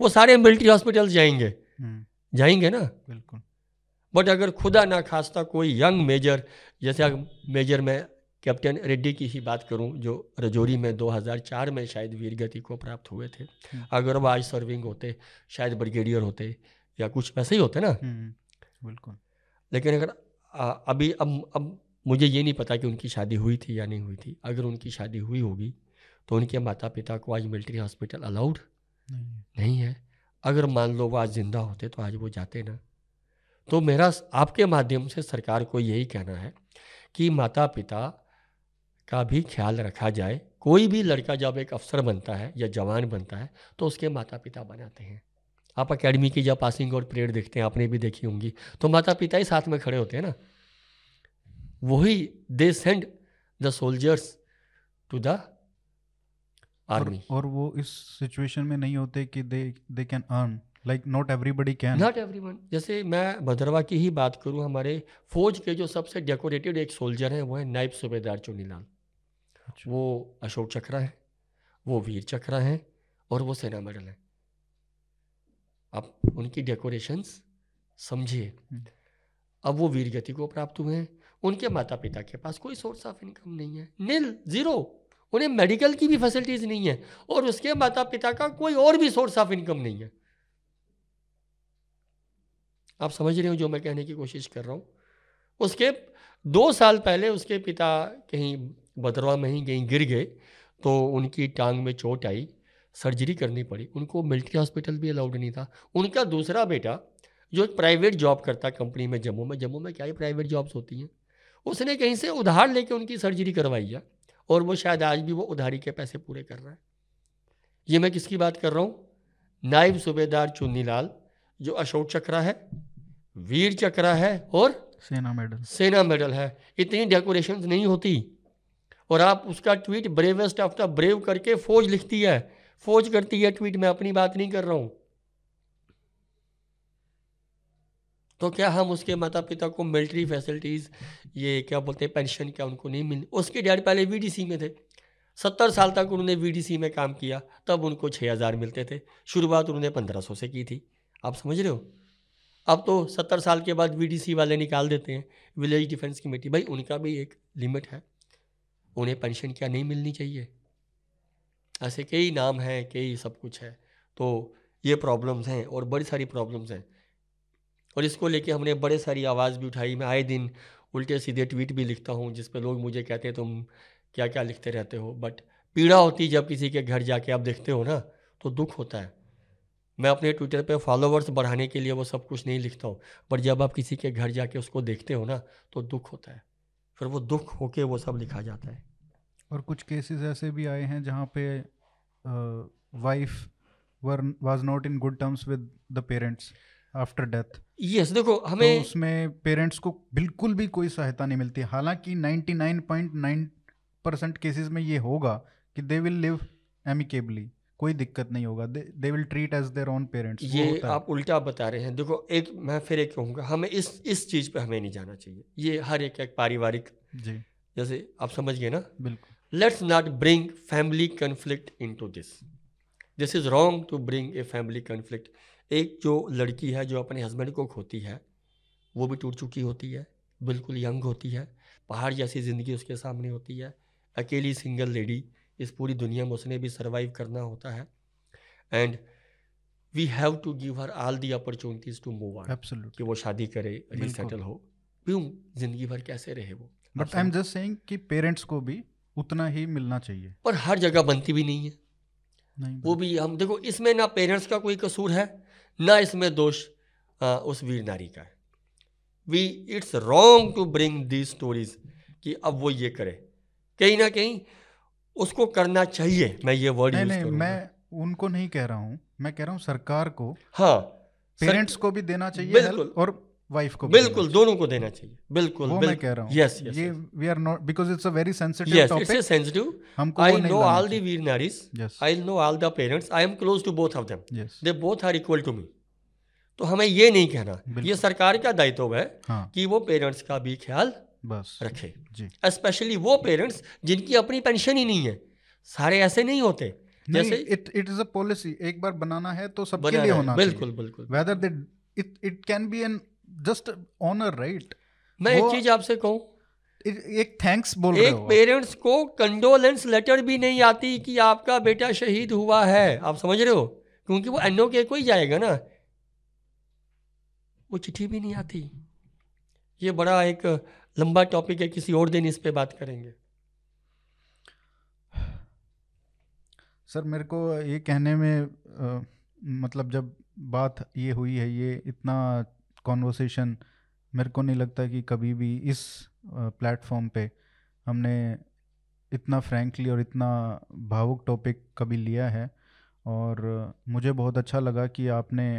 वो सारे मिलिट्री हॉस्पिटल्स जाएंगे जाएंगे ना, बिल्कुल। बट अगर खुदा ना खास्ता कोई यंग मेजर, जैसे मेजर मैं कैप्टन रेड्डी की ही बात करूं जो रजौरी में दो हज़ार चार में शायद वीरगति को प्राप्त हुए थे, अगर वो आज सर्विंग होते शायद ब्रिगेडियर होते या कुछ वैसे ही होते ना, बिल्कुल। लेकिन अगर आ, अभी अब अब मुझे ये नहीं पता कि उनकी शादी हुई थी या नहीं हुई थी। अगर उनकी शादी हुई होगी तो उनके माता पिता को आज मिलिट्री हॉस्पिटल अलाउड नहीं है। अगर मान लो वो आज जिंदा होते तो आज वो जाते ना। तो मेरा आपके माध्यम से सरकार को यही कहना है कि माता पिता का भी ख्याल रखा जाए। कोई भी लड़का जब एक अफसर बनता है या जवान बनता है तो उसके माता पिता बनाते हैं। आप एकेडमी की जब पासिंग आउट परेड देखते हैं, आपने भी देखी होंगी, तो माता पिता ही साथ में खड़े होते हैं ना। वही they send the soldiers to the army. और वो इस सिचुएशन में नहीं होते कि they they can earn, like not everybody can, not everyone. जैसे मैं भद्रवा की ही बात करूं, हमारे फौज के जो सबसे डेकोरेटेड एक सोल्जर हैं वो है नायब सूबेदार चुनीलाल। अच्छा। वो अशोक चक्र हैं, वो वीर चक्र हैं और वो सेना मेडल हैं। आप उनकी डेकोरेशंस समझिए। अब वो वीर गति को प्राप्त हुए हैं, उनके माता पिता के पास कोई सोर्स ऑफ इनकम नहीं है, नील जीरो। उन्हें मेडिकल की भी फैसिलिटीज नहीं है और उसके माता पिता का कोई और भी सोर्स ऑफ इनकम नहीं है। आप समझ रहे हो जो मैं कहने की कोशिश कर रहा हूँ। उसके दो साल पहले उसके पिता कहीं भद्रवा में ही कहीं गिर गए तो उनकी टांग में चोट आई, सर्जरी करनी पड़ी, उनको मिलिट्री हॉस्पिटल भी अलाउड नहीं था। उनका दूसरा बेटा जो एक प्राइवेट जॉब करता कंपनी में, जम्मू में, जम्मू में क्या ही प्राइवेट जॉब्स होती हैं, उसने कहीं से उधार लेके उनकी सर्जरी करवाई है और वो शायद आज भी वो उधारी के पैसे पूरे कर रहा है। ये मैं किसकी बात कर रहा हूँ? नायब सूबेदार चुन्नीलाल जो अशोक चक्रा है, वीर चक्रा है और सेना मेडल सेना मेडल है। इतनी डेकोरेशंस नहीं होती। और आप उसका tweet bravest of the brave करके फौज लिखती है, फौज करती है ट्वीट। मैं अपनी बात नहीं कर रहा हूँ। तो क्या हम उसके माता पिता को मिलिट्री फैसिलिटीज़, ये क्या बोलते हैं, पेंशन क्या उनको नहीं मिली? उसके डैड पहले वीडीसी में थे, सत्तर साल तक उन्होंने वीडीसी में काम किया, तब उनको छः हज़ार मिलते थे। शुरुआत उन्होंने पंद्रह सौ से की थी, आप समझ रहे हो। अब तो सत्तर साल के बाद वीडीसी वाले निकाल देते हैं, विलेज डिफेंस कमेटी, भाई उनका भी एक लिमिट है। उन्हें पेंशन क्या नहीं मिलनी चाहिए? ऐसे कई नाम हैं, कई सब कुछ है। तो ये प्रॉब्लम्स हैं और बड़ी सारी प्रॉब्लम्स हैं और इसको लेके हमने बड़े सारी आवाज़ भी उठाई। मैं आए दिन उल्टे सीधे ट्वीट भी लिखता हूँ जिस पे लोग मुझे कहते हैं तुम क्या क्या लिखते रहते हो। बट पीड़ा होती जब किसी के घर जाके आप देखते हो ना, तो दुख होता है। मैं अपने ट्विटर पे फॉलोवर्स बढ़ाने के लिए वो सब कुछ नहीं लिखता हूँ, पर जब आप किसी के घर जाके उसको देखते हो ना तो दुख होता है, फिर वो दुख होके वो सब लिखा जाता है। और कुछ केसेस ऐसे भी आए हैं जहाँ पे wife was not in good terms with the parents after death. Yes, देखो हमें तो उसमें पेरेंट्स को बिल्कुल भी कोई सहायता नहीं मिलती। हालांकि ninety nine point nine percent cases में ये होगा कि दे विल लिव एमिकेबली, कोई दिक्कत नहीं होगा, they will treat as their own parents. ये आप उल्टा बता रहे हैं। देखो एक मैं फिर एक कहूँगा, हमें इस इस चीज़ पे हमें नहीं जाना चाहिए। ये हर एक एक पारिवारिक जी, जैसे आप समझ गए ना, बिल्कुल। Let's not bring family conflict into this, this is wrong to bring a family conflict. एक जो लड़की है जो अपने हस्बैंड को खोती है, वो भी टूट चुकी होती है, बिल्कुल यंग होती है, पहाड़ जैसी ज़िंदगी उसके सामने होती है, अकेली सिंगल लेडी इस पूरी दुनिया में, उसने भी सर्वाइव करना होता है, and we have to give her all the opportunities to move on. Absolutely, कि वो शादी करे, रिसेटल हो, क्यों जिंदगी भर कैसे रहे वो। But I am just saying कि पेरेंट्स को भी उतना ही मिलना चाहिए, पर हर जगह बनती भी नहीं है नहीं, वो भी हम देखो, इसमें ना पेरेंट्स का कोई कसूर है, ना इसमें दोष आ, उस वीर नारी का है। We it's wrong to bring the stories कि अब वो ये करे, कहीं ना कहीं उसको करना चाहिए। मैं ये वर्ड यूज करूंगा, मैं उनको नहीं कह रहा हूँ, मैं कह रहा हूँ सरकार को, हाँ पेरेंट्स सर, को भी देना चाहिए हेल्प, और वाइफ को बिल्कुल, दोनों को देना चाहिए, बिल्कुल, वो बिल्कुल मैं कह रहा हूँ। यस यस, ये we are not, because it's a very sensitive topic, it's sensitive, हमको I know all the Veer नारीज, I know all the parents, I am close to both of them, they both are equal to me. तो हमें ये नहीं कहना, ये सरकार का दायित्व है कि वो पेरेंट्स का भी ख्याल बस रखे, स्पेशली वो पेरेंट्स जिनकी अपनी पेंशन ही नहीं है। सारे ऐसे नहीं होते, जैसे it it is a policy, एक बार बनाना है तो सबके लिए होना चाहिए। बिल्कुल बिल्कुल, whether they it it can be an just honour right. मैं एक चीज आपसे कहूं, एक थैंक्स बोल रहे हो, एक पेरेंट्स को कंडोलेंस लेटर भी नहीं आती कि आपका बेटा शहीद हुआ है, आप समझ रहे हो, क्योंकि वो एनओ के को ही जाएगा ना, वो चिट्ठी भी नहीं आती। ये बड़ा एक लंबा टॉपिक है, किसी और दिन इस पे बात करेंगे। सर मेरे को ये कहने में आ, मतलब जब बात ये हुई है, ये इतना कॉन्वर्सेशन, मेरे को नहीं लगता कि कभी भी इस प्लेटफॉर्म पे हमने इतना फ्रैंकली और इतना भावुक टॉपिक कभी लिया है, और मुझे बहुत अच्छा लगा कि आपने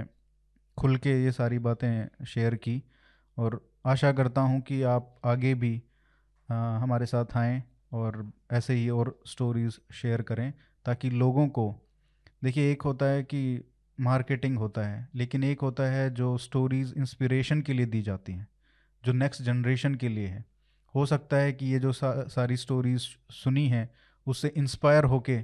खुल के ये सारी बातें शेयर की, और आशा करता हूँ कि आप आगे भी आ, हमारे साथ आएँ और ऐसे ही और स्टोरीज़ शेयर करें, ताकि लोगों को, देखिए एक होता है कि मार्केटिंग होता है, लेकिन एक होता है जो स्टोरीज़ इंस्पिरेशन के लिए दी जाती हैं, जो नेक्स्ट जनरेशन के लिए है। हो सकता है कि ये जो सा, सारी स्टोरीज़ सुनी हैं, उससे इंस्पायर होके,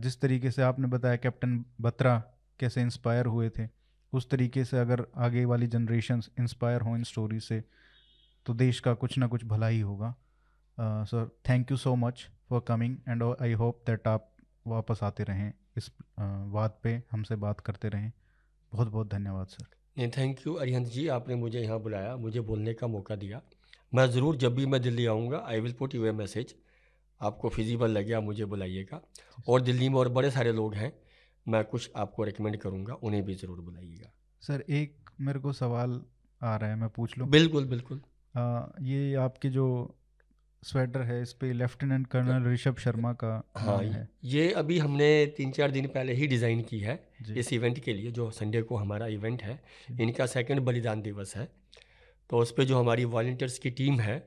जिस तरीके से आपने बताया कैप्टन बत्रा कैसे इंस्पायर हुए थे, उस तरीके से अगर आगे वाली जनरेशन्स इंस्पायर हों इन स्टोरी से, तो देश का कुछ ना कुछ भला ही होगा। Sir thank you so much for coming, and I hope that आप वापस आते रहें, इस बात पे हमसे बात करते रहें। बहुत बहुत धन्यवाद सर। नहीं, थैंक यू अरिहंत जी, आपने मुझे यहाँ बुलाया, मुझे बोलने का मौका दिया। मैं ज़रूर, जब भी मैं दिल्ली आऊँगा, I will put you a message, आपको फिजिबल लगे आप मुझे बुलाइएगा। और दिल्ली में और बड़े सारे लोग हैं, मैं कुछ आपको रिकमेंड करूँगा, उन्हें भी ज़रूर बुलाइएगा। सर एक मेरे को सवाल आ रहा है, मैं पूछ लूँ? बिल्कुल बिल्कुल। आ, ये आपकी जो स्वेटर है, इस पे लेफ्टिनेंट कर्नल ऋषभ शर्मा का हाँ है। ये अभी हमने तीन चार दिन पहले ही डिज़ाइन की है इस इवेंट के लिए, जो संडे को हमारा इवेंट है, इनका सेकंड बलिदान दिवस है, तो उस पर जो हमारी वॉलंटियर्स की टीम है,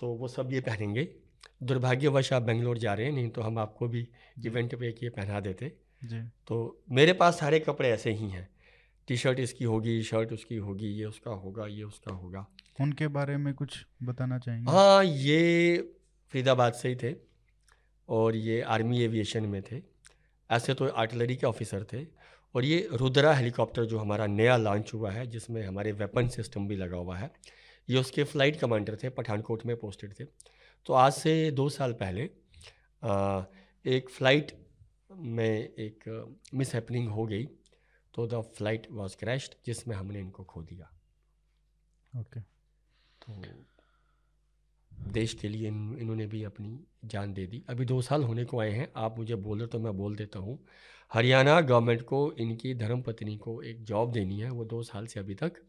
तो वो सब ये पहनेंगे। दुर्भाग्यवश आप बेंगलोर जा रहे हैं, नहीं तो हम आपको भी इवेंट पे ये पहना देते। तो मेरे पास सारे कपड़े ऐसे ही हैं, टी शर्ट इसकी होगी, शर्ट उसकी होगी, ये उसका होगा, ये उसका होगा। उनके बारे में कुछ बताना चाहेंगे? हाँ, ये फरीदाबाद से ही थे, और ये आर्मी एविएशन में थे, ऐसे तो आर्टिलरी के ऑफिसर थे, और ये रुद्रा हेलीकॉप्टर जो हमारा नया लॉन्च हुआ है, जिसमें हमारे वेपन सिस्टम भी लगा हुआ है, ये उसके फ़्लाइट कमांडर थे, पठानकोट में पोस्टेड थे। तो आज से दो साल पहले आ, एक फ़्लाइट में एक मिसहैपनिंग हो गई, तो द फ्लाइट वॉज क्रैश्ड, जिसमें हमने इनको खो दिया। Okay okay. तो देश के लिए इन, इन्होंने भी अपनी जान दे दी। अभी दो साल होने को आए हैं, आप मुझे बोल रहे तो मैं बोल देता हूँ, हरियाणा गवर्नमेंट को इनकी धर्मपत्नी को एक जॉब देनी है, वो दो साल से अभी तक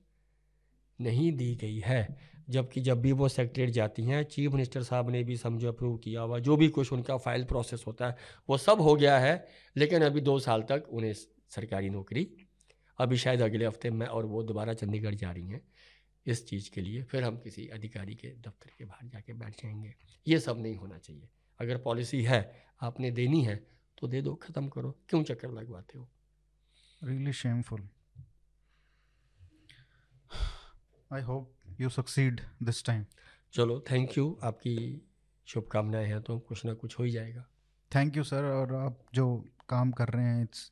नहीं दी गई है, जबकि जब भी वो सेक्रेटरीट जाती हैं, चीफ मिनिस्टर साहब ने भी समझो अप्रूव किया हुआ, जो भी कुछ उनका फाइल प्रोसेस होता है वो सब हो गया है, लेकिन अभी दो साल तक उन्हें सरकारी नौकरी, अभी शायद अगले हफ्ते मैं और वो दोबारा चंडीगढ़ जा रही हैं इस चीज़ के लिए, फिर हम किसी अधिकारी के दफ्तर के बाहर जाके बैठ जाएंगे। ये सब नहीं होना चाहिए, अगर पॉलिसी है आपने देनी है तो दे दो, ख़त्म करो, क्यों चक्कर लगवाते हो। Really shameful. I hope you succeed this time. चलो थैंक यू, आपकी शुभकामनाएं हैं तो कुछ ना कुछ हो ही जाएगा। थैंक यू सर, और आप जो काम कर रहे हैं, it's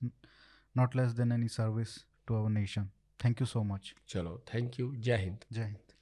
not less than any service to our nation. Thank you so much. Chalo, thank you. Jai Hind. Jai Hind.